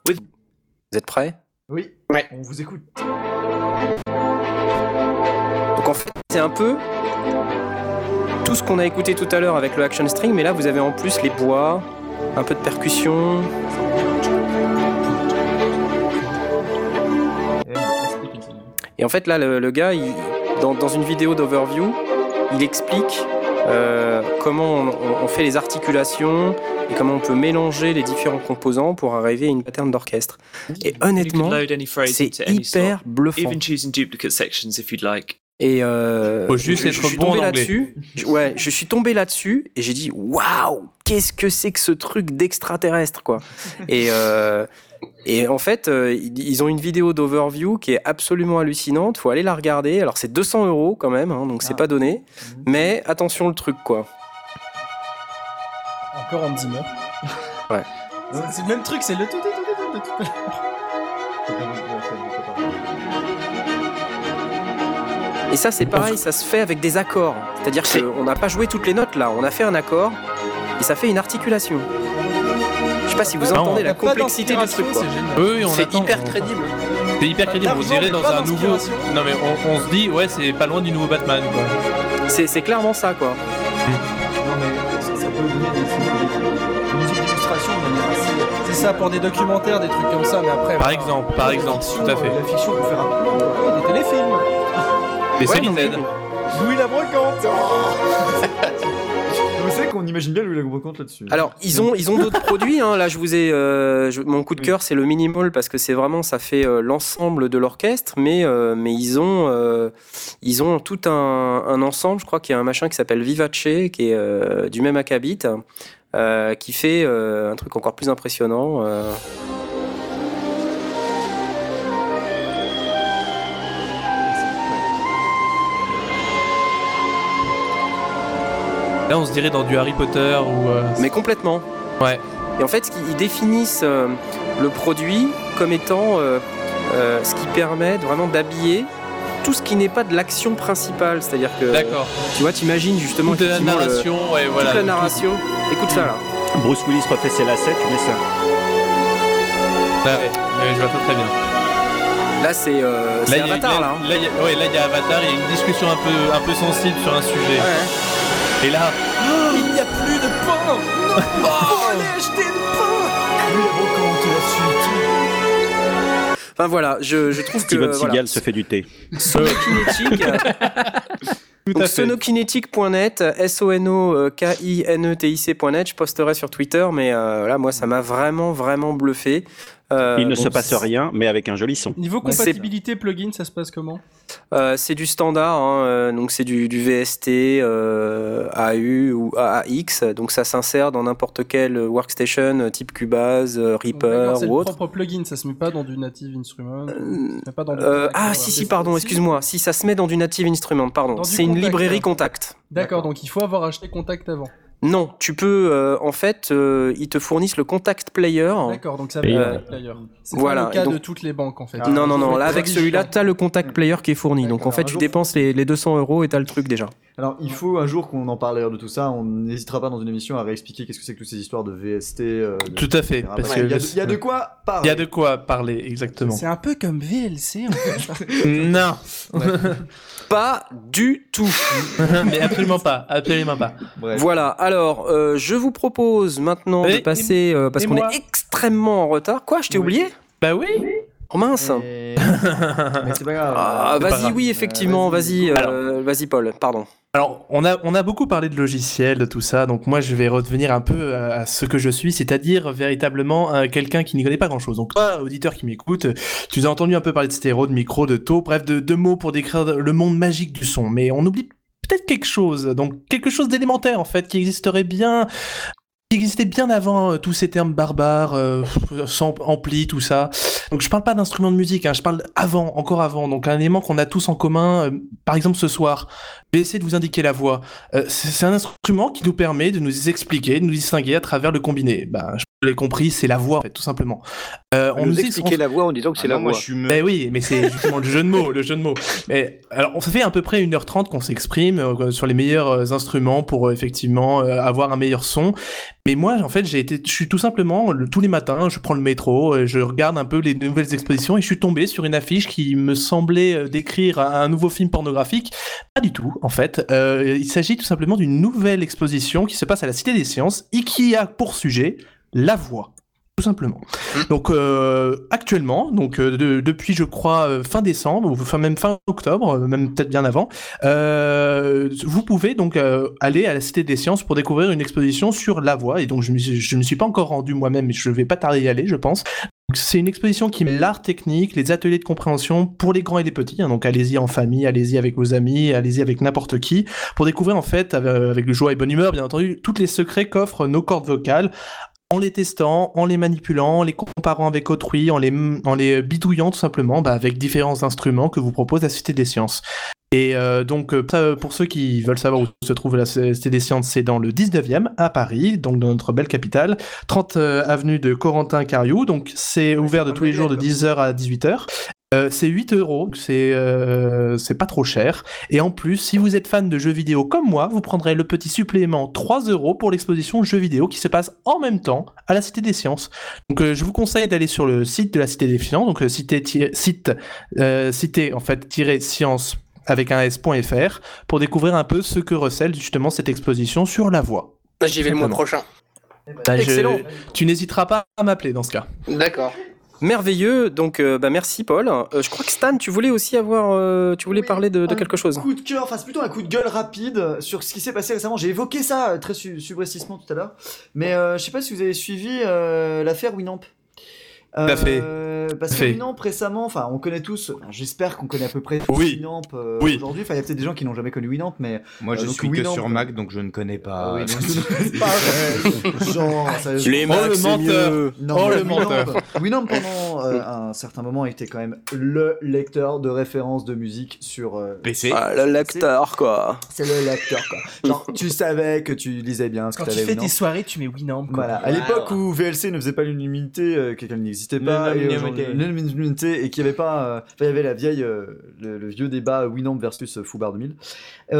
Oui. Vous êtes prêts ? Oui. Ouais. On vous écoute. Donc en fait, c'est un peu tout ce qu'on a écouté tout à l'heure avec le Action String, mais là vous avez en plus les bois, un peu de percussion. Et en fait là le gars, dans une vidéo d'overview, il explique comment on fait les articulations et comment on peut mélanger les différents composants pour arriver à une pattern d'orchestre. Et honnêtement, c'est hyper bluffant. Et je suis tombé là-dessus. Ouais, je suis tombé là-dessus et j'ai dit waouh, qu'est-ce que c'est que ce truc d'extraterrestre, quoi. Et en fait, ils ont une vidéo d'overview qui est absolument hallucinante. Faut aller la regarder. Alors c'est 200 € quand même, hein, donc c'est pas donné. Mais attention le truc, quoi. Encore en 10 mois. Ouais. C'est le même truc, c'est le tout. Et ça, c'est pareil, ça se fait avec des accords. C'est-à-dire qu'on n'a pas joué toutes les notes, là. On a fait un accord, et ça fait une articulation. Je sais pas si vous entendez la complexité du truc, quoi. C'est hyper crédible. C'est hyper crédible, on dirait dans un nouveau... Non, mais on se dit, ouais, c'est pas loin du nouveau Batman, quoi. C'est clairement ça, quoi. Non, mais ça peut donner des musiques d'illustration de manière assez... C'est ça, pour des documentaires, des trucs comme ça, mais après... Par exemple, tout à fait. La fiction peut faire un peu des téléfilms. Les solitaires. Louis la Brocante. Vous savez qu'on imagine bien Louis la Brocante là-dessus. Alors ils ont d'autres produits. Hein. Là je vous ai mon coup de cœur c'est le minimal parce que c'est vraiment ça fait l'ensemble de l'orchestre. Mais ils ont tout un ensemble. Je crois qu'il y a un machin qui s'appelle Vivace qui est du même acabit qui fait un truc encore plus impressionnant. Là, on se dirait dans du Harry Potter ou... Mais complètement. Ouais. Et en fait, ils définissent le produit comme étant ce qui permet vraiment d'habiller tout ce qui n'est pas de l'action principale. C'est-à-dire que... D'accord. Tu vois, t'imagines justement... Toute la narration, ouais, voilà. Toute la narration. Écoute ça, là. Bruce Willis refait ses lacets, tu mets ça. Ah ouais, je vois pas très bien. Là, c'est Avatar, là. Hein. Ouais, là, il y a Avatar, il y a une discussion un peu sensible sur un sujet. Ouais. Et là, il n'y a plus de pain. Non, allez acheter le pain. Lui raconte la suite. Enfin voilà, je trouve que Steven Seagal se fait du thé. Sonokinetic. Donc sonokinetic.net, sonokinetic.net, je posterai sur Twitter, mais là moi ça m'a vraiment vraiment bluffé. Il ne se passe rien, mais avec un joli son. Niveau compatibilité plugin, ça se passe comment ? C'est du standard, hein, donc c'est du VST, AU ou AAX, donc ça s'insère dans n'importe quel workstation type Cubase, Reaper ou autre. C'est le propre plugin, ça se met pas dans du Native Instruments. Si ça se met dans du Native Instruments, pardon, c'est une librairie Kontakt. D'accord, donc il faut avoir acheté Kontakt avant. Non, tu peux ils te fournissent le Kontakt Player. D'accord, donc ça va être player. C'est le cas de toutes les banques en fait. Non, là avec celui-là, tu as le Kontakt Player qui est fourni. D'accord, donc en fait, tu dépenses les 200 € et tu as le truc déjà. Alors, il faut un jour qu'on en parle d'ailleurs de tout ça, on n'hésitera pas dans une émission à réexpliquer qu'est-ce que c'est que toutes ces histoires de VST tout à fait, parce que il y a de quoi parler. Il y a de quoi parler exactement. C'est un peu comme VLC en fait. Non. Ouais. Pas du tout. Mais absolument pas. Bref. Voilà. Alors, je vous propose maintenant de passer parce qu'on est extrêmement en retard. Quoi ? Je t'ai oublié ? Bah oui. Oh mince. Mais c'est pas grave. Ah, vas-y, oui, effectivement, vas-y, vas-y Paul, pardon. Alors, on a beaucoup parlé de logiciels, de tout ça, donc moi je vais revenir un peu à ce que je suis, c'est-à-dire véritablement quelqu'un qui n'y connaît pas grand-chose. Donc toi, auditeur qui m'écoute, tu as entendu un peu parler de stéréo, de micro, de taux, bref, de mots pour décrire le monde magique du son, mais on oublie peut-être quelque chose, donc quelque chose d'élémentaire en fait, qui existait bien avant tous ces termes barbares, ampli, tout ça. Donc je parle pas d'instruments de musique, hein, je parle encore avant, donc un élément qu'on a tous en commun, par exemple ce soir, je vais essayer de vous indiquer la voix. C'est un instrument qui nous permet de nous expliquer, de nous distinguer à travers le combiné. Ben, je l'ai compris, c'est la voix en fait, tout simplement. On nous expliquait la voix en disant que c'est la voix. Mais oui, mais c'est justement le jeu de mots. Mais, alors on fait à peu près 1h30 qu'on s'exprime sur les meilleurs instruments pour effectivement avoir un meilleur son. Mais moi, en fait, je suis tout simplement, tous les matins, je prends le métro, je regarde un peu les nouvelles expositions et je suis tombé sur une affiche qui me semblait décrire un nouveau film pornographique. Pas du tout, en fait. Il s'agit tout simplement d'une nouvelle exposition qui se passe à la Cité des Sciences et qui a pour sujet la voix. Tout simplement. Donc actuellement, depuis je crois fin décembre, ou même fin octobre, même peut-être bien avant, vous pouvez donc aller à la Cité des Sciences pour découvrir une exposition sur la voix. Et donc je me suis pas encore rendu moi-même, mais je vais pas tarder à y aller, je pense. Donc, c'est une exposition qui met l'art technique, les ateliers de compréhension pour les grands et les petits. Hein, donc allez-y en famille, allez-y avec vos amis, allez-y avec n'importe qui pour découvrir en fait avec joie et bonne humeur, bien entendu, tous les secrets qu'offrent nos cordes vocales. En les testant, en les manipulant, en les comparant avec autrui, en les bidouillant tout simplement, avec différents instruments que vous propose la Cité des Sciences. Et donc, pour ceux qui veulent savoir où se trouve la Cité des Sciences, c'est dans le 19e, à Paris, donc dans notre belle capitale, 30 avenue de Corentin Cariou, donc c'est ouvert de tous les jours de 10h à 18h. C'est 8€, c'est pas trop cher. Et en plus, si vous êtes fan de jeux vidéo comme moi, vous prendrez le petit supplément 3€ pour l'exposition jeux vidéo qui se passe en même temps à la Cité des Sciences. Donc je vous conseille d'aller sur le site de la Cité des Sciences, donc cité-sciences avec un s.fr pour découvrir un peu ce que recèle justement cette exposition sur la voix. J'y vais le mois prochain. Excellent. Tu n'hésiteras pas à m'appeler dans ce cas. D'accord. Merveilleux, donc merci Paul. Je crois que Stan, tu voulais aussi parler de quelque chose. Un coup de cœur, c'est plutôt un coup de gueule rapide sur ce qui s'est passé récemment. J'ai évoqué ça très subrepticement tout à l'heure, mais je sais pas si vous avez suivi l'affaire Winamp. Parce que Winamp récemment, enfin on connaît tous, j'espère qu'on connaît à peu près tous Winamp aujourd'hui, enfin il y a peut-être des gens qui n'ont jamais connu Winamp, mais moi je suis Winamp, que sur Mac donc je ne connais pas. Oui, non, pas genre, ça, les Mac, c'est mieux. Non, le menteur. Winamp pendant un certain moment était quand même le lecteur de référence de musique sur PC. C'est le lecteur quoi. Genre tu savais que tu lisais bien ce que tu avais. Quand tu fais des soirées, tu mets Winamp. Voilà, à l'époque où VLC ne faisait pas l'unanimité, quelqu'un n'existait pas, et qu'il n'y avait pas. Il y avait la vieille, le vieux débat Winamp versus Foobar 2000.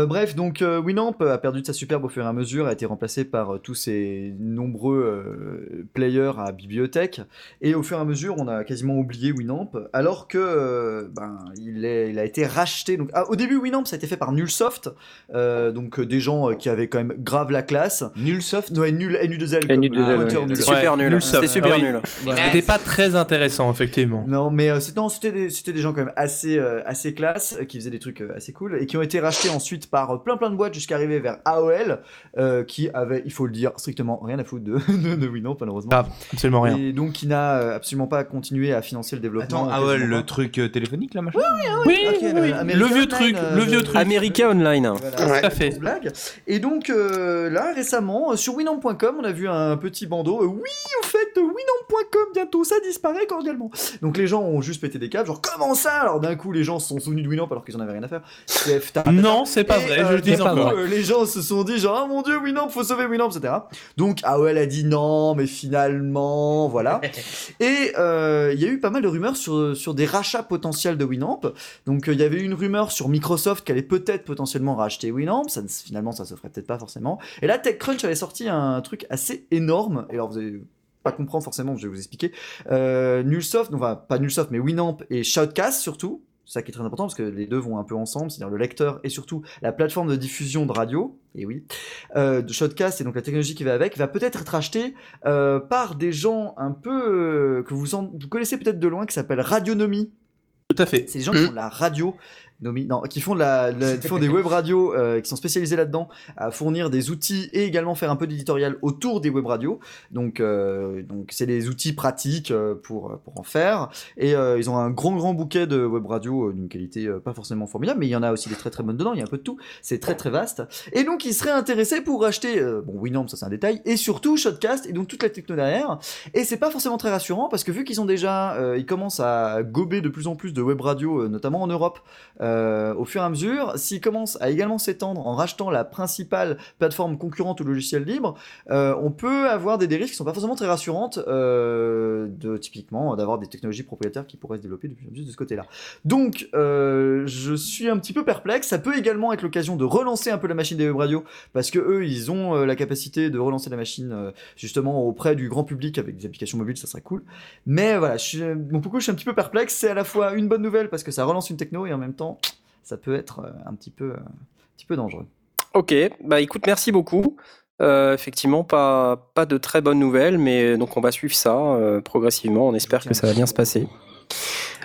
Bref, donc Winamp a perdu de sa superbe au fur et à mesure, a été remplacé par tous ces nombreux players à bibliothèque, et au fur et à mesure, on a quasiment oublié Winamp, alors que il a été racheté. Donc, au début, Winamp, ça a été fait par Nullsoft, donc des gens qui avaient quand même grave la classe. Nullsoft, ouais, Nul2L. Super nul. C'était super nul. C'était pas très intéressant effectivement. Non mais c'était des gens quand même assez classe qui faisaient des trucs assez cool et qui ont été rachetés ensuite par plein de boîtes jusqu'à arriver vers AOL qui avait, il faut le dire, strictement rien à foutre de Winamp malheureusement. Ah, absolument rien. Et donc qui n'a absolument pas continué à financer le développement. Attends, AOL le truc téléphonique là machin. Oui, le vieux truc, America Online. Voilà, tout à fait. Blague. Et donc là récemment sur winamp.com, on a vu un petit bandeau oui au fait winamp.com bientôt ça disparaît cordialement. Donc les gens ont juste pété des câbles, genre comment ça? Alors d'un coup les gens se sont souvenus de Winamp alors qu'ils en avaient rien à faire. Non, c'est pas vrai, je le dis encore. Les gens se sont dit genre ah mon dieu Winamp, faut sauver Winamp, etc. Donc AOL a dit non, mais finalement voilà. Et il y a eu pas mal de rumeurs sur des rachats potentiels de Winamp. Donc il y avait eu une rumeur sur Microsoft qui allait peut-être potentiellement racheter Winamp, ça finalement ça se ferait peut-être pas forcément. Et là TechCrunch avait sorti un truc assez énorme. Et alors vous avez pas comprendre forcément, je vais vous expliquer. Nullsoft, non, enfin pas Nullsoft, mais Winamp et Shoutcast surtout. ça qui est très important parce que les deux vont un peu ensemble, c'est-à-dire le lecteur et surtout la plateforme de diffusion de radio, et oui, de Shoutcast et donc la technologie qui va avec, va peut-être être achetée par des gens un peu que vous connaissez peut-être de loin, qui s'appellent Radionomie. Tout à fait. C'est des gens qui font de la radio. Non, qui font, qui font des web radios qui sont spécialisés là-dedans à fournir des outils et également faire un peu d'éditorial autour des web radios. Donc c'est des outils pratiques pour en faire. Et ils ont un grand bouquet de web radios d'une qualité pas forcément formidable, mais il y en a aussi des très très bonnes dedans. Il y a un peu de tout. C'est très très vaste. Et donc ils seraient intéressés pour acheter Winamp, ça c'est un détail, et surtout Shoutcast et donc toute la techno derrière. Et c'est pas forcément très rassurant parce que vu qu'ils ont déjà, ils commencent à gober de plus en plus de web radios, notamment en Europe. Au fur et à mesure, s'ils commencent à également s'étendre en rachetant la principale plateforme concurrente au logiciel libre, on peut avoir des dérives qui ne sont pas forcément très rassurantes, typiquement d'avoir des technologies propriétaires qui pourraient se développer de plus en plus de ce côté-là. Donc, je suis un petit peu perplexe. Ça peut également être l'occasion de relancer un peu la machine des web radios, parce que eux, ils ont la capacité de relancer la machine justement auprès du grand public avec des applications mobiles, ça serait cool. Mais voilà, je suis un petit peu perplexe. C'est à la fois une bonne nouvelle parce que ça relance une techno et en même temps, ça peut être un petit peu dangereux. Ok, bah écoute, merci beaucoup. Effectivement, pas de très bonnes nouvelles, mais donc on va suivre ça progressivement. On espère que ça va bien se passer.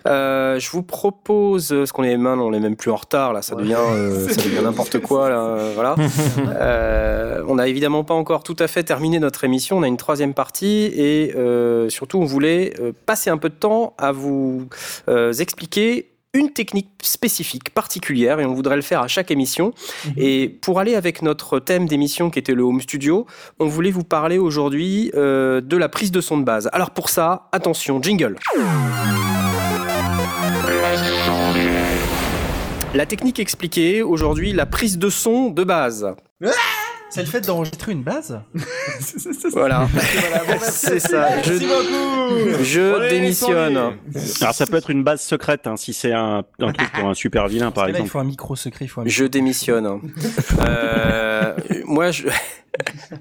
Je vous propose, parce qu'on est maintenant, on est même plus en retard là, ça devient n'importe quoi là, voilà. On n'a évidemment pas encore tout à fait terminé notre émission, on a une troisième partie et surtout on voulait passer un peu de temps à vous expliquer une technique spécifique, particulière, et on voudrait le faire à chaque émission. Et pour aller avec notre thème d'émission qui était le home studio, on voulait vous parler aujourd'hui de la prise de son de base. Alors pour ça, attention, jingle. La technique expliquée, aujourd'hui, la prise de son de base. C'est le fait d'enregistrer une base. c'est voilà. C'est ça. Merci beaucoup. Je démissionne. Alors ça peut être une base secrète, hein, si c'est un truc pour un super vilain, par exemple. Là, il faut un micro secret. Je démissionne.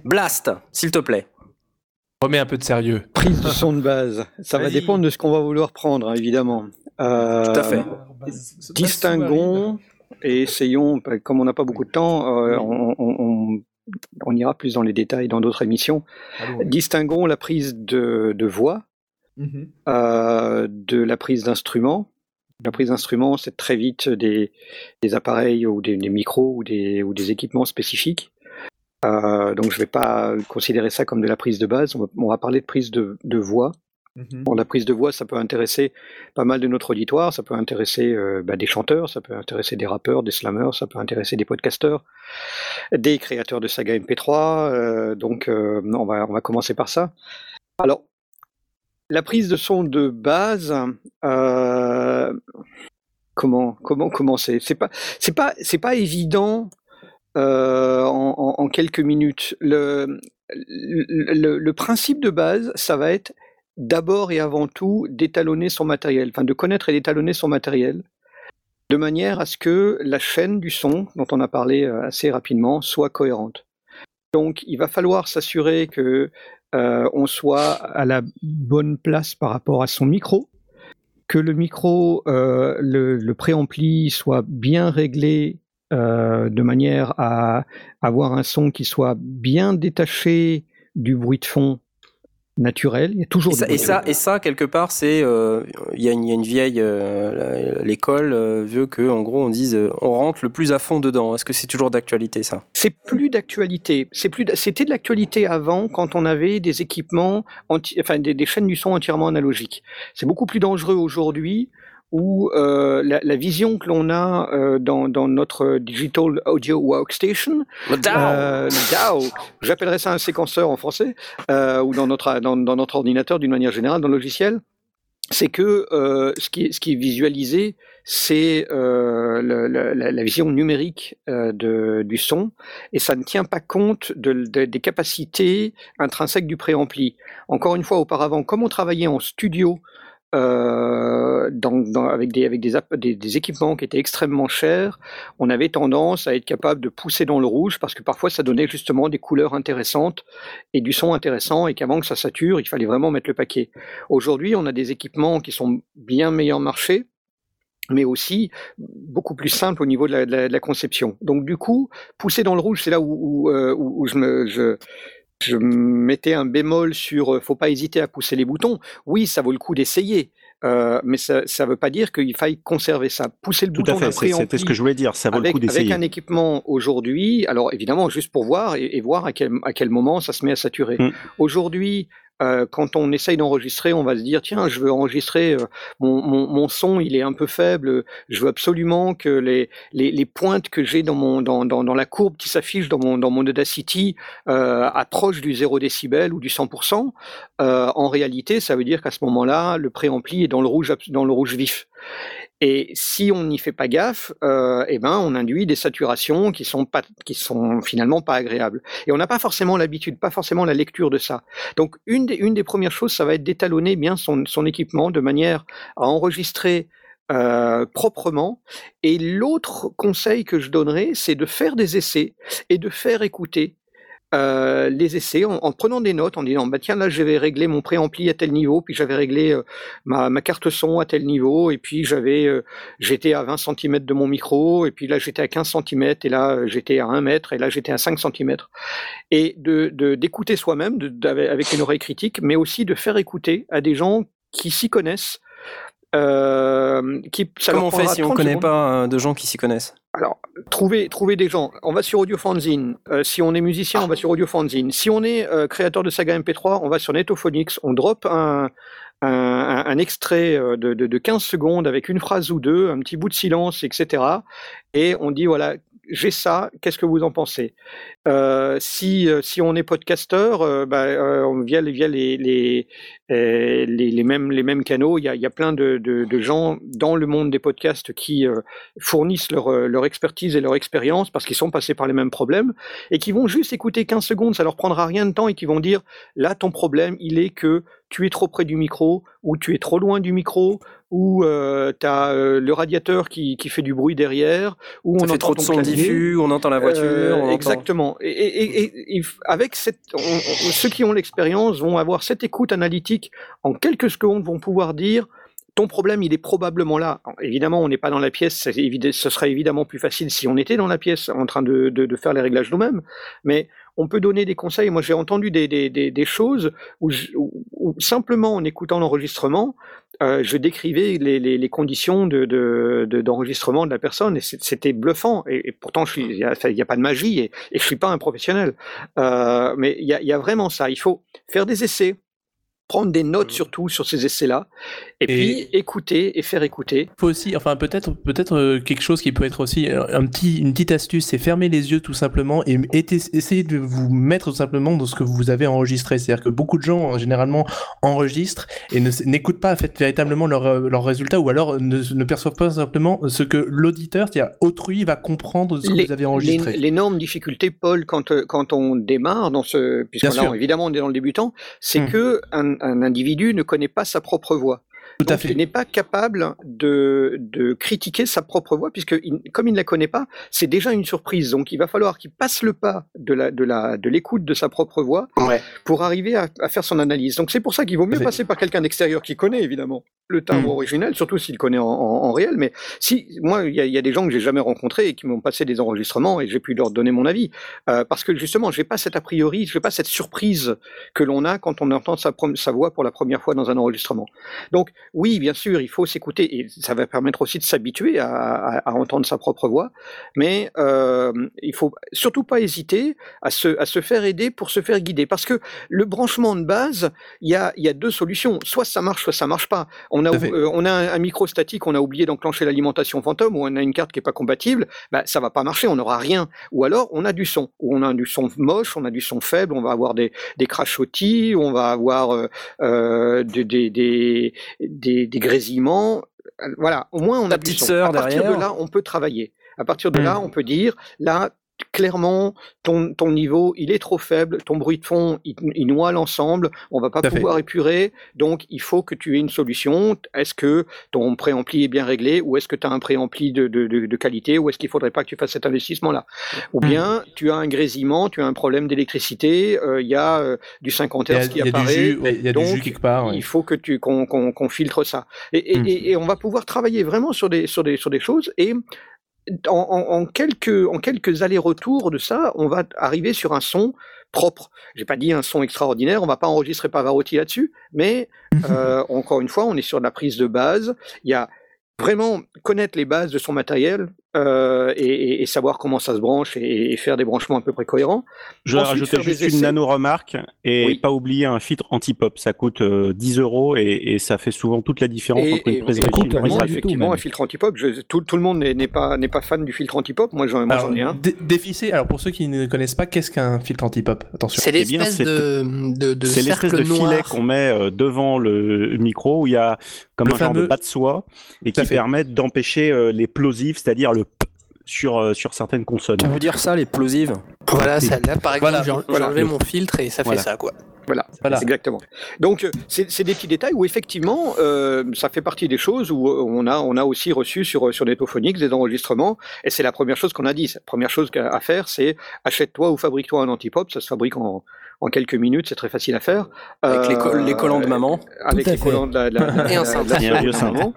Blast, s'il te plaît. Remets un peu de sérieux. Prise de son de base. Ça va dépendre de ce qu'on va vouloir prendre, hein, évidemment. Tout à fait. Distinguons et essayons. Comme on n'a pas beaucoup de temps, on ira plus dans les détails dans d'autres émissions. Distinguons la prise de voix de la prise d'instrument. La prise d'instrument, c'est très vite des appareils ou des micros ou des équipements spécifiques. Donc je ne vais pas considérer ça comme de la prise de base. On va parler de prise de voix. Bon, la prise de voix, ça peut intéresser pas mal de notre auditoire, ça peut intéresser des chanteurs, ça peut intéresser des rappeurs, des slammers, ça peut intéresser des podcasteurs, des créateurs de saga MP3, donc on va commencer par ça. Alors, la prise de son de base, comment commencer ? C'est pas évident en quelques minutes. Le principe de base, ça va être d'abord et avant tout d'étalonner son matériel, enfin de connaître et d'étalonner son matériel, de manière à ce que la chaîne du son, dont on a parlé assez rapidement, soit cohérente. Donc il va falloir s'assurer que on soit à la bonne place par rapport à son micro, que le micro, le préampli soit bien réglé de manière à avoir un son qui soit bien détaché du bruit de fond naturel, il y a toujours et ça quelque part c'est il y a une vieille l'école veut que en gros on dise on rentre le plus à fond dedans. Est-ce que c'est toujours d'actualité ça ? C'est plus d'actualité, c'était de l'actualité avant quand on avait des équipements des chaînes du son entièrement analogiques. C'est beaucoup plus dangereux aujourd'hui où la vision que l'on a dans notre Digital Audio Workstation, le DAW, j'appellerais ça un séquenceur en français, ou dans notre ordinateur d'une manière générale, dans le logiciel, c'est que ce qui est visualisé, c'est la vision numérique du son, et ça ne tient pas compte des capacités intrinsèques du préampli. Encore une fois, auparavant, comme on travaillait en studio, avec des équipements qui étaient extrêmement chers, on avait tendance à être capable de pousser dans le rouge parce que parfois ça donnait justement des couleurs intéressantes et du son intéressant et qu'avant que ça sature, il fallait vraiment mettre le paquet. Aujourd'hui, on a des équipements qui sont bien meilleurs marché, mais aussi beaucoup plus simple au niveau de la conception. Donc du coup, pousser dans le rouge, c'est là où je mettais un bémol sur faut pas hésiter à pousser les boutons. Oui, ça vaut le coup d'essayer. Mais ça ne veut pas dire qu'il faille conserver ça. Pousser le bouton d'un préampli. C'était ce que je voulais dire. Ça vaut le coup d'essayer. Avec un équipement aujourd'hui, alors évidemment juste pour voir et voir à quel moment ça se met à saturer. Aujourd'hui, quand on essaye d'enregistrer, on va se dire tiens, je veux enregistrer mon son, il est un peu faible. Je veux absolument que les pointes que j'ai dans la courbe qui s'affiche dans mon Audacity approchent du 0 décibel ou du 100%. En réalité, ça veut dire qu'à ce moment-là, le préampli est dans le rouge vif. Et si on n'y fait pas gaffe, on induit des saturations qui sont finalement pas agréables. Et on n'a pas forcément l'habitude, pas forcément la lecture de ça. Donc une des premières choses, ça va être d'étalonner bien son équipement de manière à enregistrer proprement. Et l'autre conseil que je donnerais, c'est de faire des essais et de faire écouter les essais en prenant des notes, en disant tiens, là j'avais réglé mon préampli à tel niveau, puis j'avais réglé ma carte son à tel niveau, et puis j'étais à 20 cm de mon micro, et puis là j'étais à 15 cm, et là j'étais à 1 mètre, et là j'étais à 5 cm. Et d'écouter soi-même avec une oreille critique, mais aussi de faire écouter à des gens qui s'y connaissent. Comment on fait si on ne connaît pas de gens qui s'y connaissent? Alors, trouver des gens. On va sur AudioFanzine. Si on est musicien, on va sur AudioFanzine. Si on est créateur de saga MP3, on va sur Netophonix. On drop un extrait de 15 secondes avec une phrase ou deux, un petit bout de silence, etc. Et on dit voilà, j'ai ça, qu'est-ce que vous en pensez? Si on est podcasteur, via les mêmes canaux, il y a plein de gens dans le monde des podcasts qui fournissent leur expertise et leur expérience parce qu'ils sont passés par les mêmes problèmes et qui vont juste écouter 15 secondes, ça leur prendra rien de temps et qui vont dire là ton problème il est que tu es trop près du micro ou tu es trop loin du micro ou tu as le radiateur qui fait du bruit derrière ou on entend trop de son diffus, on entend la voiture. Exactement. Et avec ceux qui ont l'expérience vont avoir cette écoute analytique en quelques secondes vont pouvoir dire ton problème il est probablement là. Alors, évidemment on n'est pas dans la pièce, ce serait évidemment plus facile si on était dans la pièce en train de faire les réglages nous-mêmes, mais on peut donner des conseils. Moi j'ai entendu des choses où simplement en écoutant l'enregistrement je décrivais les conditions d'enregistrement de la personne et c'était bluffant et pourtant il n'y a pas de magie et je suis pas un professionnel mais il y a vraiment ça, il faut faire des essais, prendre des notes surtout sur ces essais-là, et puis écouter et faire écouter. Faut aussi, enfin peut-être quelque chose qui peut être aussi une petite astuce, c'est fermer les yeux tout simplement et essayer de vous mettre tout simplement dans ce que vous avez enregistré. C'est-à-dire que beaucoup de gens généralement enregistrent et n'écoutent pas en fait, véritablement leurs résultats ou alors ne perçoivent pas simplement ce que l'auditeur, c'est-à-dire autrui, va comprendre de ce que vous avez enregistré. L'énorme difficulté, Paul, quand on démarre dans ce, puisque là évidemment on est dans le débutant, c'est que un individu ne connaît pas sa propre voix. Tout à fait. Il n'est pas capable de critiquer sa propre voix, puisque comme il ne la connaît pas, c'est déjà une surprise. Donc il va falloir qu'il passe le pas de l'écoute de sa propre voix pour arriver à faire son analyse. Donc c'est pour ça qu'il vaut mieux passer par quelqu'un d'extérieur qui connaît évidemment le timbre original, surtout s'il connaît en réel. Mais moi, il y a des gens que j'ai jamais rencontrés et qui m'ont passé des enregistrements et j'ai pu leur donner mon avis. Parce que justement, j'ai pas cet a priori, j'ai pas cette surprise que l'on a quand on entend sa voix pour la première fois dans un enregistrement. Donc, oui, bien sûr, il faut s'écouter et ça va permettre aussi de s'habituer à entendre sa propre voix, mais il faut surtout pas hésiter à se faire aider pour se faire guider, parce que le branchement de base, il y a deux solutions, soit ça marche pas. On a un micro statique, on a oublié d'enclencher l'alimentation fantôme, ou on a une carte qui est pas compatible, ça va pas marcher, on n'aura rien. Ou alors on a du son, ou on a du son moche, on a du son faible, on va avoir des crachotis, on va avoir des grésillements, voilà, au moins on a du son. À partir de là, on peut travailler. À partir de là, on peut dire, là, clairement, ton niveau, il est trop faible, ton bruit de fond, il noie l'ensemble, on va pas pouvoir épurer, donc il faut que tu aies une solution. Est-ce que ton préampli est bien réglé, ou est-ce que tu as un préampli de qualité, ou est-ce qu'il faudrait pas que tu fasses cet investissement-là? Ou bien, tu as un grésillement, tu as un problème d'électricité, il y a du 50 Hz qui apparaît, donc il faut que qu'on filtre ça. Et on va pouvoir travailler vraiment sur des choses, et en quelques allers-retours de ça, on va arriver sur un son propre. J'ai pas dit un son extraordinaire, on va pas enregistrer Pavarotti là-dessus, mais encore une fois, on est sur de la prise de base. Il y a vraiment connaître les bases de son matériel et savoir comment ça se branche et faire des branchements à peu près cohérents. Je vais rajouter juste une nano-remarque et pas oublier un filtre anti-pop. Ça coûte 10 € et ça fait souvent toute la différence entre une prise et un filtre. Effectivement, un filtre anti-pop, tout le monde n'est pas fan du filtre anti-pop. Moi, j'en ai un. Déficez, alors pour ceux qui ne connaissent pas, qu'est-ce qu'un filtre anti-pop? Attention. C'est l'espèce de cercle noir. Filet qu'on met devant le micro où il y a comme un genre de bas de soie et qui permet d'empêcher les plosifs, c'est-à-dire le p sur certaines consonnes. Ça veut dire ça, les plosives. Voilà, celle-là, par exemple, j'ai enlevé mon filtre et ça fait ça, quoi. Voilà, exactement. Donc, c'est des petits détails où, effectivement, ça fait partie des choses où on a aussi reçu sur Netophonix des enregistrements, et c'est la première chose qu'on a dit. La première chose à faire, c'est achète-toi ou fabrique-toi un antipop, ça se fabrique en quelques minutes, c'est très facile à faire. Avec les collants de maman. Avec les collants de la maman.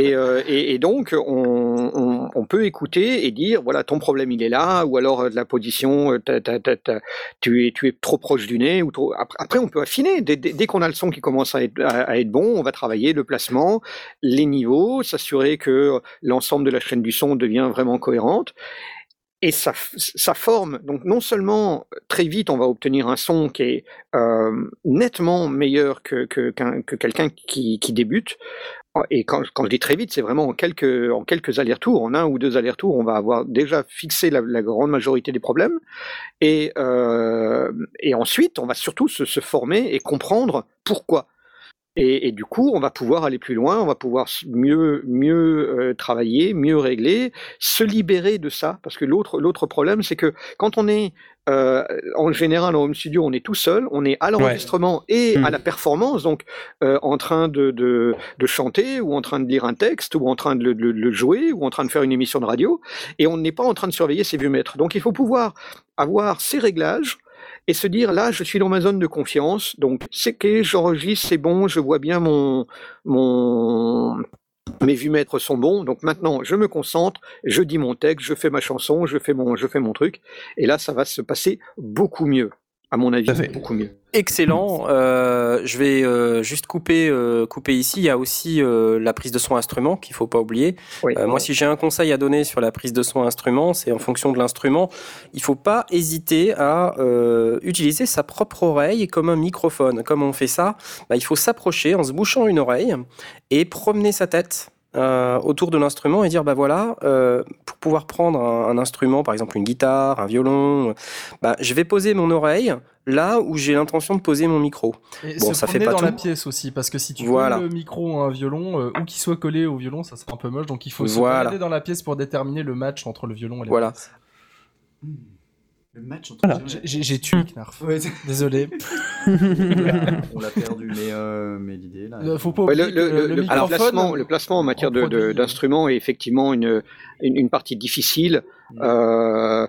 Et donc, on peut écouter et dire, voilà, ton problème, il est là, ou alors de la position, tu es trop proche du nez. Ou trop... Après, on peut affiner. Dès qu'on a le son qui commence à être bon, on va travailler le placement, les niveaux, s'assurer que l'ensemble de la chaîne du son devient vraiment cohérente. Et ça forme, donc non seulement très vite on va obtenir un son qui est nettement meilleur que quelqu'un qui débute, et quand je dis très vite, c'est vraiment en quelques allers-retours, en un ou deux allers-retours, on va avoir déjà fixé la grande majorité des problèmes, et ensuite on va surtout se former et comprendre pourquoi. Et du coup, on va pouvoir aller plus loin, on va pouvoir mieux travailler, mieux régler, se libérer de ça. Parce que l'autre problème, c'est que quand on est, en général, en home studio, on est tout seul, on est à l'enregistrement et à la performance, donc en train de chanter, ou en train de lire un texte, ou en train de le jouer, ou en train de faire une émission de radio, et on n'est pas en train de surveiller ses vieux maîtres. Donc il faut pouvoir avoir ces réglages, et se dire, là, je suis dans ma zone de confiance, donc c'est que j'enregistre, c'est bon, je vois bien mes vues-mètres sont bons, donc maintenant, je me concentre, je dis mon texte, je fais ma chanson, je fais mon truc, et là, ça va se passer beaucoup mieux, à mon avis, beaucoup mieux. Excellent. Je vais juste couper ici. Il y a aussi la prise de son instrument qu'il ne faut pas oublier. Oui, moi, si j'ai un conseil à donner sur la prise de son instrument, c'est en fonction de l'instrument. Il ne faut pas hésiter à utiliser sa propre oreille comme un microphone. Comme on fait ça, il faut s'approcher en se bouchant une oreille et promener sa tête autour de l'instrument et dire pour pouvoir prendre un instrument, par exemple une guitare, un violon, je vais poser mon oreille là où j'ai l'intention de poser mon micro. Et bon, ça fait pas dans tout la pièce aussi, parce que si tu mets le micro à un violon, ou qu'il soit collé au violon, ça sera un peu moche, donc il faut se promener dans la pièce pour déterminer le match entre le violon et la pièce. Le match entre j'ai tué Knarf. Ouais, désolé. On l'a perdu, mais l'idée là. Faut pas le placement en matière d'instruments est effectivement une partie difficile. On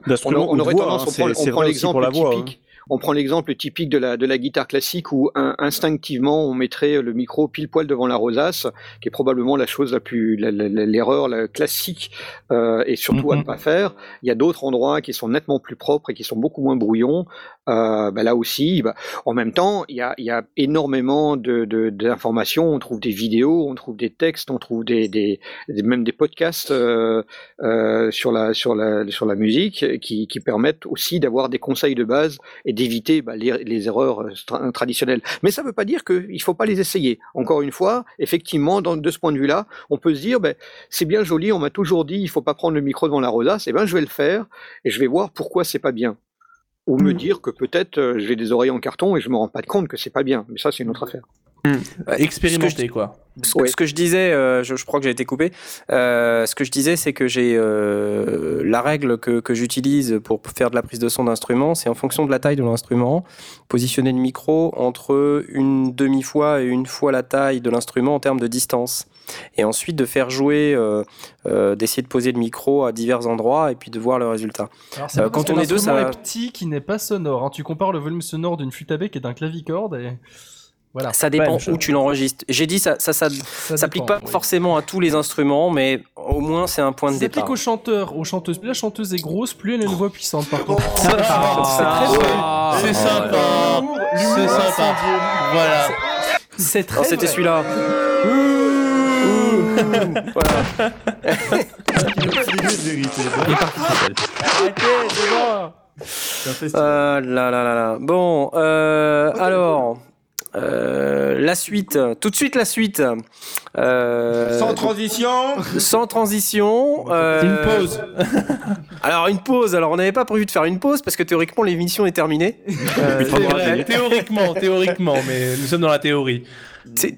aurait tendance, on prend l'exemple typique. On prend l'exemple typique de la guitare classique où instinctivement on mettrait le micro pile poil devant la rosace, qui est probablement la chose la plus l'erreur classique et surtout à ne pas faire. Il y a d'autres endroits qui sont nettement plus propres et qui sont beaucoup moins brouillons. Là aussi, en même temps, il y a énormément d'informations. On trouve des vidéos, on trouve des textes, on trouve même des podcasts sur la musique qui permettent aussi d'avoir des conseils de base et d'éviter les erreurs traditionnelles. Mais ça ne veut pas dire qu'il ne faut pas les essayer. Encore une fois, effectivement, de ce point de vue-là, on peut se dire, c'est bien joli, on m'a toujours dit, il ne faut pas prendre le micro devant la rosace, et je vais le faire, et je vais voir pourquoi ce n'est pas bien. Ou me dire que peut-être j'ai des oreilles en carton et je ne me rends pas compte que ce n'est pas bien. Mais ça, c'est une autre affaire. Expérimenter, quoi. Ce que je disais, je crois que j'ai été coupé. Ce que je disais, c'est que j'ai la règle que j'utilise pour faire de la prise de son d'instrument, c'est en fonction de la taille de l'instrument, positionner le micro entre une demi-fois et une fois la taille de l'instrument en termes de distance. Et ensuite de faire jouer, d'essayer de poser le micro à divers endroits et puis de voir le résultat. Alors c'est quand on est deux, ça est petit qui n'est pas sonore. Hein. Tu compares le volume sonore d'une flûte à bec et d'un clavicorde et voilà. Ça dépend où tu l'enregistres. J'ai dit ça s'applique dépend, pas forcément à tous les instruments, mais au moins c'est un point de départ. Ça s'applique aux chanteurs, aux chanteuses. Plus la chanteuse est grosse, plus elle a une voix puissante. Par contre, c'est sympa. C'est sympa. Voilà. C'est très. C'était celui-là. Voilà. Bon, alors la suite, tout de suite la suite. Sans transition. Une pause. Alors une pause. Alors on n'avait pas prévu de faire une pause parce que théoriquement l'émission est terminée. Théoriquement, mais nous sommes dans la théorie.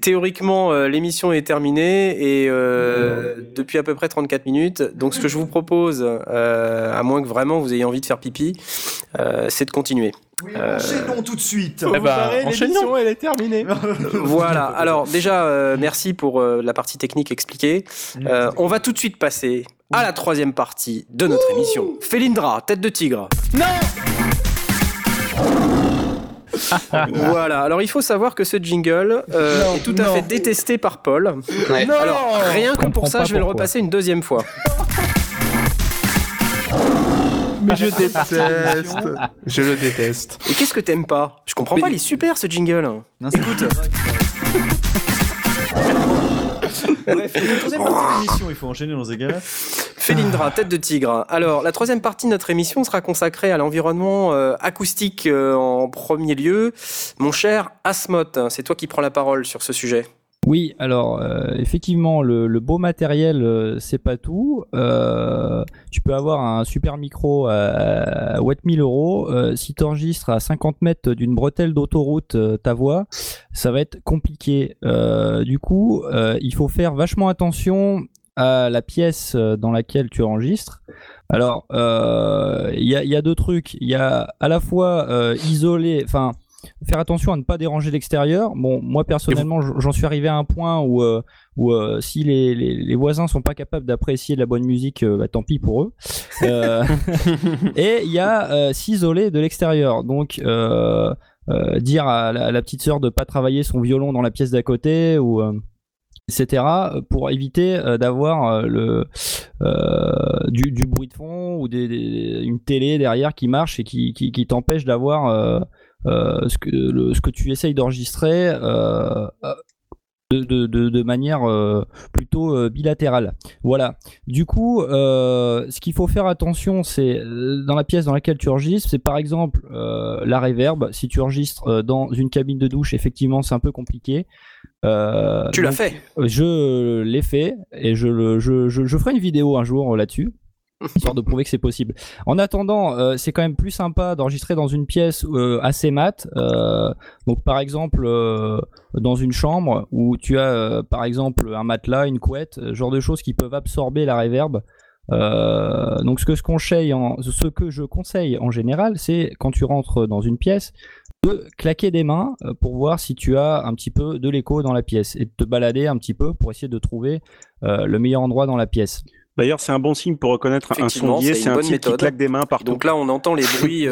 Théoriquement, l'émission est terminée et depuis à peu près 34 minutes. Donc, ce que je vous propose, à moins que vraiment vous ayez envie de faire pipi, c'est de continuer. Oui, enchaînons tout de suite. L'émission, elle est terminée. Voilà. Alors, déjà, merci pour la partie technique expliquée. On va tout de suite passer à la troisième partie de notre émission. Felindra, tête de tigre. Non! Voilà, alors il faut savoir que ce jingle est tout à fait détesté par Paul. Ouais. Alors rien que pour ça, je vais le repasser une deuxième fois. Mais je déteste. Je le déteste. Et qu'est-ce que t'aimes pas ? Je comprends pas, il est super ce jingle. Non, écoute. Bref, la troisième partie de l'émission, il faut enchaîner dans ces gars-là. Felindra, tête de tigre. Alors, la troisième partie de notre émission sera consacrée à l'environnement acoustique en premier lieu. Mon cher Asmoth, c'est toi qui prends la parole sur ce sujet. Oui, alors effectivement, le beau matériel, c'est pas tout. Tu peux avoir un super micro à 1000 euros. Si tu enregistres à 50 mètres d'une bretelle d'autoroute ta voix, ça va être compliqué. Du coup, il faut faire vachement attention à la pièce dans laquelle tu enregistres. Alors, il y a deux trucs. Il y a à la fois isoler, enfin, faire attention à ne pas déranger l'extérieur. Bon, moi personnellement, j'en suis arrivé à un point où si les voisins sont pas capables d'apprécier de la bonne musique, bah, tant pis pour eux. Et il y a s'isoler de l'extérieur. Donc dire à la petite sœur de pas travailler son violon dans la pièce d'à côté ou etc. pour éviter d'avoir du bruit de fond ou une télé derrière qui marche et qui t'empêche d'avoir ce que tu essayes d'enregistrer de manière plutôt bilatérale. Voilà. Du coup, ce qu'il faut faire attention, c'est dans la pièce dans laquelle tu enregistres, c'est par exemple la reverb. Si tu enregistres dans une cabine de douche, effectivement, c'est un peu compliqué. Tu l'as fait ? Je l'ai fait et je ferai une vidéo un jour là-dessus, histoire de prouver que c'est possible. En attendant, c'est quand même plus sympa d'enregistrer dans une pièce assez mate. Donc par exemple dans une chambre où tu as par exemple un matelas, une couette, genre de choses qui peuvent absorber la reverb. Donc ce que je conseille en général, c'est quand tu rentres dans une pièce de claquer des mains pour voir si tu as un petit peu de l'écho dans la pièce et de te balader un petit peu pour essayer de trouver le meilleur endroit dans la pièce. D'ailleurs, c'est un bon signe pour reconnaître un sondier, c'est un type qui claque des mains partout. Donc là, on entend les bruits.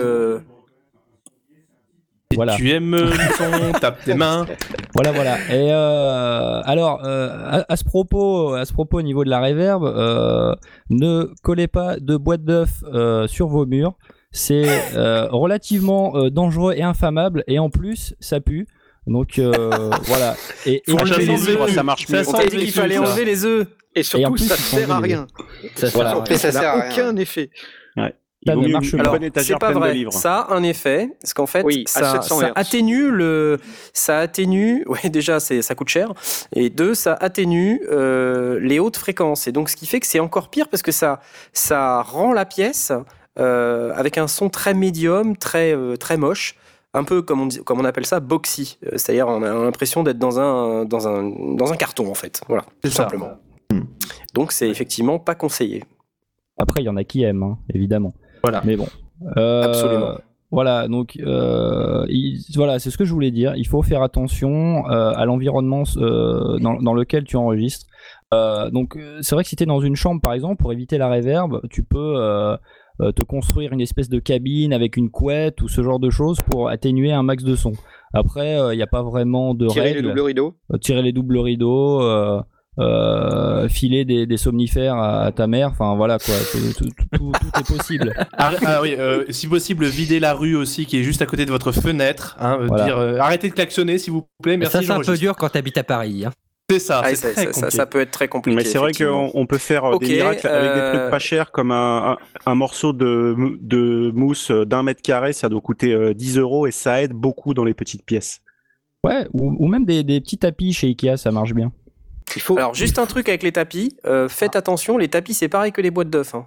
Voilà. Tu aimes le son, tape tes mains. Voilà. Et alors, à ce propos, au niveau de la reverb, ne collez pas de boîte d'œufs sur vos murs. C'est relativement dangereux et inflammable, et en plus, ça pue. Donc voilà. Et enlever les œufs, ça marche mieux. On t'a dit qu'il fallait enlever les œufs. Et surtout, ça ne sert à rien. Ça n'a aucun effet. Ouais. Il vaut mieux une bonne étagère pleine de livres. Ça a un effet, parce qu'en fait, oui, ça atténue déjà, ça coûte cher, et deux, ça atténue les hautes fréquences. Et donc, ce qui fait que c'est encore pire, parce que ça rend la pièce avec un son très médium, très moche. un peu comme on appelle ça boxy, c'est-à-dire on a l'impression d'être dans un carton en fait, voilà, tout simplement. Donc c'est effectivement pas conseillé. Après il y en a qui aiment, hein, évidemment. Voilà. Mais bon. Absolument. Voilà, donc voilà, c'est ce que je voulais dire. Il faut faire attention à l'environnement dans lequel tu enregistres. Donc c'est vrai que si t'es dans une chambre par exemple, pour éviter la réverb, tu peux te construire une espèce de cabine avec une couette ou ce genre de choses pour atténuer un max de son. Après, il n'y a pas vraiment de règles. Tirer les doubles rideaux. Filer des somnifères à ta mère, enfin voilà quoi, tout est possible. Si possible, vider la rue aussi qui est juste à côté de votre fenêtre, hein, voilà. Dire, arrêtez de klaxonner s'il vous plaît, merci. Ça c'est un peu dur quand t'habites à Paris, hein. C'est ça, ah, c'est ça peut être très compliqué. Mais c'est vrai qu'on peut faire des miracles avec des trucs pas chers, comme un morceau de mousse d'un mètre carré, ça doit coûter 10 € et ça aide beaucoup dans les petites pièces. Ouais, ou même des petits tapis chez Ikea, ça marche bien. Alors juste un truc avec les tapis, faites attention, les tapis c'est pareil que les boîtes d'œufs, hein.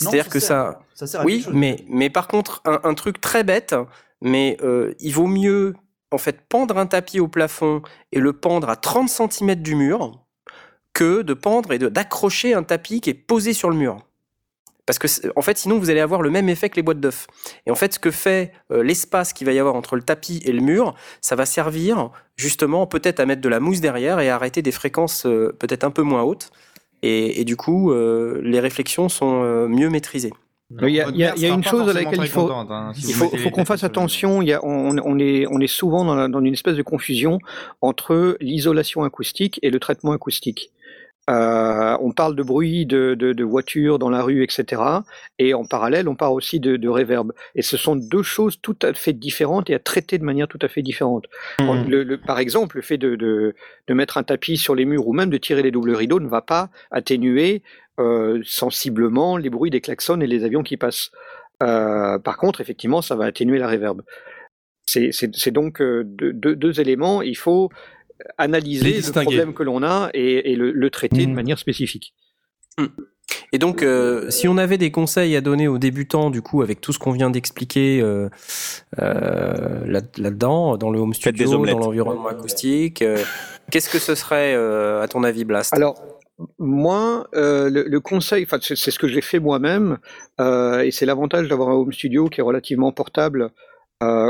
C'est-à-dire que ça sert à quelque chose. Oui, mais par contre un truc très bête, mais il vaut mieux en fait pendre un tapis au plafond et le pendre à 30 cm du mur que de pendre et d'accrocher un tapis qui est posé sur le mur. Parce que en fait sinon vous allez avoir le même effet que les boîtes d'œufs. Et en fait ce que fait l'espace qu'il va y avoir entre le tapis et le mur, ça va servir justement peut-être à mettre de la mousse derrière et à arrêter des fréquences peut-être un peu moins hautes. Et du coup les réflexions sont mieux maîtrisées. Il y a une chose à laquelle il faut qu'on fasse attention. On est souvent dans une espèce de confusion entre l'isolation acoustique et le traitement acoustique. On parle de bruit de voitures dans la rue, etc. Et en parallèle, on parle aussi de réverb. Et ce sont deux choses tout à fait différentes et à traiter de manière tout à fait différente. Par exemple, le fait de mettre un tapis sur les murs ou même de tirer les doubles rideaux ne va pas atténuer sensiblement les bruits des klaxons et des avions qui passent. Par contre, effectivement, ça va atténuer la réverb. C'est donc deux éléments. Il faut analyser le problème que l'on a et le traiter de manière spécifique. Et donc, si on avait des conseils à donner aux débutants, du coup, avec tout ce qu'on vient d'expliquer là-dedans, dans le home studio, dans l'environnement acoustique, qu'est-ce que ce serait, à ton avis, Blast ? Alors, moi, le conseil, enfin, c'est ce que j'ai fait moi-même, et c'est l'avantage d'avoir un home studio qui est relativement portable,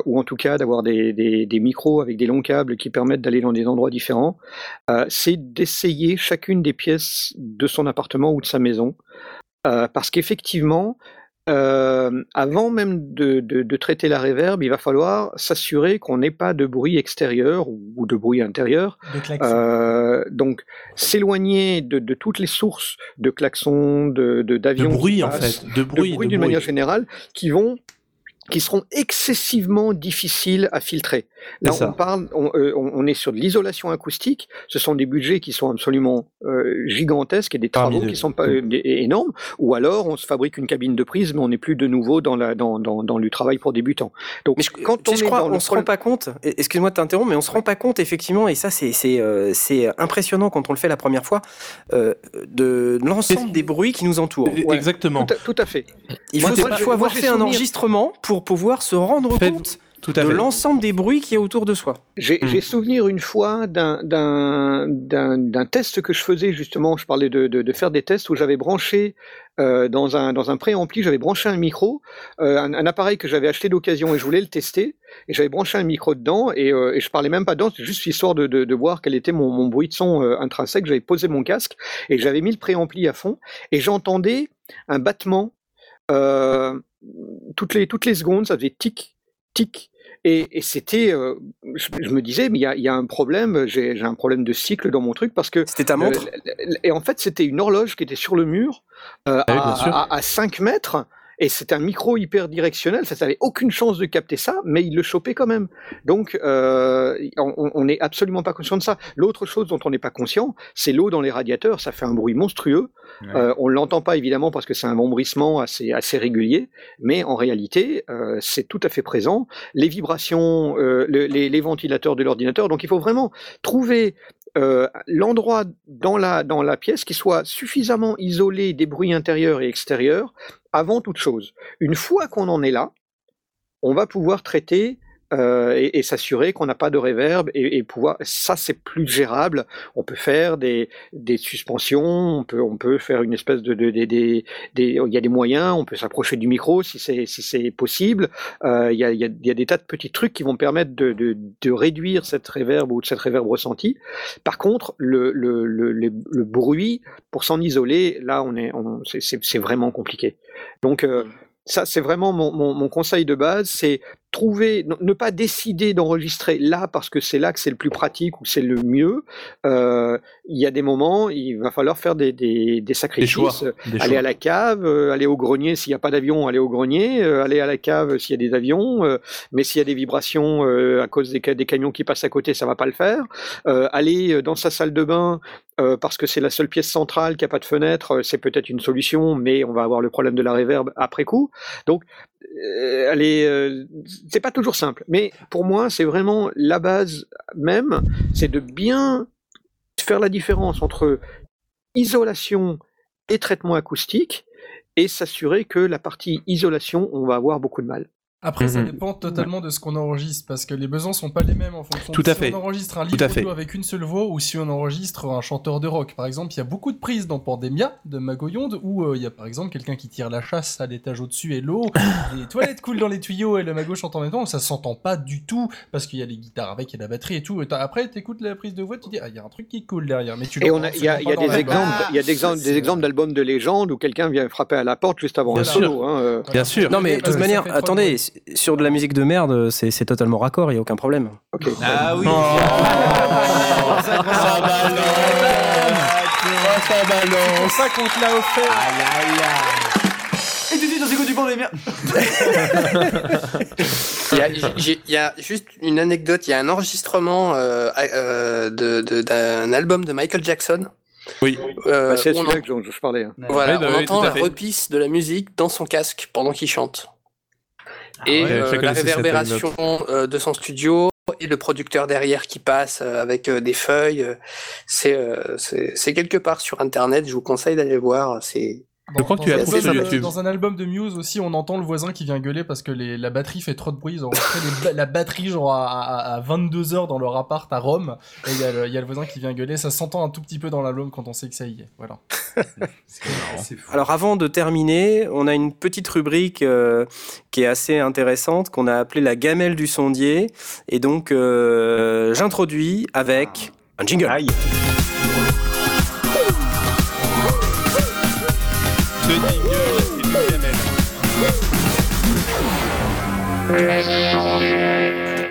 ou en tout cas d'avoir des micros avec des longs câbles qui permettent d'aller dans des endroits différents, c'est d'essayer chacune des pièces de son appartement ou de sa maison, parce qu'effectivement, avant même de traiter la réverb, il va falloir s'assurer qu'on n'ait pas de bruit extérieur ou de bruit intérieur. Donc s'éloigner de toutes les sources de klaxons, d'avions, de bruit en fait, de bruit d'une manière générale, qui seront excessivement difficiles à filtrer. Là, on est sur de l'isolation acoustique. Ce sont des budgets qui sont absolument gigantesques et des travaux qui sont pas énormes. Ou alors, on se fabrique une cabine de prise, mais on n'est plus de nouveau dans le travail pour débutants. Donc, on se rend pas compte. Excuse-moi de t'interrompre, mais on se rend pas compte effectivement. Et ça, c'est impressionnant quand on le fait la première fois de l'ensemble des bruits qui nous entourent. Ouais. Exactement. Tout à fait. Il faut avoir fait un enregistrement pour pouvoir se rendre compte de l'ensemble des bruits qu'il y a autour de soi. J'ai souvenir une fois d'un test que je faisais justement, je parlais de faire des tests où j'avais branché dans un préampli, j'avais branché un micro, un appareil que j'avais acheté d'occasion et je voulais le tester, et j'avais branché un micro dedans et je parlais même pas dedans, c'était juste histoire de voir quel était mon bruit de son intrinsèque. J'avais posé mon casque et j'avais mis le préampli à fond et j'entendais un battement toutes les secondes, ça faisait tic, tic. Et c'était, je me disais, mais il y a un problème, j'ai un problème de cycle dans mon truc parce que... C'était ta montre ? Et en fait, c'était une horloge qui était sur le mur à 5 mètres et c'était un micro hyper directionnel, ça n'avait aucune chance de capter ça, mais il le chopait quand même. Donc, on n'est absolument pas conscient de ça. L'autre chose dont on n'est pas conscient, c'est l'eau dans les radiateurs, ça fait un bruit monstrueux. Ouais. On ne l'entend pas évidemment parce que c'est un ombrissement assez régulier, mais en réalité, c'est tout à fait présent. Les vibrations, les ventilateurs de l'ordinateur, donc il faut vraiment trouver l'endroit dans la pièce qui soit suffisamment isolé des bruits intérieurs et extérieurs avant toute chose. Une fois qu'on en est là, on va pouvoir traiter et s'assurer qu'on n'a pas de reverb et pouvoir, ça c'est plus gérable. On peut faire des suspensions, on peut faire une espèce de il y a des moyens, on peut s'approcher du micro si c'est possible. Il y a des tas de petits trucs qui vont permettre de réduire cette reverb ou de cette reverb ressentie. Par contre, le bruit, pour s'en isoler, là c'est vraiment compliqué. Donc ça, c'est vraiment mon conseil de base, c'est trouver, ne pas décider d'enregistrer là parce que c'est là que c'est le plus pratique ou c'est le mieux. Il y a des moments, il va falloir faire des sacrifices, aller à la cave, aller au grenier s'il n'y a pas d'avion, aller au grenier, aller à la cave s'il y a des avions, mais s'il y a des vibrations à cause des camions qui passent à côté, ça ne va pas le faire. Aller dans sa salle de bain parce que c'est la seule pièce centrale qui n'a pas de fenêtre, c'est peut-être une solution, mais on va avoir le problème de la réverb après coup. Donc, c'est pas toujours simple, mais pour moi c'est vraiment la base même, c'est de bien faire la différence entre isolation et traitement acoustique et s'assurer que la partie isolation on va avoir beaucoup de mal. Après, ça dépend totalement de ce qu'on enregistre, parce que les besoins sont pas les mêmes en fonction de si on enregistre un livre audio avec une seule voix ou si on enregistre un chanteur de rock. Par exemple, il y a beaucoup de prises dans Pandemia de Magoyonde où il y a par exemple quelqu'un qui tire la chasse à l'étage au-dessus et l'eau, les toilettes coulent dans les tuyaux et le Mago chante en même temps, ça s'entend pas du tout parce qu'il y a les guitares avec et la batterie et tout. Et après, t'écoutes la prise de voix, tu dis ah, il y a un truc qui coule derrière. Mais tu il y a des exemples d'albums de légende où quelqu'un vient frapper à la porte juste avant un solo. Bien sûr. Non, mais de toute manière, attendez. Sur de la musique de merde, c'est totalement raccord, il n'y a aucun problème. Okay. Ah oui, ça balance. C'est pour ça qu'on te l'a offert. Et tu dis dans ces coups du banc des merdes. Il y a juste une anecdote, il y a un enregistrement d'un album de Michael Jackson. Oui, c'est celui dont je parlais. Voilà, on entend la reprise de la musique dans son casque pendant qu'il chante. Et la réverbération de son studio et le producteur derrière qui passe avec des feuilles, c'est quelque part sur internet, je vous conseille d'aller voir, c'est... Je crois que tu as trouvé sur YouTube. Dans un album de Muse aussi, on entend le voisin qui vient gueuler parce que la batterie fait trop de bruit. Ils ont enregistré la batterie genre à 22h dans leur appart à Rome. Et il y a le voisin qui vient gueuler. Ça s'entend un tout petit peu dans l'album quand on sait que ça y est. Voilà. C'est fou. Alors avant de terminer, on a une petite rubrique qui est assez intéressante qu'on a appelée la gamelle du sondier. Et donc, j'introduis avec un jingle. Aïe.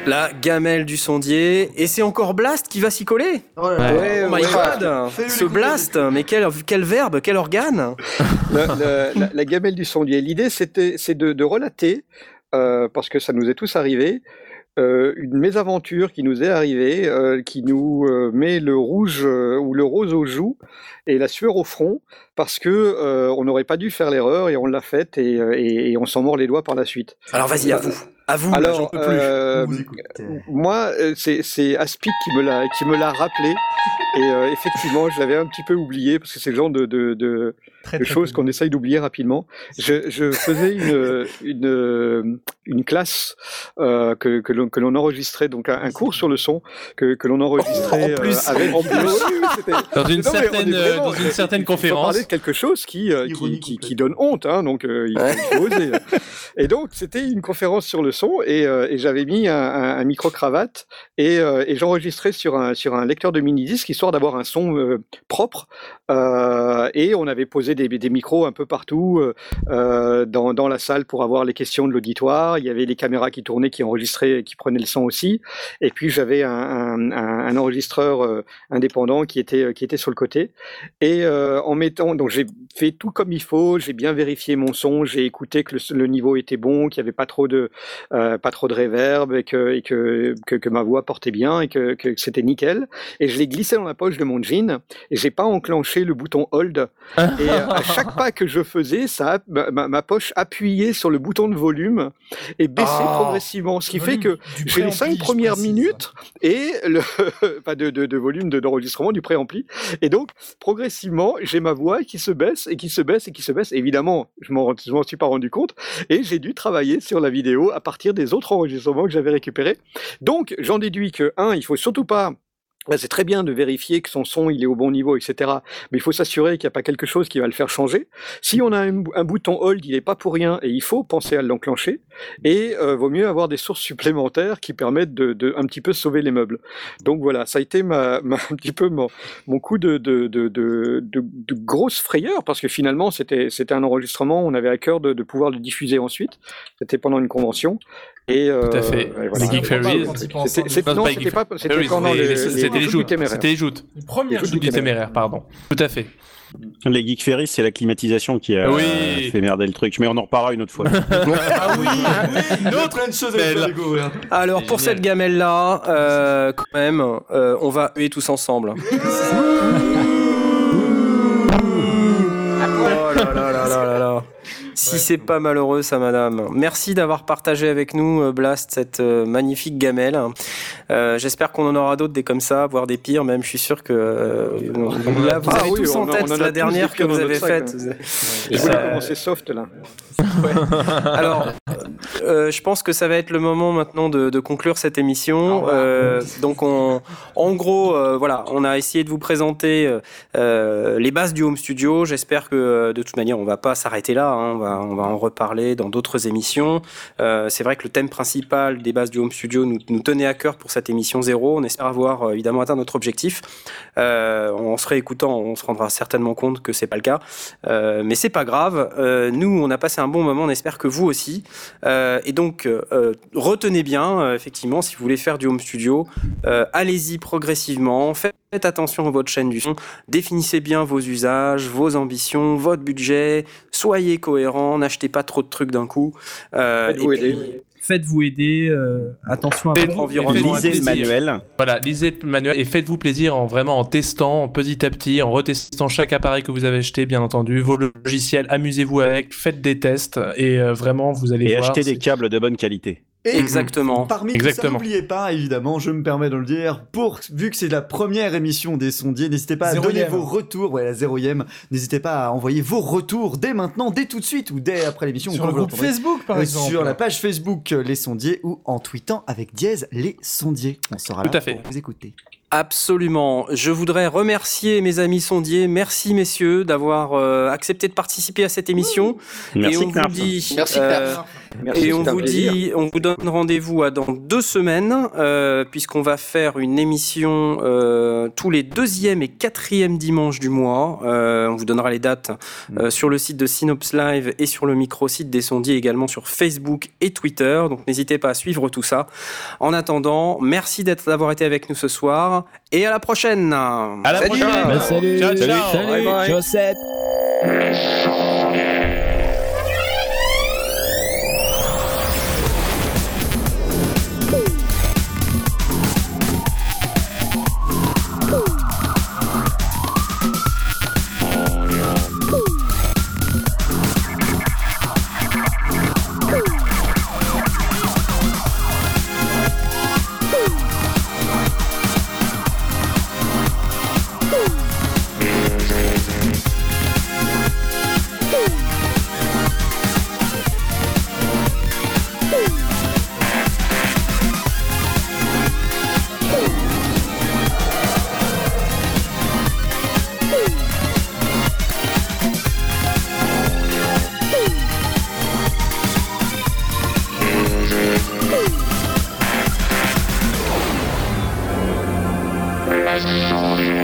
La gamelle du sondier, et c'est encore Blast qui va s'y coller. Ouais, oh my god, ce Blast, mais quel verbe, quel organe. La gamelle du sondier, l'idée c'est de relater, parce que ça nous est tous arrivé, une mésaventure qui nous est arrivée, qui nous met le rouge ou le rose aux joues et la sueur au front parce que on n'aurait pas dû faire l'erreur et on l'a faite et on s'en mord les doigts par la suite. Alors vas-y, à vous. Alors j'en peux plus. Moi, c'est Aspic qui me l'a rappelé et effectivement je l'avais un petit peu oublié parce que c'est le genre de choses qu'on essaye d'oublier rapidement. Je faisais une classe que l'on enregistrait, donc un cours sur le son que l'on enregistrait avec en plus dans une certaine conférence. On parlait de quelque chose qui donne honte, hein, donc il faut oser. Et donc c'était une conférence sur le son et j'avais mis un micro-cravate et j'enregistrais sur un lecteur de mini-disque histoire d'avoir un son propre et on avait posé des micros un peu partout dans la salle pour avoir les questions de l'auditoire. Il y avait les caméras qui tournaient, qui enregistraient, qui prenaient le son aussi. Et puis j'avais un enregistreur indépendant qui était sur le côté. Et en mettant, donc j'ai fait tout comme il faut. J'ai bien vérifié mon son. J'ai écouté que le niveau était bon, qu'il n'y avait pas trop de réverb et que ma voix portait bien et que c'était nickel. Et je l'ai glissé dans la ma poche de mon jean, et j'ai pas enclenché le bouton hold. Et à chaque pas que je faisais, ça, ma poche appuyait sur le bouton de volume et baissait progressivement. Ce qui fait que j'ai les 5 premières minutes et le pas de volume d'enregistrement du préampli. Et donc, progressivement, j'ai ma voix qui se baisse et qui se baisse et qui se baisse. Évidemment, je m'en suis pas rendu compte. Et j'ai dû travailler sur la vidéo à partir des autres enregistrements que j'avais récupérés. Donc, j'en déduis que, 1, il faut surtout pas... C'est très bien de vérifier que son son il est au bon niveau, etc. Mais il faut s'assurer qu'il n'y a pas quelque chose qui va le faire changer. Si on a un bouton hold, il n'est pas pour rien et il faut penser à l'enclencher. Et vaut mieux avoir des sources supplémentaires qui permettent de un petit peu sauver les meubles. Donc voilà, ça a été un petit peu mon coup de grosse frayeur, parce que finalement c'était un enregistrement, on avait à cœur de pouvoir le diffuser ensuite. C'était pendant une convention. Et tout à fait. Voilà. Les Geek Fairies. C'était les joutes. C'était les joutes. Les premières joutes du téméraire, pardon. Tout à fait. Les Geek Fairies, c'est la climatisation qui a fait merder le truc. Mais on en reparlera une autre fois. Ah oui, une autre chose à découvrir. Alors pour cette gamelle-là, quand même, on va huer tous ensemble. Oh là là là là là là. Si c'est pas malheureux ça madame. Merci d'avoir partagé avec nous Blast cette magnifique gamelle. J'espère qu'on en aura d'autres des comme ça, voire des pires même, je suis sûr que là vous avez tous en tête la dernière que vous avez faite. Je voulais commencer soft là. Ouais. Alors je pense que ça va être le moment maintenant de conclure cette émission. Voilà. Donc en gros voilà, on a essayé de vous présenter les bases du home studio. J'espère que de toute manière on va pas s'arrêter là, hein. On va en reparler dans d'autres émissions. C'est vrai que le thème principal des bases du Home Studio nous tenait à cœur pour cette émission 0. On espère avoir évidemment atteint notre objectif. En se réécoutant, on se rendra certainement compte que c'est pas le cas. Mais c'est pas grave. Nous, on a passé un bon moment. On espère que vous aussi. Et donc, retenez bien, effectivement, si vous voulez faire du Home Studio, allez-y progressivement. Faites attention à votre chaîne du son. Définissez bien vos usages, vos ambitions, votre budget. Soyez cohérent, n'achetez pas trop de trucs d'un coup. Faites-vous aider, attention à votre environnement. Lisez le manuel. Voilà, lisez le manuel et faites-vous plaisir en testant petit à petit, en retestant chaque appareil que vous avez acheté, bien entendu, vos logiciels, amusez-vous avec, faites des tests et vraiment vous allez voir. Et achetez des câbles de bonne qualité. Et exactement. Parmi tout ça, n'oubliez pas, évidemment, je me permets de le dire, vu que c'est la première émission des sondiers, n'hésitez pas à donner vos retours, la 0e, n'hésitez pas à envoyer vos retours dès maintenant, dès tout de suite, ou dès après l'émission. Sur le groupe Facebook, par exemple. Sur la page Facebook Les Sondiers, ou en tweetant avec dièse Les Sondiers. On sera là pour vous écouter. Absolument. Je voudrais remercier mes amis sondiers. Merci messieurs d'avoir accepté de participer à cette émission. Merci Knarf. Merci Knarf. Et on vous dit, on vous donne rendez-vous dans 2 semaines, puisqu'on va faire une émission tous les 2e et 4e dimanches du mois. On vous donnera les dates sur le site de Synopse Live et sur le micro-site des sondiers, également sur Facebook et Twitter. Donc n'hésitez pas à suivre tout ça. En attendant, merci d'avoir été avec nous ce soir. Et à la prochaine. À la prochaine. Ben salut. Ciao, ciao. Salut. Bye bye. Josette. Oh, yeah.